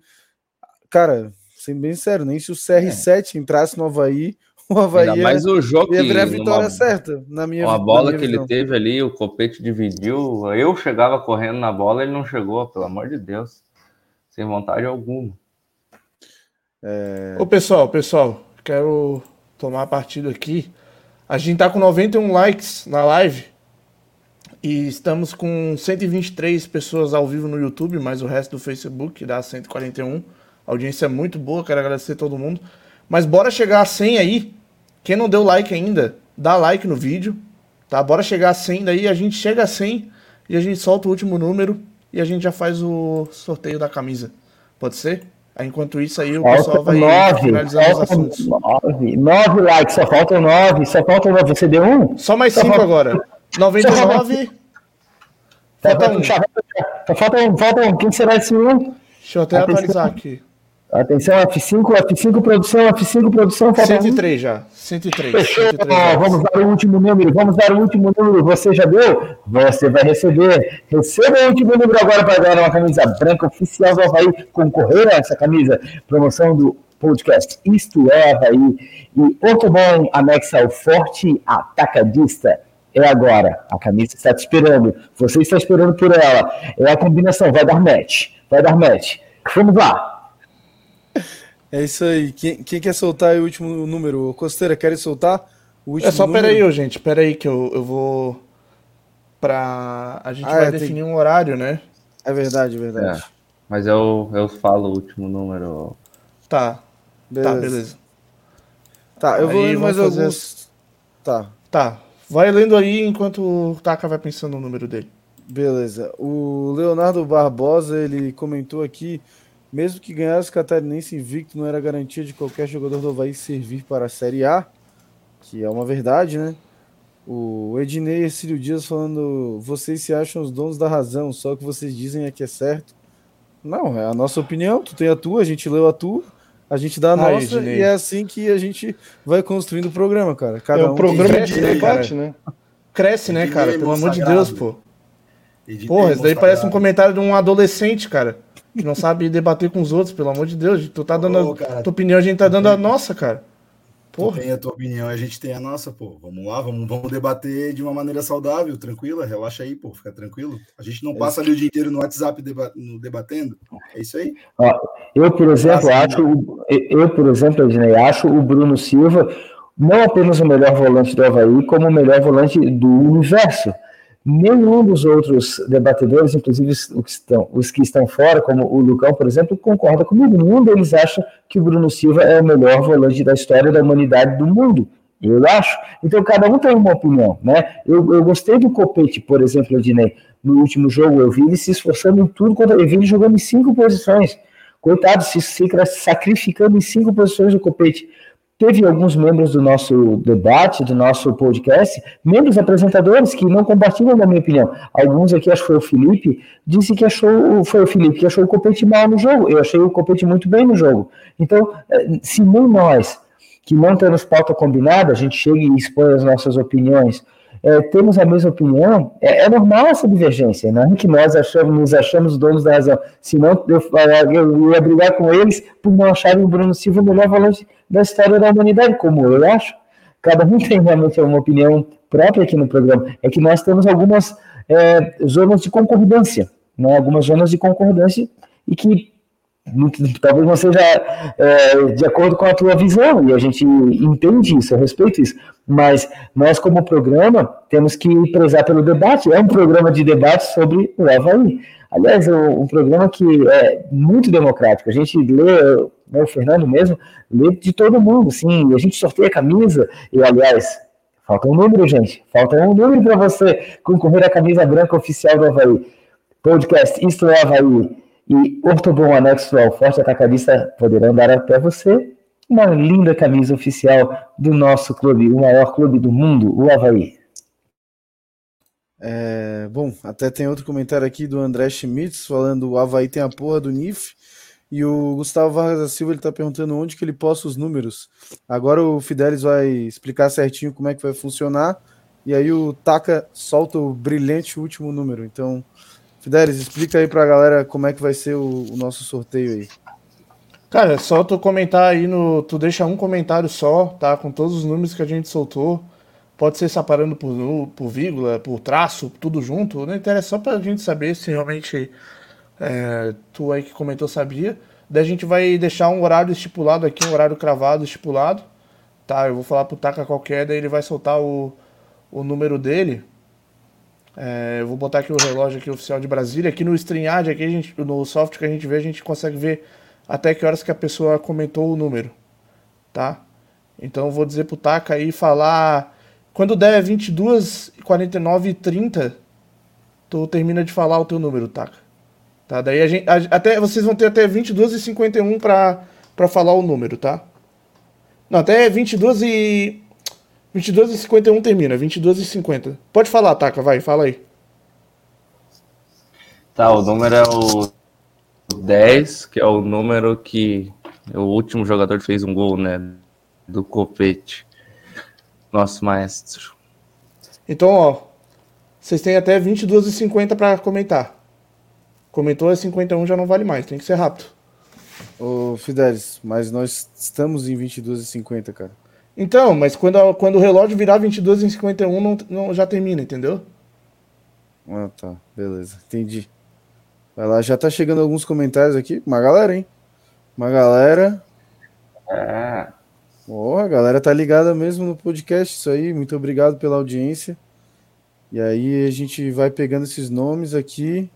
Cara, sendo bem sério, nem se o CR7 entrasse no Avaí, o Avaí ainda mais o Jô ia virar a vitória certa. Na minha visão. A bola que ele teve ali, o Copete dividiu, eu chegava correndo na bola, ele não chegou, pelo amor de Deus. Sem vontade alguma. Ô, pessoal, quero tomar partido aqui. A gente tá com 91 likes na live e estamos com 123 pessoas ao vivo no YouTube, mas o resto do Facebook dá 141. A audiência é muito boa, quero agradecer a todo mundo. Mas bora chegar a 100 aí. Quem não deu like ainda, dá like no vídeo, tá? Bora chegar a 100, daí a gente chega a 100 e a gente solta o último número e a gente já faz o sorteio da camisa. Pode ser? Enquanto isso aí o pessoal vai finalizar os assuntos. 9 likes, só faltam 9. Você deu um? Só mais 5 agora. 99. Falta um. Quem será esse um? Deixa eu até atualizar aqui. Atenção, F5 produção. 103 já. 103. Vamos dar o último número. Você já deu? Você vai receber. Receba o último número agora para ganhar uma camisa branca oficial do Avaí. Concorrer a essa camisa. Promoção do podcast Isto é Avaí. E Ortobom anexa ao Forte Atacadista. É agora. A camisa está te esperando. Você está esperando por ela. É a combinação. Vai dar match. Vamos lá. É isso aí. Quem quer soltar o último número? Costeira, quer soltar o último número? Peraí, que eu vou... A gente vai definir um horário, né? É verdade. Mas eu falo o último número. Tá, beleza. Tá, eu vou lendo mais alguns... Tá, vai lendo aí enquanto o Taka vai pensando no número dele. Beleza. O Leonardo Barbosa, ele comentou aqui... Mesmo que ganhasse o Catarinense invicto, não era garantia de qualquer jogador do Avaí servir para a Série A, que é uma verdade, né? O Ednei e Cílio Dias falando, vocês se acham os donos da razão, só o que vocês dizem é que é certo. Não, é a nossa opinião, tu tem a tua, a gente leu a tua, a gente dá a nossa, Ednei. E é assim que a gente vai construindo o programa, cara. Cada um programa de debate, né? Cresce, né, cara? Pelo amor de Deus, pô. Porra, isso daí parece um comentário de um adolescente, cara. Que não sabe debater com os outros, pelo amor de Deus. Tu tá dando a tua opinião, a gente tá dando a nossa, cara. Porra. Tu tem a tua opinião, a gente tem a nossa, pô. Vamos lá, vamos debater de uma maneira saudável, tranquila. Relaxa aí, pô, fica tranquilo. A gente não passa ali o dia inteiro no WhatsApp debatendo. É isso aí. Ó, eu, por exemplo, acho o Bruno Silva não apenas o melhor volante do Avaí, como o melhor volante do universo. Nenhum dos outros debatedores, inclusive os que estão fora, como o Lucão, por exemplo, concorda comigo. Nenhum deles acha que o Bruno Silva é o melhor volante da história da humanidade do mundo. Eu acho. Então, cada um tem uma opinião, né? Eu gostei do Copete, por exemplo, Ednei. No último jogo, eu vi ele se esforçando em tudo. Eu vi ele jogando em 5 posições. Coitado, se sacrificando em 5 posições do Copete. Teve alguns membros do nosso debate, do nosso podcast, membros apresentadores que não compartilham da minha opinião. Alguns aqui, acho que foi o Felipe, disse que achou o Copete mal no jogo. Eu achei o Copete muito bem no jogo. Então, se nem nós, que não temos pauta combinada, a gente chega e expõe as nossas opiniões, temos a mesma opinião, é normal essa divergência, não é que nós nos achamos donos da razão, senão eu ia brigar com eles por não acharem o Bruno Silva o melhor volante da história da humanidade, como eu acho. Cada um tem realmente uma opinião própria aqui no programa, é que nós temos algumas zonas de concordância, né? Algumas zonas de concordância e que talvez não seja de acordo com a tua visão, e a gente entende isso, eu respeito isso, mas nós como programa temos que prezar pelo debate, é um programa de debate sobre o Avaí. Aliás, um programa que é muito democrático, a gente lê, né, o Fernando mesmo, lê de todo mundo, sim, a gente sorteia a camisa, e aliás... Falta um número para você concorrer à camisa branca oficial do Avaí. Podcast Isto é Avaí e Ortobom anexo ao Forte Atacadista poderão dar até você uma linda camisa oficial do nosso clube, o maior clube do mundo, o Avaí. Bom, até tem outro comentário aqui do André Schmitz falando: o Avaí tem a porra do NIF. E o Gustavo Vargas da Silva, ele tá perguntando onde que ele posta os números. Agora o Fidelis vai explicar certinho como é que vai funcionar. E aí o Taka solta o brilhante último número. Então, Fidelis, explica aí pra galera como é que vai ser o nosso sorteio aí. Cara, é só tu comentar aí no... Tu deixa um comentário só, tá? Com todos os números que a gente soltou. Pode ser separando por vírgula, por traço, tudo junto. Não interessa, só pra gente saber se realmente... tu aí que comentou sabia. Daí a gente vai deixar um horário estipulado aqui, um horário cravado estipulado, tá? Eu vou falar pro Taka qualquer, daí ele vai soltar o número dele. Eu vou botar aqui o relógio aqui, oficial de Brasília. Aqui no StreamYard, aqui no software que a gente vê, a gente consegue ver até que horas que a pessoa comentou o número, tá? Então eu vou dizer pro Taka aí falar quando der 22h49:30, tu termina de falar o teu número, Taka. Tá, daí a gente, até, vocês vão ter até 22h51 pra falar o número, tá? Não, até 22h51 termina, 22h50. Pode falar, Taka, vai, fala aí. Tá, o número é o 10, que é o número que o último jogador fez um gol, né? Do Copete, nosso maestro. Então, ó, vocês têm até 22h50 pra comentar. Comentou, é 51, já não vale mais, tem que ser rápido. Ô, Fidelis, mas nós estamos em 22h50, cara. Então, mas quando o relógio virar 22h51, não, já termina, entendeu? Ah, tá, beleza, entendi. Vai lá, já tá chegando alguns comentários aqui. Uma galera, hein? Uma galera. A galera tá ligada mesmo no podcast, isso aí. Muito obrigado pela audiência. E aí a gente vai pegando esses nomes aqui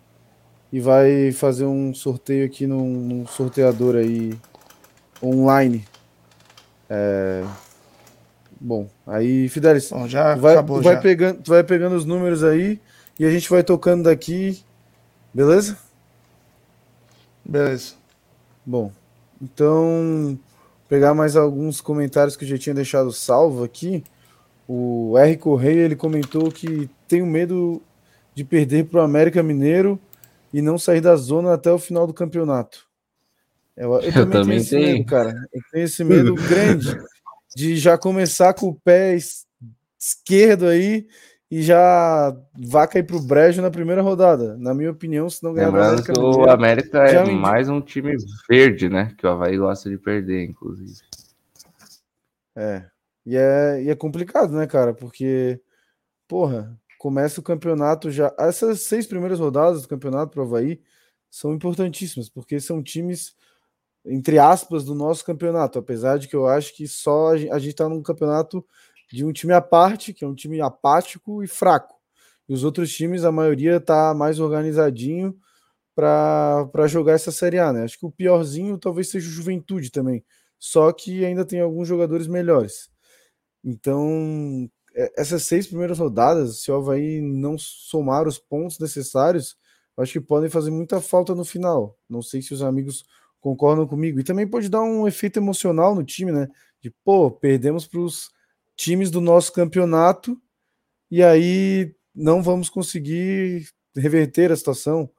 e vai fazer um sorteio aqui num sorteador aí online. Bom, aí, Fidelis, já acabou, tu já vai pegando os números aí e a gente vai tocando daqui, beleza? Beleza. Bom, então, pegar mais alguns comentários que eu já tinha deixado salvo aqui. O R. Correia, ele comentou que tem o medo de perder para o América Mineiro e não sair da zona até o final do campeonato. Eu também tenho esse medo, cara. Eu tenho esse medo grande de já começar com o pé esquerdo aí e já vai cair pro brejo na primeira rodada. Na minha opinião, se não ganhar do América... O América é mais um time verde, né? Que o Avaí gosta de perder, inclusive. E é complicado, né, cara? Porque, porra... Começa o campeonato já... Essas 6 primeiras rodadas do campeonato para o Avaí são importantíssimas, porque são times, entre aspas, do nosso campeonato, apesar de que eu acho que só a gente está num campeonato de um time à parte, que é um time apático e fraco. E os outros times, a maioria está mais organizadinho para jogar essa Série A, né? Acho que o piorzinho talvez seja o Juventude também, só que ainda tem alguns jogadores melhores. Então... Essas 6 primeiras rodadas, se o Avaí não somar os pontos necessários, acho que podem fazer muita falta no final. Não sei se os amigos concordam comigo. E também pode dar um efeito emocional no time, né? De, pô, perdemos para os times do nosso campeonato e aí não vamos conseguir reverter a situação.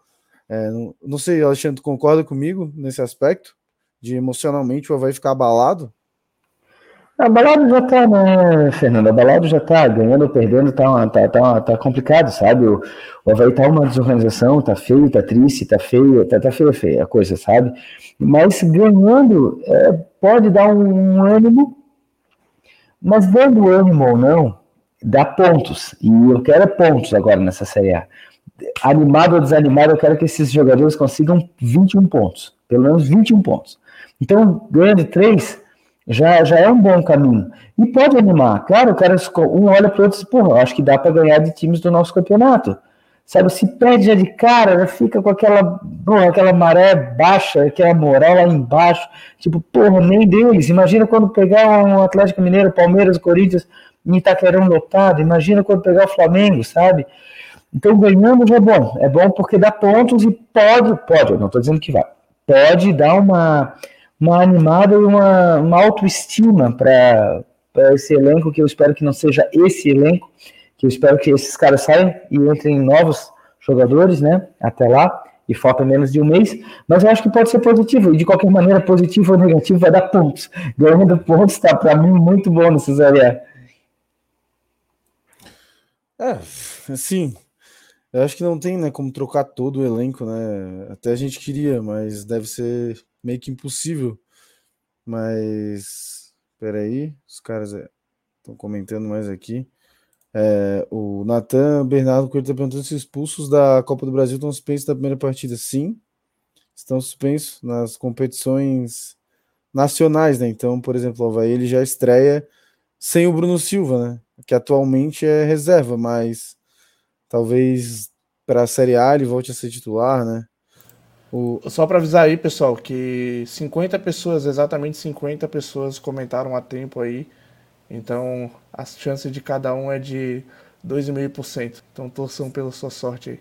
Não sei, Alexandre, tu concorda comigo nesse aspecto? De emocionalmente o Avaí ficar abalado? A balada já tá, né, Fernando? A balada já tá ganhando ou perdendo, tá complicado, sabe? O Avaí tá uma desorganização, tá feio, tá triste, tá feio, tá feia a coisa, sabe? Mas ganhando pode dar um ânimo, mas dando ânimo ou não, dá pontos. E eu quero pontos agora nessa Série A. Animado ou desanimado, eu quero que esses jogadores consigam 21 pontos, pelo menos 21 pontos. Então, ganhando 3... Já é um bom caminho. E pode animar. Claro, o cara, um olha para o outro e diz, porra, acho que dá para ganhar de times do nosso campeonato. Sabe, se perde já de cara, já fica com aquela maré baixa, aquela moral lá embaixo. Tipo, porra, nem deles. Imagina quando pegar um Atlético Mineiro, Palmeiras, Corinthians, em Itaquerão lotado. Imagina quando pegar o Flamengo, sabe? Então, ganhando já é bom. É bom porque dá pontos e pode, eu não estou dizendo que vai, pode dar uma uma animada e uma autoestima para esse elenco, que eu espero que não seja esse elenco, que eu espero que esses caras saiam e entrem novos jogadores, né, até lá, e falta menos de um mês, mas eu acho que pode ser positivo, e de qualquer maneira, positivo ou negativo, vai dar pontos. Ganhando pontos tá, para mim, muito bom no Cesaria. É, assim, eu acho que não tem, né, como trocar todo o elenco, né, até a gente queria, mas deve ser meio que impossível, mas, peraí, os caras estão comentando mais aqui. O Nathan Bernardo Coelho está perguntando se expulsos da Copa do Brasil estão suspensos da primeira partida. Sim, estão suspensos nas competições nacionais, né? Então, por exemplo, o Avaí ele já estreia sem o Bruno Silva, né? Que atualmente é reserva, mas talvez para a Série A ele volte a ser titular, né? Só para avisar aí, pessoal, que 50 pessoas, exatamente 50 pessoas comentaram há tempo aí. Então, a chance de cada um é de 2,5%. Então, torçam pela sua sorte aí.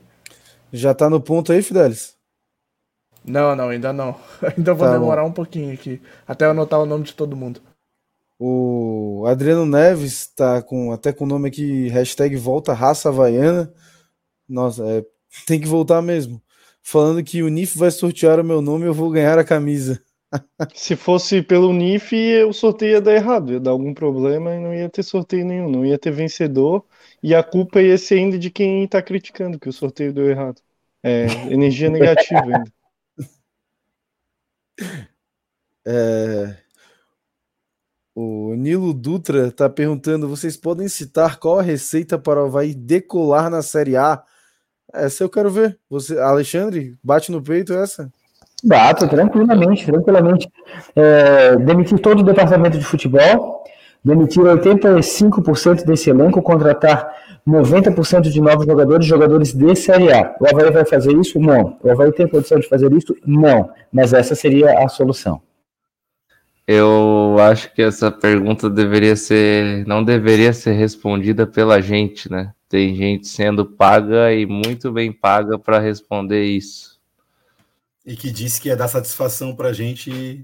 Já tá no ponto aí, Fidelis? Não, ainda não. Ainda vou demorar um pouquinho aqui, até eu anotar o nome de todo mundo. O Adriano Neves tá até com o nome aqui, hashtag Volta Raça Havaiana. Nossa, tem que voltar mesmo. Falando que o NIF vai sortear o meu nome e eu vou ganhar a camisa. Se fosse pelo NIF, o sorteio ia dar errado, ia dar algum problema e não ia ter sorteio nenhum, não ia ter vencedor, e a culpa ia ser ainda de quem tá criticando que o sorteio deu errado. Energia negativa ainda. O Nilo Dutra tá perguntando, vocês podem citar qual a receita para o Avaí decolar na Série A? Essa eu quero ver. Você, Alexandre, bate no peito essa? Bato, tranquilamente. Demitir todo o departamento de futebol, demitir 85% desse elenco, contratar 90% de novos jogadores de Série A. O Avaí vai fazer isso? Não. O Avaí tem condição de fazer isso? Não. Mas essa seria a solução. Eu acho que essa pergunta não deveria ser respondida pela gente, né? Tem gente sendo paga e muito bem paga para responder isso. E que disse que ia dar satisfação para a gente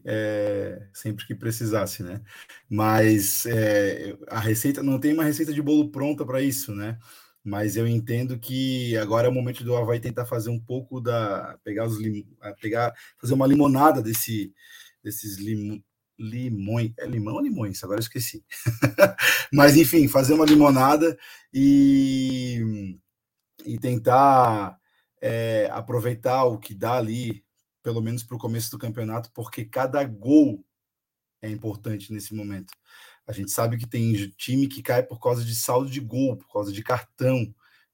sempre que precisasse, né? Mas a receita, não tem uma receita de bolo pronta para isso, né? Mas eu entendo que agora é o momento do Avaí tentar fazer um pouco fazer uma limonada desses limões. É limão ou limões? Agora eu esqueci. Mas enfim, fazer uma limonada e tentar aproveitar o que dá ali, pelo menos para o começo do campeonato, porque cada gol é importante nesse momento. A gente sabe que tem time que cai por causa de saldo de gol, por causa de cartão.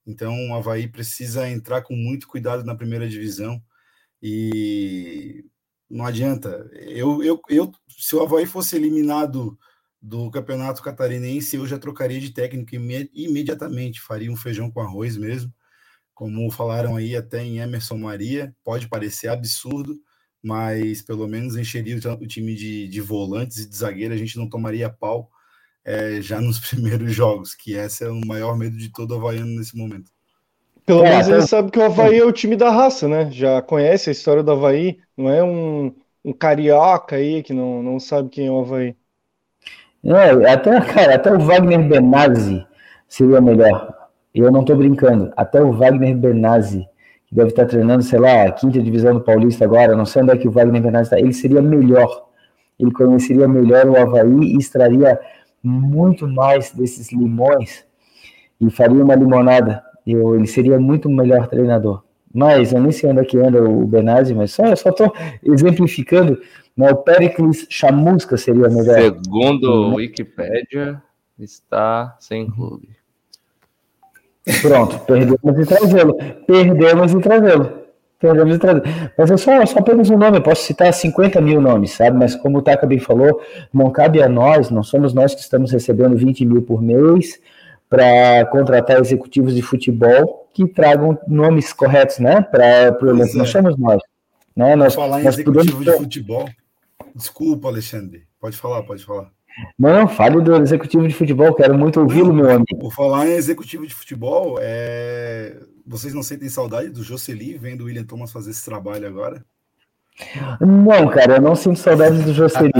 Então o Avaí precisa entrar com muito cuidado na primeira divisão e não adianta. Se o Avaí fosse eliminado do campeonato catarinense, eu já trocaria de técnico imediatamente, faria um feijão com arroz mesmo. Como falaram aí até em Emerson Maria, pode parecer absurdo, mas pelo menos encheria o time de volantes e de zagueiro, a gente não tomaria pau já nos primeiros jogos, que esse é o maior medo de todo havaiano nesse momento. Pelo menos ele sabe que o Avaí é o time da raça, né? Já conhece a história do Avaí, não é um carioca aí que não sabe quem é o Avaí. Até o Wagner Benazzi seria melhor. Eu não estou brincando, até o Wagner Benazzi, que deve estar treinando, sei lá, a quinta divisão do Paulista agora, não sei onde é que o Wagner Benazzi está, ele seria melhor, ele conheceria melhor o Avaí e extraria muito mais desses limões e faria uma limonada. Ele seria muito melhor treinador. Mas eu nem sei onde é que anda o Benazzi, mas eu só estou exemplificando, né? O Pericles Chamusca seria melhor. Segundo o Wikipédia, está sem clube. Pronto, perdemos e trazê-lo. Mas eu só apenas um nome, eu posso citar 50 mil nomes, sabe? Mas como o Taka bem falou, não cabe a nós, não somos nós que estamos recebendo 20 mil por mês para contratar executivos de futebol que tragam nomes corretos, né? Para o elenco, não somos nós. Né? Nós falar em executivo de futebol, desculpa, Alexandre, pode falar. Não, fale do executivo de futebol, quero muito ouvi-lo, meu amigo. Por falar em executivo de futebol, vocês não sentem saudade do Jocely vendo o William Thomas fazer esse trabalho agora? Não, cara, eu não sinto saudades do Jocely.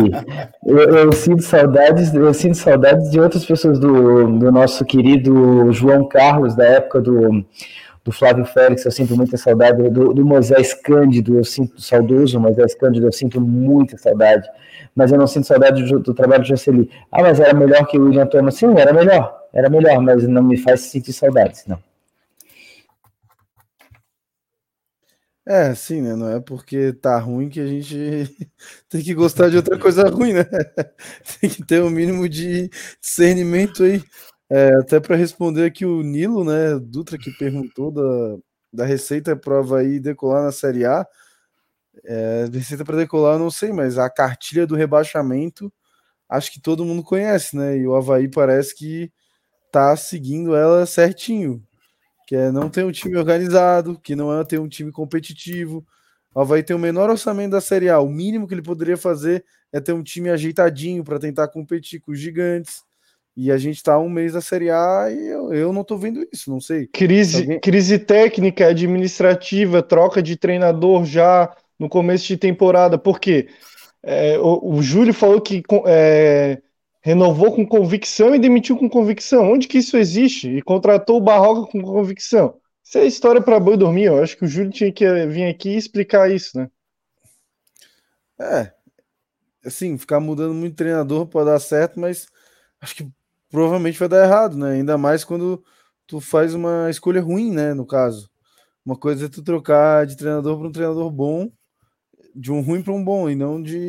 Eu sinto saudades de outras pessoas, do nosso querido João Carlos, da época do Flávio Félix. Eu sinto muita saudade do Moisés Cândido, eu sinto saudoso, Moisés Cândido, eu sinto muita saudade, mas eu não sinto saudade do trabalho do Jocely. Ah, mas era melhor que o William Thomas? Sim, era melhor, mas não me faz sentir saudades, não. É, sim, né? Não é porque tá ruim que a gente tem que gostar de outra coisa ruim, né? Tem que ter um mínimo de discernimento aí. É, até para responder aqui o Nilo, né, Dutra, que perguntou da receita para o Avaí decolar na Série A. É, receita para decolar eu não sei, mas a cartilha do rebaixamento acho que todo mundo conhece, né? E o Avaí parece que tá seguindo ela certinho. Que é não ter um time organizado, que não é ter um time competitivo. O Avaí tem o menor orçamento da Série A. O mínimo que ele poderia fazer é ter um time ajeitadinho para tentar competir com os gigantes. E a gente está um mês da Série A e eu não estou vendo isso, não sei. Crise técnica, administrativa, troca de treinador já no começo de temporada. Por quê? O Júlio falou que renovou com convicção e demitiu com convicção. Onde que isso existe? E contratou o Barroca com convicção. Isso é história para boi dormir. Eu acho que o Júlio tinha que vir aqui e explicar isso, né? É. Assim, ficar mudando muito treinador pode dar certo, mas acho que provavelmente vai dar errado, né? Ainda mais quando tu faz uma escolha ruim, né? No caso. Uma coisa é tu trocar de treinador para um treinador bom, de um ruim para um bom, e não de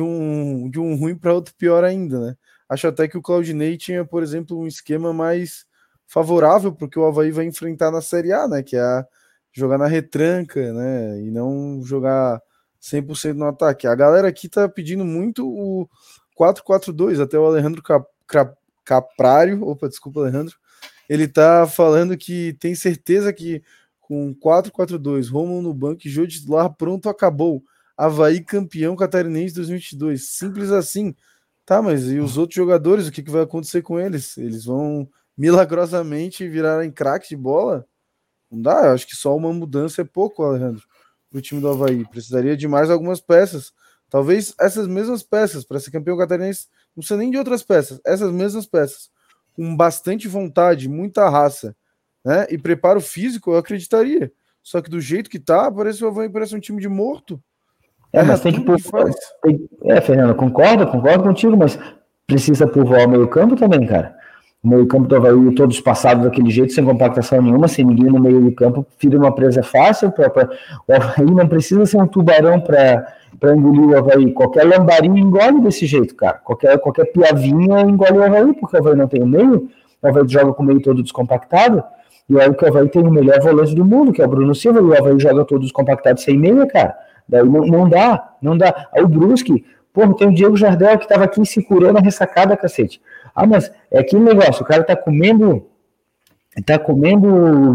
um ruim para outro pior ainda, né? Acho até que o Claudinei tinha, por exemplo, um esquema mais favorável para o que o Avaí vai enfrentar na Série A, né? Que é jogar na retranca, né? E não jogar 100% no ataque. A galera aqui tá pedindo muito o 4-4-2, até o Alejandro Caprário, Alejandro, ele tá falando que tem certeza que com 4-4-2, Rômulo no banco e Jô de titular, pronto, acabou. Avaí campeão catarinense 2022, simples assim. Tá, mas e os outros jogadores, o que vai acontecer com eles? Eles vão milagrosamente virarem craque de bola? Não dá, eu acho que só uma mudança é pouco, Alejandro, pro time do Avaí. Precisaria de mais algumas peças. Talvez essas mesmas peças, para ser campeão catarinense, não precisa nem de outras peças, essas mesmas peças, com bastante vontade, muita raça, né? E preparo físico, eu acreditaria. Só que do jeito que tá, parece o Avaí parece um time de morto. É, mas tem que povoar. Fernando, concordo contigo, mas precisa povoar o meio-campo também, cara. O meio-campo do Avaí, todos passados daquele jeito, sem compactação nenhuma, sem ninguém no meio do campo, vira uma presa fácil. O Avaí não precisa ser um tubarão para engolir o Avaí. Qualquer lambarinho engole desse jeito, cara. Qualquer piavinha engole o Avaí, porque o Avaí não tem o meio. O Avaí joga com o meio todo descompactado. E aí que o Avaí tem o melhor volante do mundo, que é o Bruno Silva, e o Avaí joga todo descompactado sem meia, cara. Daí não dá. Aí o Brusque, tem o Diego Jardel que tava aqui se curando a ressacada, cacete. Ah, mas é que negócio, o cara tá comendo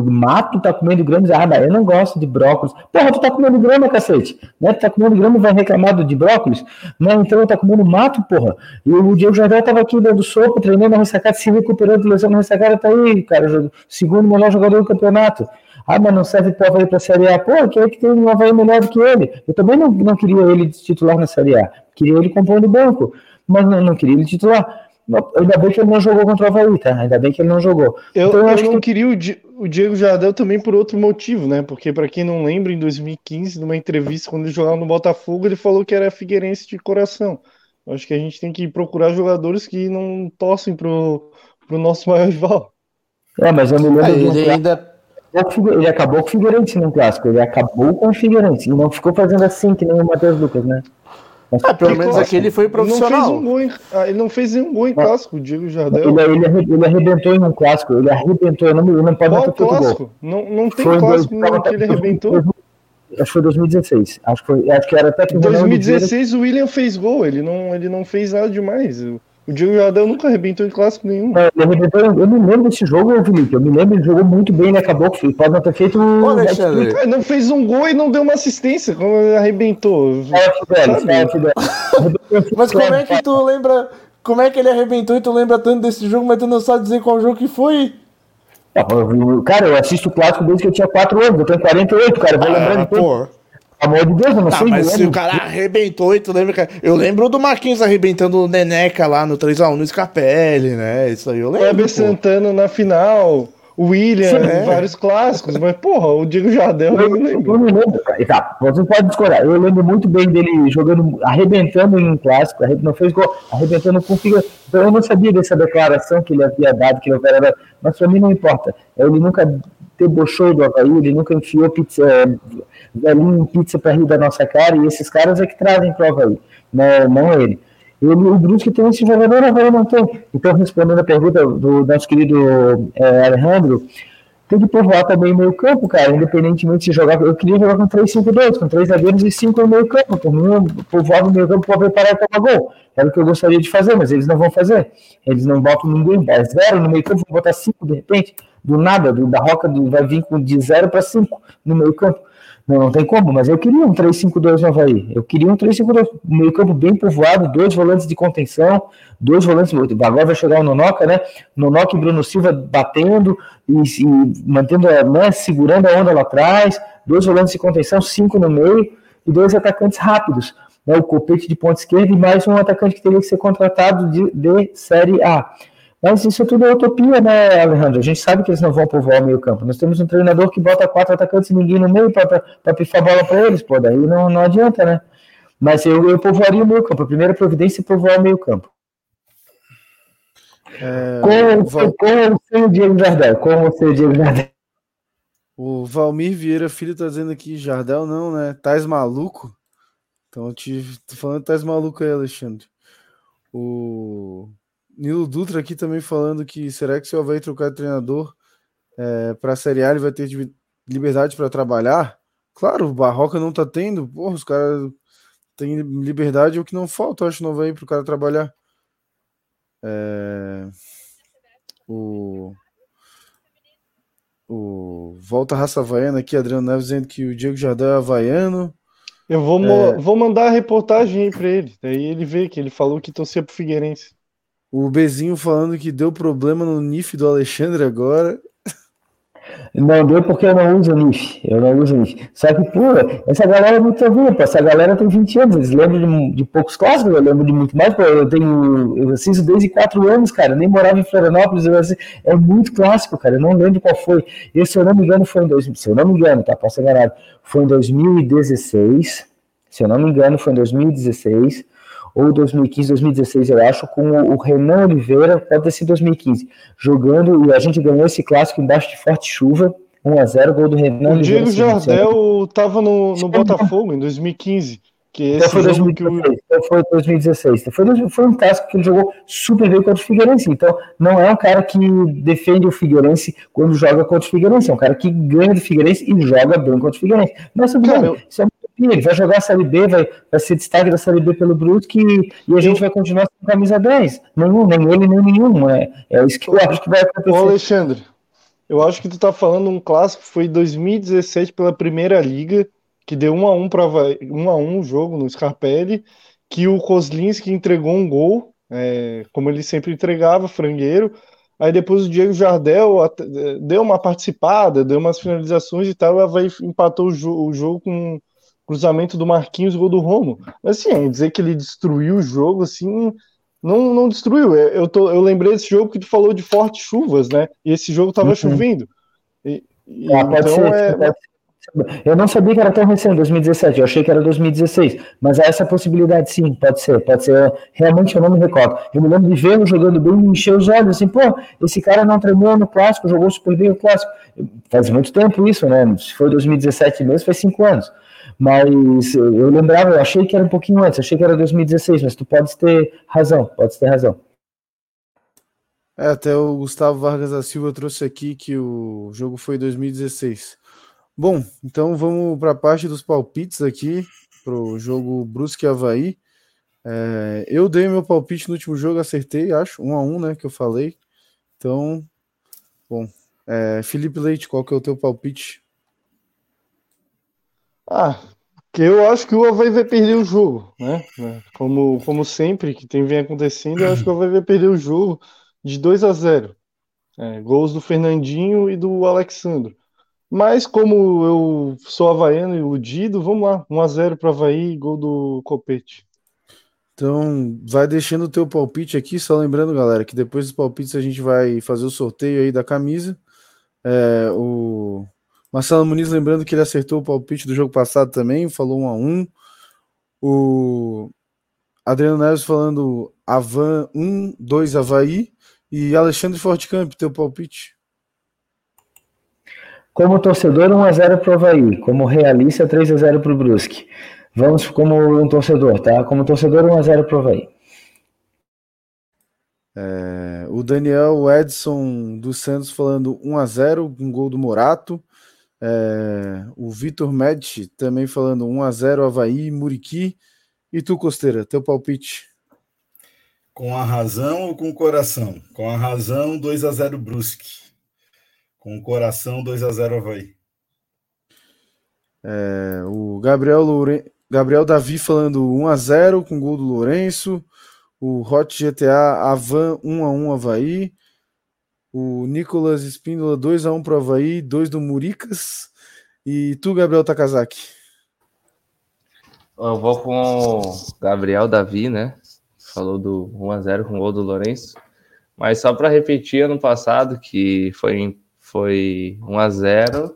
mato, tá comendo grama, eu não gosto de brócolis. Porra, tu tá comendo grama, cacete, né? Tu tá comendo grama e vai reclamar de brócolis? Não, então tá comendo mato, porra. E o Diego Jardel tava aqui dando soco, treinando a ressacada, se recuperando do lesão na ressacada, tá aí, cara, segundo melhor jogador do campeonato. Ah, mas não serve para o Avaí para a Série A. Pô, quem é que tem um Avaí melhor do que ele? Eu também não queria ele titular na Série A. Queria ele compondo o banco. Mas não queria ele titular. Ainda bem que ele não jogou contra o Avaí, tá? Ainda bem que ele não jogou. Eu acho que queria o Diego Jardel também por outro motivo, né? Porque, para quem não lembra, em 2015, numa entrevista, quando ele jogava no Botafogo, ele falou que era figueirense de coração. Eu acho que a gente tem que procurar jogadores que não torcem pro nosso maior rival. É, mas eu me lembro... Ele ainda... Ele acabou com o Figueirense no clássico, e não ficou fazendo assim que nem o Matheus Lucas, né? Pelo menos aquele foi profissional. Ele não fez nenhum gol em clássico, o Diego Jardel. Ele arrebentou em um clássico, ele não pode botar todo gol. Não tem clássico não que ele arrebentou. Acho que foi 2016. Acho que era até que em 2016 o William fez gol, ele não fez nada demais. O Diego Jardel nunca arrebentou em clássico nenhum. Eu me lembro desse jogo, Felipe. Eu me lembro, ele jogou muito bem, ele acabou. Pode não ter feito um... Alexandre. Não fez um gol e não deu uma assistência. Como arrebentou. Fidelis. Mas como é que tu lembra... Como é que ele arrebentou e tu lembra tanto desse jogo, mas tu não sabe dizer qual jogo que foi? Cara, eu assisto o clássico desde que eu tinha 4 anos. Eu tenho 48, cara. Vou lembrando. Pelo amor de Deus, eu não sei. Mas se o cara arrebentou e tu lembra. Eu lembro do Marquinhos arrebentando o Neneca lá no 3x1 no Scarpelli, né? Isso aí eu lembro. Kleber Santana na final, o William, né? Vários clássicos. Mas, porra, o Diego Jardel eu não lembro. Exato, você pode discordar. Eu lembro muito bem dele jogando, arrebentando em um clássico, não fez gol, arrebentando com o Figueirense. Então eu não sabia dessa declaração que ele havia dado, que ele era. Mas pra mim não importa. Ele nunca debochou do Avaí, ele nunca enfiou pizza, velhinho em pizza pra rir da nossa cara, e esses caras é que trazem pro Avaí, não ele. O Brusque tem esse jogador, o Avaí não tem. Então, respondendo a pergunta do nosso querido Alejandro, tem que povoar também o meio campo, cara, independentemente de jogar. Eu queria jogar com 3-5-2, com 3 zagueiros e 5 no meio campo. Por mim, povoar o meio campo para preparar e tomar gol. Era o que eu gostaria de fazer, mas eles não vão fazer. Eles não botam ninguém, é zero no meio campo, vão botar 5 de repente. Do nada, da Roca vai vir de 0 para 5 no meio campo. Não tem como, mas eu queria um 3-5-2 no Avaí. Eu queria um 3-5-2, meio campo bem povoado, 2 volantes de contenção, 2 volantes... Agora vai chegar o Nonoca, né? Nonoca e Bruno Silva batendo e mantendo, né? Segurando a onda lá atrás, 2 volantes de contenção, 5 no meio e 2 atacantes rápidos. Né? O Copete de ponta esquerda e mais um atacante que teria que ser contratado de Série A. Mas isso tudo é utopia, né, Alejandro? A gente sabe que eles não vão povoar o meio campo. Nós temos um treinador que bota 4 atacantes e ninguém no meio para pifar a bola para eles, pô. Daí não adianta, né? Mas eu povoaria o meio campo. A primeira providência é povoar o meio campo. Com o Diego Jardel. Com o seu Diego Jardel. O Valmir Vieira Filho tá dizendo aqui, Jardel não, né? Tais maluco? Então eu tô falando tais maluco aí, Alexandre. O... Nilo Dutra aqui também falando que será que se o Avaí trocar de treinador para a Série A ele vai ter liberdade para trabalhar? Claro, o Barroca não tá tendo. Porra, os caras têm liberdade, é o que não falta, eu acho, no Avaí para o cara trabalhar. Volta Raça Havaiana aqui, Adriano Neves dizendo que o Diego Jardel é havaiano. Eu vou mandar a reportagem aí para ele, daí ele vê que ele falou que torcia pro Figueirense. O Bezinho falando que deu problema no NIF do Alexandre agora. Não deu porque eu não uso NIF. Eu não uso NIF. Só que, pô, essa galera é muito louca. Essa galera tem 20 anos. Eles lembram de poucos clássicos, eu lembro de muito mais. Pô, eu assisto desde 4 anos, cara. Eu nem morava em Florianópolis. É muito clássico, cara. Eu não lembro qual foi. E, se eu não me engano, foi em 2000. Se eu não me engano, tá? Posso enganar. Foi em 2016. Se eu não me engano, foi em 2016. Ou 2015, 2016, eu acho, com o Renan Oliveira, pode ter sido 2015, jogando, e a gente ganhou esse clássico embaixo de forte chuva, 1-0, gol do Renan Oliveira. O Diego Jardel estava no Botafogo em 2015, que esse foi 2016, foi 2016. Foi um clássico que ele jogou super bem contra o Figueirense, então não é um cara que defende o Figueirense quando joga contra o Figueirense, é um cara que ganha do Figueirense e joga bem contra o Figueirense. Nossa, cara, isso é ele vai jogar a Série B, vai ser destaque da Série B pelo Brusque e a gente vai continuar com camisa 10. Nem ele, nem nenhum. É isso que eu acho que vai acontecer. Ô Alexandre, eu acho que tu tá falando um clássico, foi 2016 pela Primeira Liga, que deu 1-1 o jogo no Scarpelli, que o Kozlinski entregou um gol, como ele sempre entregava, frangueiro. Aí depois o Diego Jardel deu uma participada, deu umas finalizações e tal, o Avaí empatou o jogo com cruzamento do Marquinhos, gol do Rômulo. Mas assim, dizer que ele destruiu o jogo, assim, não destruiu. Eu lembrei desse jogo que tu falou de fortes chuvas, né? E esse jogo tava chovendo. Eu não sabia que era tão recente, 2017, eu achei que era 2016, mas há essa possibilidade sim, pode ser, realmente eu não me recordo, eu me lembro de vê-lo jogando bem, me encheu os olhos, assim, pô, esse cara não treinou no clássico, jogou super bem no clássico, faz muito tempo isso, né, se foi 2017 mesmo, faz 5 anos, mas eu lembrava, eu achei que era um pouquinho antes, achei que era 2016, mas tu pode ter razão. Até o Gustavo Vargas da Silva trouxe aqui que o jogo foi 2016. Bom, então vamos para a parte dos palpites aqui, para o jogo Brusque e Avaí. Eu dei meu palpite no último jogo, acertei, acho, 1-1, né, que eu falei. Então, bom. Felipe Leite, qual que é o teu palpite? Que eu acho que o Avaí vai perder o jogo, né? Como sempre, que vem acontecendo, eu acho que o Avaí vai perder o jogo de 2-0. Gols do Fernandinho e do Alexandre. Mas como eu sou havaiano iludido, vamos lá, 1x0 para o Avaí, gol do Copete. Então, vai deixando o teu palpite aqui, só lembrando, galera, que depois dos palpites a gente vai fazer o sorteio aí da camisa. O Marcelo Muniz, lembrando que ele acertou o palpite do jogo passado também, falou 1x1. O Adriano Neves falando Avan 1, 2 Avaí. E Alexandre Fortcamp, teu palpite. Como torcedor, 1x0 para o Avaí. Como realista, 3x0 para o Brusque. Vamos como um torcedor, tá? Como torcedor, 1x0 para o Avaí. O Daniel Edson dos Santos falando 1x0, um gol do Morato. O Vitor Medici também falando 1x0 Avaí, Muriqui. E tu, Costeira, teu palpite? Com a razão ou com o coração? Com a razão, 2x0 Brusque. Com o coração, 2x0 Avaí. O Gabriel Davi falando 1x0 com gol do Lourenço. O Hot GTA Avan 1x1 Avaí. O Nicolas Espíndola 2x1 pro Avaí, 2 do Muricas. E tu, Gabriel Takazaki? Eu vou com o Gabriel Davi, né? Falou do 1x0 com o gol do Lourenço. Mas só para repetir, ano passado, que foi 1x0,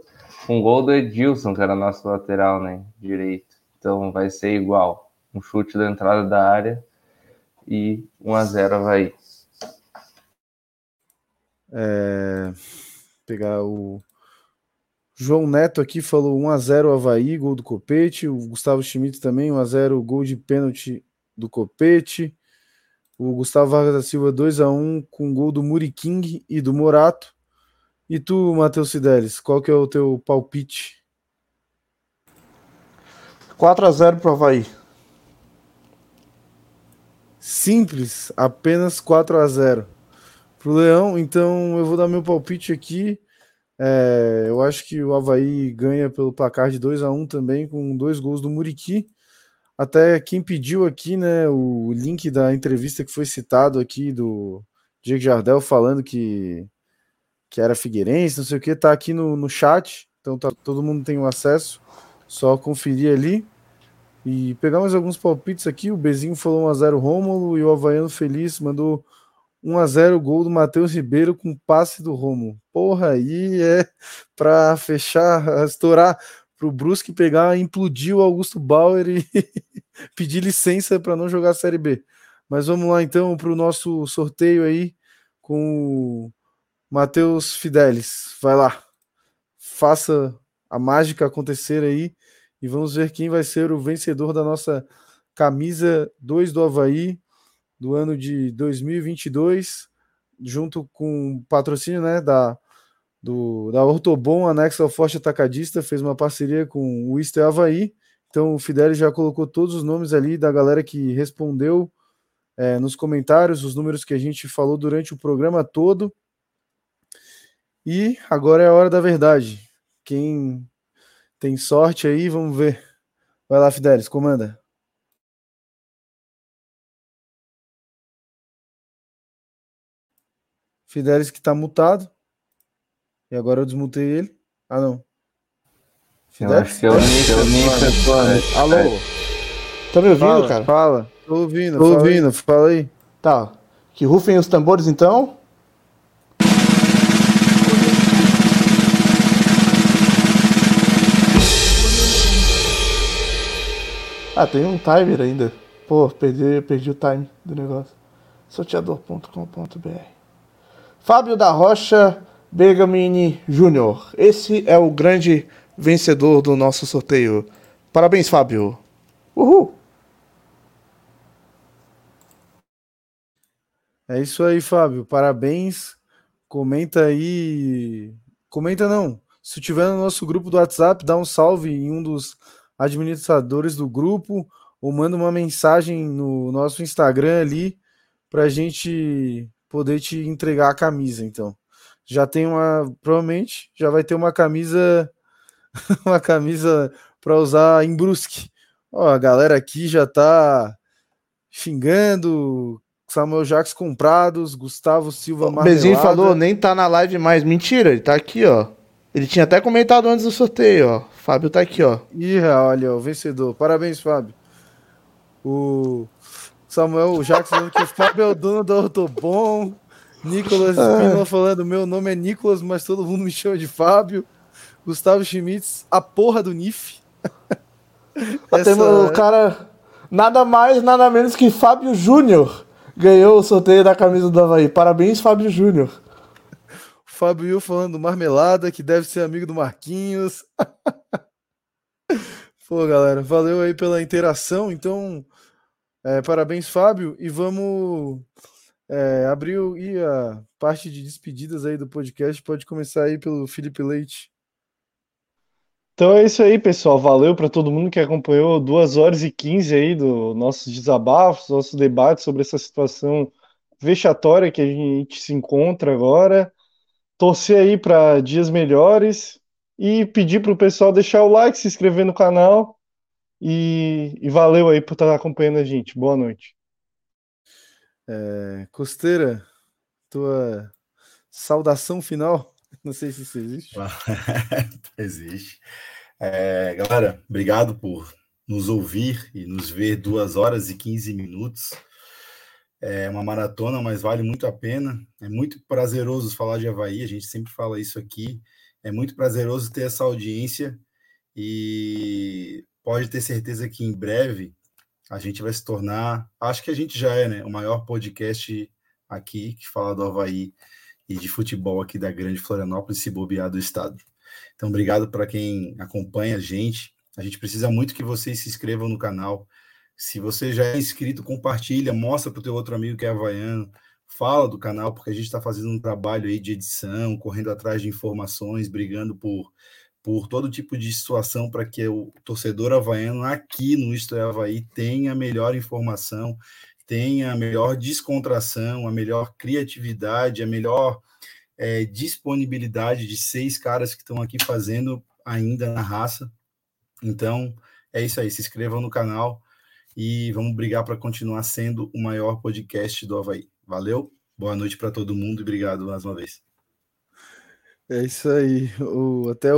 um gol do Edilson, que era nosso lateral, né, direito. Então vai ser igual, um chute da entrada da área e 1x0 Avaí. Pegar o João Neto aqui, falou 1x0 Avaí, gol do Copete. O Gustavo Schmidt também, 1x0, gol de pênalti do Copete. O Gustavo Vargas da Silva, 2x1 com gol do Muriqui e do Morato. E tu, Matheus Fidelis, qual que é o teu palpite? 4x0 pro Avaí. Simples, apenas 4x0 pro Leão. Então eu vou dar meu palpite aqui. Eu acho que o Avaí ganha pelo placar de 2x1 também, com 2 gols do Muriqui. Até quem pediu aqui, né, o link da entrevista que foi citado aqui do Diego Jardel falando que era Figueirense, não sei o que, tá aqui no chat, então tá, todo mundo tem o acesso, só conferir ali, e pegar mais alguns palpites aqui. O Bezinho falou 1x0 Rômulo, e o Havaiano Feliz mandou 1x0 gol do Matheus Ribeiro com passe do Rômulo. Porra, aí é pra fechar, estourar, pro Brusque pegar, implodir o Augusto Bauer e pedir licença para não jogar a Série B. Mas vamos lá então pro nosso sorteio aí, com o Matheus Fidelis, vai lá, faça a mágica acontecer aí e vamos ver quem vai ser o vencedor da nossa camisa 2 do Avaí do ano de 2022, junto com o patrocínio, né, da Ortobom, anexo ao Forte Atacadista, fez uma parceria com o Isto é Avaí. Então o Fidelis já colocou todos os nomes ali da galera que respondeu nos comentários, os números que a gente falou durante o programa todo. E agora é a hora da verdade. Quem tem sorte aí, vamos ver. Vai lá, Fidelis, comanda. Fidelis que tá mutado. E agora eu desmutei ele. Ah, não. Fidelis? Eu alô? Tá me ouvindo, fala, cara? Fala. Tô ouvindo, fala aí. Tá. Que rufem os tambores, então. Ah, tem um timer ainda. Pô, perdi o time do negócio. Sorteador.com.br. Fábio da Rocha Bergamini Júnior. Esse é o grande vencedor do nosso sorteio. Parabéns, Fábio. Uhul! É isso aí, Fábio. Parabéns. Comenta aí. Comenta não. Se tiver no nosso grupo do WhatsApp, dá um salve em um dos administradores do grupo, ou manda uma mensagem no nosso Instagram ali pra gente poder te entregar a camisa. Então já tem uma, provavelmente já vai ter uma camisa uma camisa para usar em Brusque. Ó, a galera aqui já tá xingando. Samuel Jacques Comprados, Gustavo Silva Marmelada. O Bezinho falou, nem tá na live mais. Mentira, ele tá aqui, ó. Ele tinha até comentado antes do sorteio, ó. Fábio tá aqui, ó. Ih, olha, o vencedor. Parabéns, Fábio. O Samuel Jackson falando que o Fábio é o dono do Ortobom. Nicolas Espinola falando, meu nome é Nicolas, mas todo mundo me chama de Fábio. Gustavo Schmitz, a porra do NIF. O cara, nada mais, nada menos que Fábio Júnior, ganhou o sorteio da camisa do Avaí. Parabéns, Fábio Júnior. Fábio falando marmelada, que deve ser amigo do Marquinhos. Pô, galera, valeu aí pela interação. Então, parabéns, Fábio. E vamos abrir a parte de despedidas aí do podcast. Pode começar aí pelo Felipe Leite. Então é isso aí, pessoal. Valeu para todo mundo que acompanhou 2 horas e 15 aí do nossos desabafos, nosso debate sobre essa situação vexatória que a gente se encontra agora. Torcer aí para dias melhores e pedir para o pessoal deixar o like, se inscrever no canal e valeu aí por estar acompanhando a gente. Boa noite. Costeira, tua saudação final. Não sei se isso existe. Existe. Galera, obrigado por nos ouvir e nos ver 2 horas e 15 minutos. É uma maratona, mas vale muito a pena. É muito prazeroso falar de Avaí, a gente sempre fala isso aqui. É muito prazeroso ter essa audiência e pode ter certeza que em breve a gente vai se tornar, acho que a gente já é, né, o maior podcast aqui que fala do Avaí e de futebol aqui da Grande Florianópolis, se bobear, do estado. Então, obrigado para quem acompanha a gente. A gente precisa muito que vocês se inscrevam no canal. Se você já é inscrito, compartilha, mostra para o teu outro amigo que é havaiano, fala do canal, porque a gente está fazendo um trabalho aí de edição, correndo atrás de informações, brigando por todo tipo de situação para que o torcedor havaiano aqui no Isto é Avaí tenha a melhor informação, tenha a melhor descontração, a melhor criatividade, a melhor disponibilidade de 6 caras que estão aqui fazendo ainda na raça. Então, é isso aí, se inscrevam no canal. E vamos brigar para continuar sendo o maior podcast do Avaí. Valeu, boa noite para todo mundo e obrigado mais uma vez. É isso aí. Tem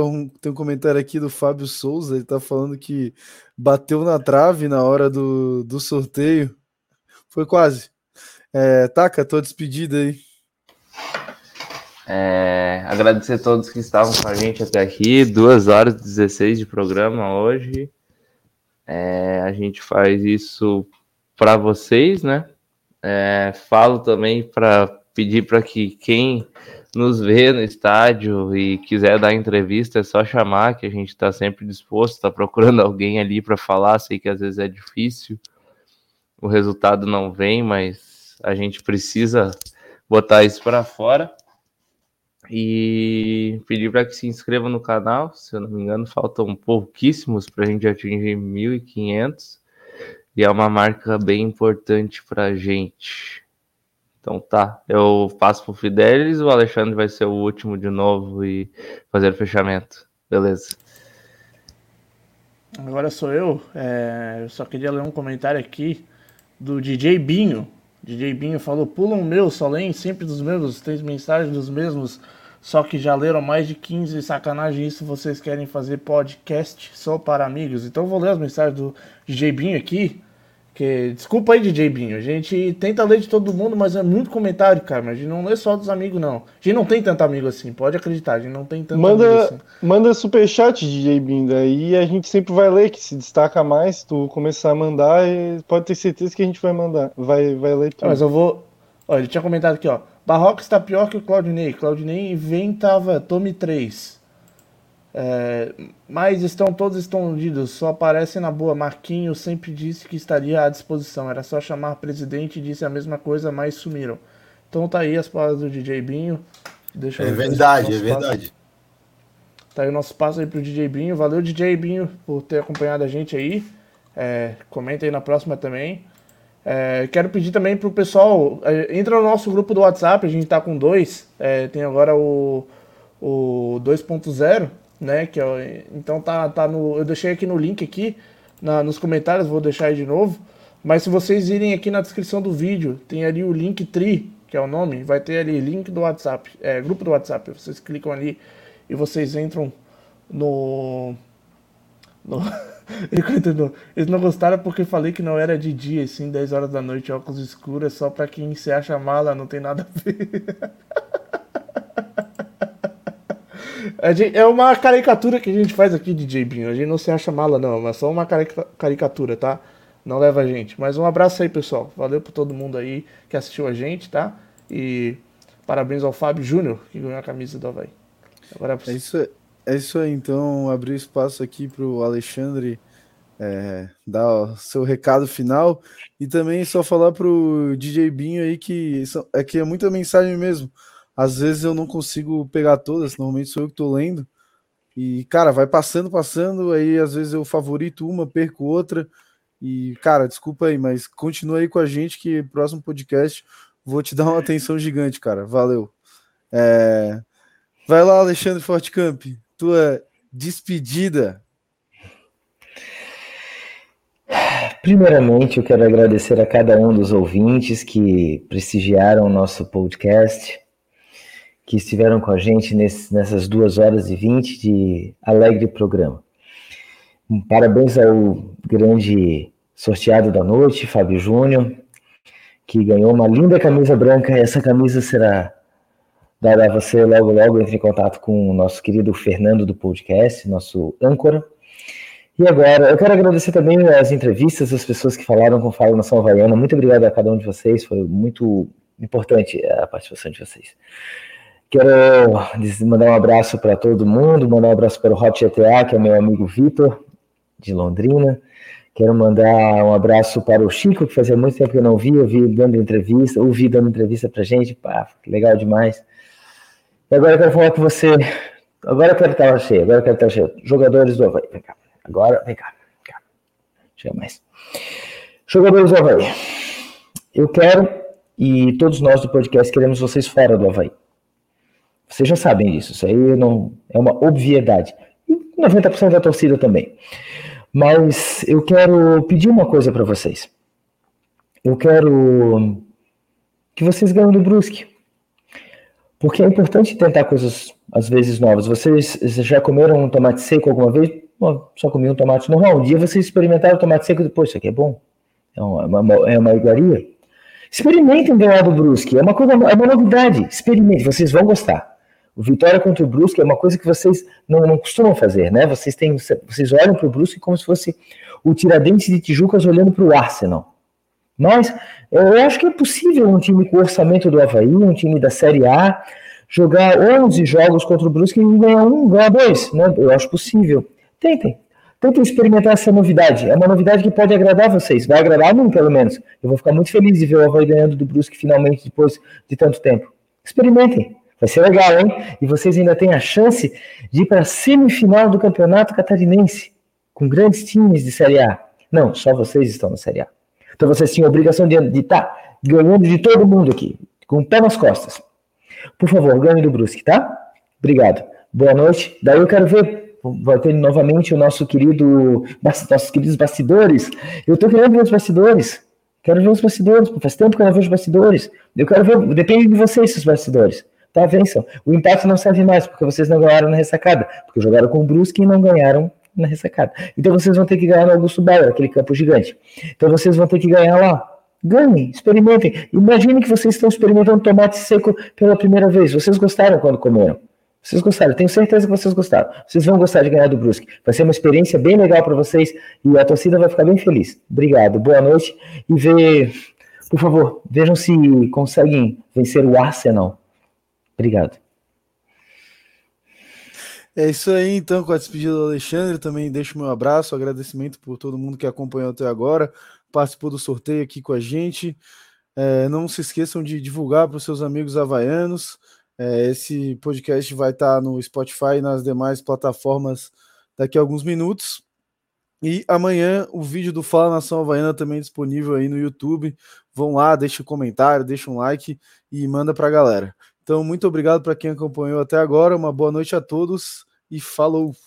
um comentário aqui do Fábio Souza, ele está falando que bateu na trave na hora do sorteio. Foi quase. Taka, tô despedida aí. Agradecer a todos que estavam com a gente até aqui. 2 horas e 16 de programa hoje. A gente faz isso para vocês, né? Falo também para pedir para que quem nos vê no estádio e quiser dar entrevista, é só chamar, que a gente está sempre disposto, está procurando alguém ali para falar. Sei que às vezes é difícil, o resultado não vem, mas a gente precisa botar isso para fora. E pedir para que se inscreva no canal. Se eu não me engano, faltam pouquíssimos para a gente atingir 1.500. E é uma marca bem importante para a gente. Então tá, eu passo para o Fidelis. O Alexandre vai ser o último de novo e fazer o fechamento. Beleza. Agora sou eu. Eu só queria ler um comentário aqui do DJ Binho. DJ Binho falou, pulam meu, só leem sempre dos mesmos, tem mensagens dos mesmos, só que já leram mais de 15, sacanagem isso, vocês querem fazer podcast só para amigos. Então vou ler as mensagens do DJ Binho aqui, que desculpa aí, DJ Binho, a gente tenta ler de todo mundo, mas é muito comentário, cara, mas a gente não lê só dos amigos, não. A gente não tem tanto amigo assim, pode acreditar, a gente não tem tanto amigo assim. Manda superchat, DJ Binho, daí a gente sempre vai ler, que se destaca mais, tu começar a mandar, pode ter certeza que a gente vai mandar, vai ler tudo. Mas eu vou... Ó, ele tinha comentado aqui, ó, Barroca está pior que o Claudinei inventava tome 3. Mas estão todos escondidos, só aparecem na boa. Marquinho sempre disse que estaria à disposição, era só chamar o presidente e disse a mesma coisa, mas sumiram. Então tá aí as palavras do DJ Binho. Deixa eu verdade. Tá aí o nosso passo aí pro DJ Binho. Valeu, DJ Binho, por ter acompanhado a gente aí. Comenta aí na próxima também. Quero pedir também pro pessoal, entra no nosso grupo do WhatsApp, a gente tá com 2, tem agora o 2.0, né, que então tá no, eu deixei aqui no link aqui nos comentários, vou deixar aí de novo, mas se vocês irem aqui na descrição do vídeo, tem ali o Linktree, que é o nome, vai ter ali link do WhatsApp, grupo do WhatsApp, vocês clicam ali e vocês entram no... Ele continuou. Eles não gostaram porque falei que não era de dia, e sim 10 horas da noite, óculos escuros, só pra quem se acha mala, não tem nada a ver. É uma caricatura que a gente faz aqui de Jibinho. A gente não se acha mala, não. Mas só uma caricatura, tá? Não leva a gente. Mas um abraço aí, pessoal. Valeu pra todo mundo aí que assistiu a gente, tá? E parabéns ao Fábio Júnior, que ganhou a camisa do Avaí. Agora é pra... É isso aí, então, abrir espaço aqui para o Alexandre dar o seu recado final e também só falar para o DJ Binho aí que é muita mensagem mesmo. Às vezes eu não consigo pegar todas, normalmente sou eu que estou lendo e, cara, vai passando, aí às vezes eu favorito uma, perco outra e, cara, desculpa aí, mas continua aí com a gente que próximo podcast vou te dar uma atenção gigante, cara, valeu. Vai lá, Alexandre Fortcamp. Tua despedida. Primeiramente, eu quero agradecer a cada um dos ouvintes que prestigiaram o nosso podcast, que estiveram com a gente nessas 2h20 de alegre programa. Parabéns ao grande sorteado da noite, Fábio Júnior, que ganhou uma linda camisa branca. Essa camisa será... Dará você logo entre em contato com o nosso querido Fernando do podcast, nosso âncora. E agora, eu quero agradecer também as entrevistas, as pessoas que falaram com Fala Nação Havaiana. Muito obrigado a cada um de vocês, foi muito importante a participação de vocês. Quero mandar um abraço para todo mundo, mandar um abraço para o Hot GTA, que é meu amigo Vitor, de Londrina. Quero mandar um abraço para o Chico, que fazia muito tempo que eu não via, ouvi dando entrevista pra gente, pá, legal demais. E agora eu quero falar com você, agora eu quero estar cheio, jogadores do Avaí, vem cá, chega mais. Jogadores do Avaí, eu quero, e todos nós do podcast queremos vocês fora do Avaí. Vocês já sabem disso, isso aí não, é uma obviedade, e 90% da torcida também. Mas eu quero pedir uma coisa para vocês. Eu quero que vocês ganhem do Brusque. Porque é importante tentar coisas, às vezes, novas. Vocês já comeram um tomate seco alguma vez? Bom, só comi um tomate normal. Um dia vocês experimentaram tomate seco e depois, isso aqui é bom. É uma iguaria. Experimentem ganhar do Brusque. É uma novidade. Experimentem, vocês vão gostar. O Vitória contra o Brusque é uma coisa que vocês não costumam fazer, né? Vocês olham para o Brusque como se fosse o Tiradentes de Tijucas olhando para o Arsenal. Mas eu acho que é possível um time com o orçamento do Avaí, um time da Série A, jogar 11 jogos contra o Brusque e ganhar um, ganhar dois, né? Eu acho possível. Tentem experimentar essa novidade. É uma novidade que pode agradar vocês, vai agradar a mim, pelo menos. Eu vou ficar muito feliz de ver o Avaí ganhando do Brusque finalmente depois de tanto tempo. Experimentem. Vai ser legal, hein? E vocês ainda têm a chance de ir para a semifinal do Campeonato Catarinense, com grandes times de Série A. Não, só vocês estão na Série A. Então vocês tinham a obrigação de estar ganhando de todo mundo aqui, com o pé nas costas. Por favor, ganhe do Brusque, tá? Obrigado. Boa noite. Daí eu quero ver, vai ter novamente o nossos queridos bastidores. Eu estou querendo ver os bastidores. Quero ver os bastidores. Faz tempo que eu não vejo bastidores. Eu quero ver, depende de vocês, esses bastidores. Tá, vençam. O empate não serve mais, porque vocês não ganharam na ressacada. Porque jogaram com o Brusque e não ganharam na ressacada. Então vocês vão ter que ganhar no Augusto Bauer, aquele campo gigante. Então vocês vão ter que ganhar lá. Ganhem, experimentem. Imagine que vocês estão experimentando tomate seco pela primeira vez. Vocês gostaram quando comeram. Vocês gostaram, tenho certeza que vocês gostaram. Vocês vão gostar de ganhar do Brusque. Vai ser uma experiência bem legal para vocês e a torcida vai ficar bem feliz. Obrigado, boa noite. E por favor, vejam se conseguem vencer o Arsenal. Obrigado. É isso aí, então, com a despedida do Alexandre, também deixo meu abraço, agradecimento por todo mundo que acompanhou até agora, participou do sorteio aqui com a gente. Não se esqueçam de divulgar para os seus amigos havaianos. Esse podcast vai estar no Spotify e nas demais plataformas daqui a alguns minutos. E amanhã o vídeo do Fala Nação Havaiana também é disponível aí no YouTube. Vão lá, deixa um comentário, deixa um like e manda para a galera. Então, muito obrigado para quem acompanhou até agora. Uma boa noite a todos e falou!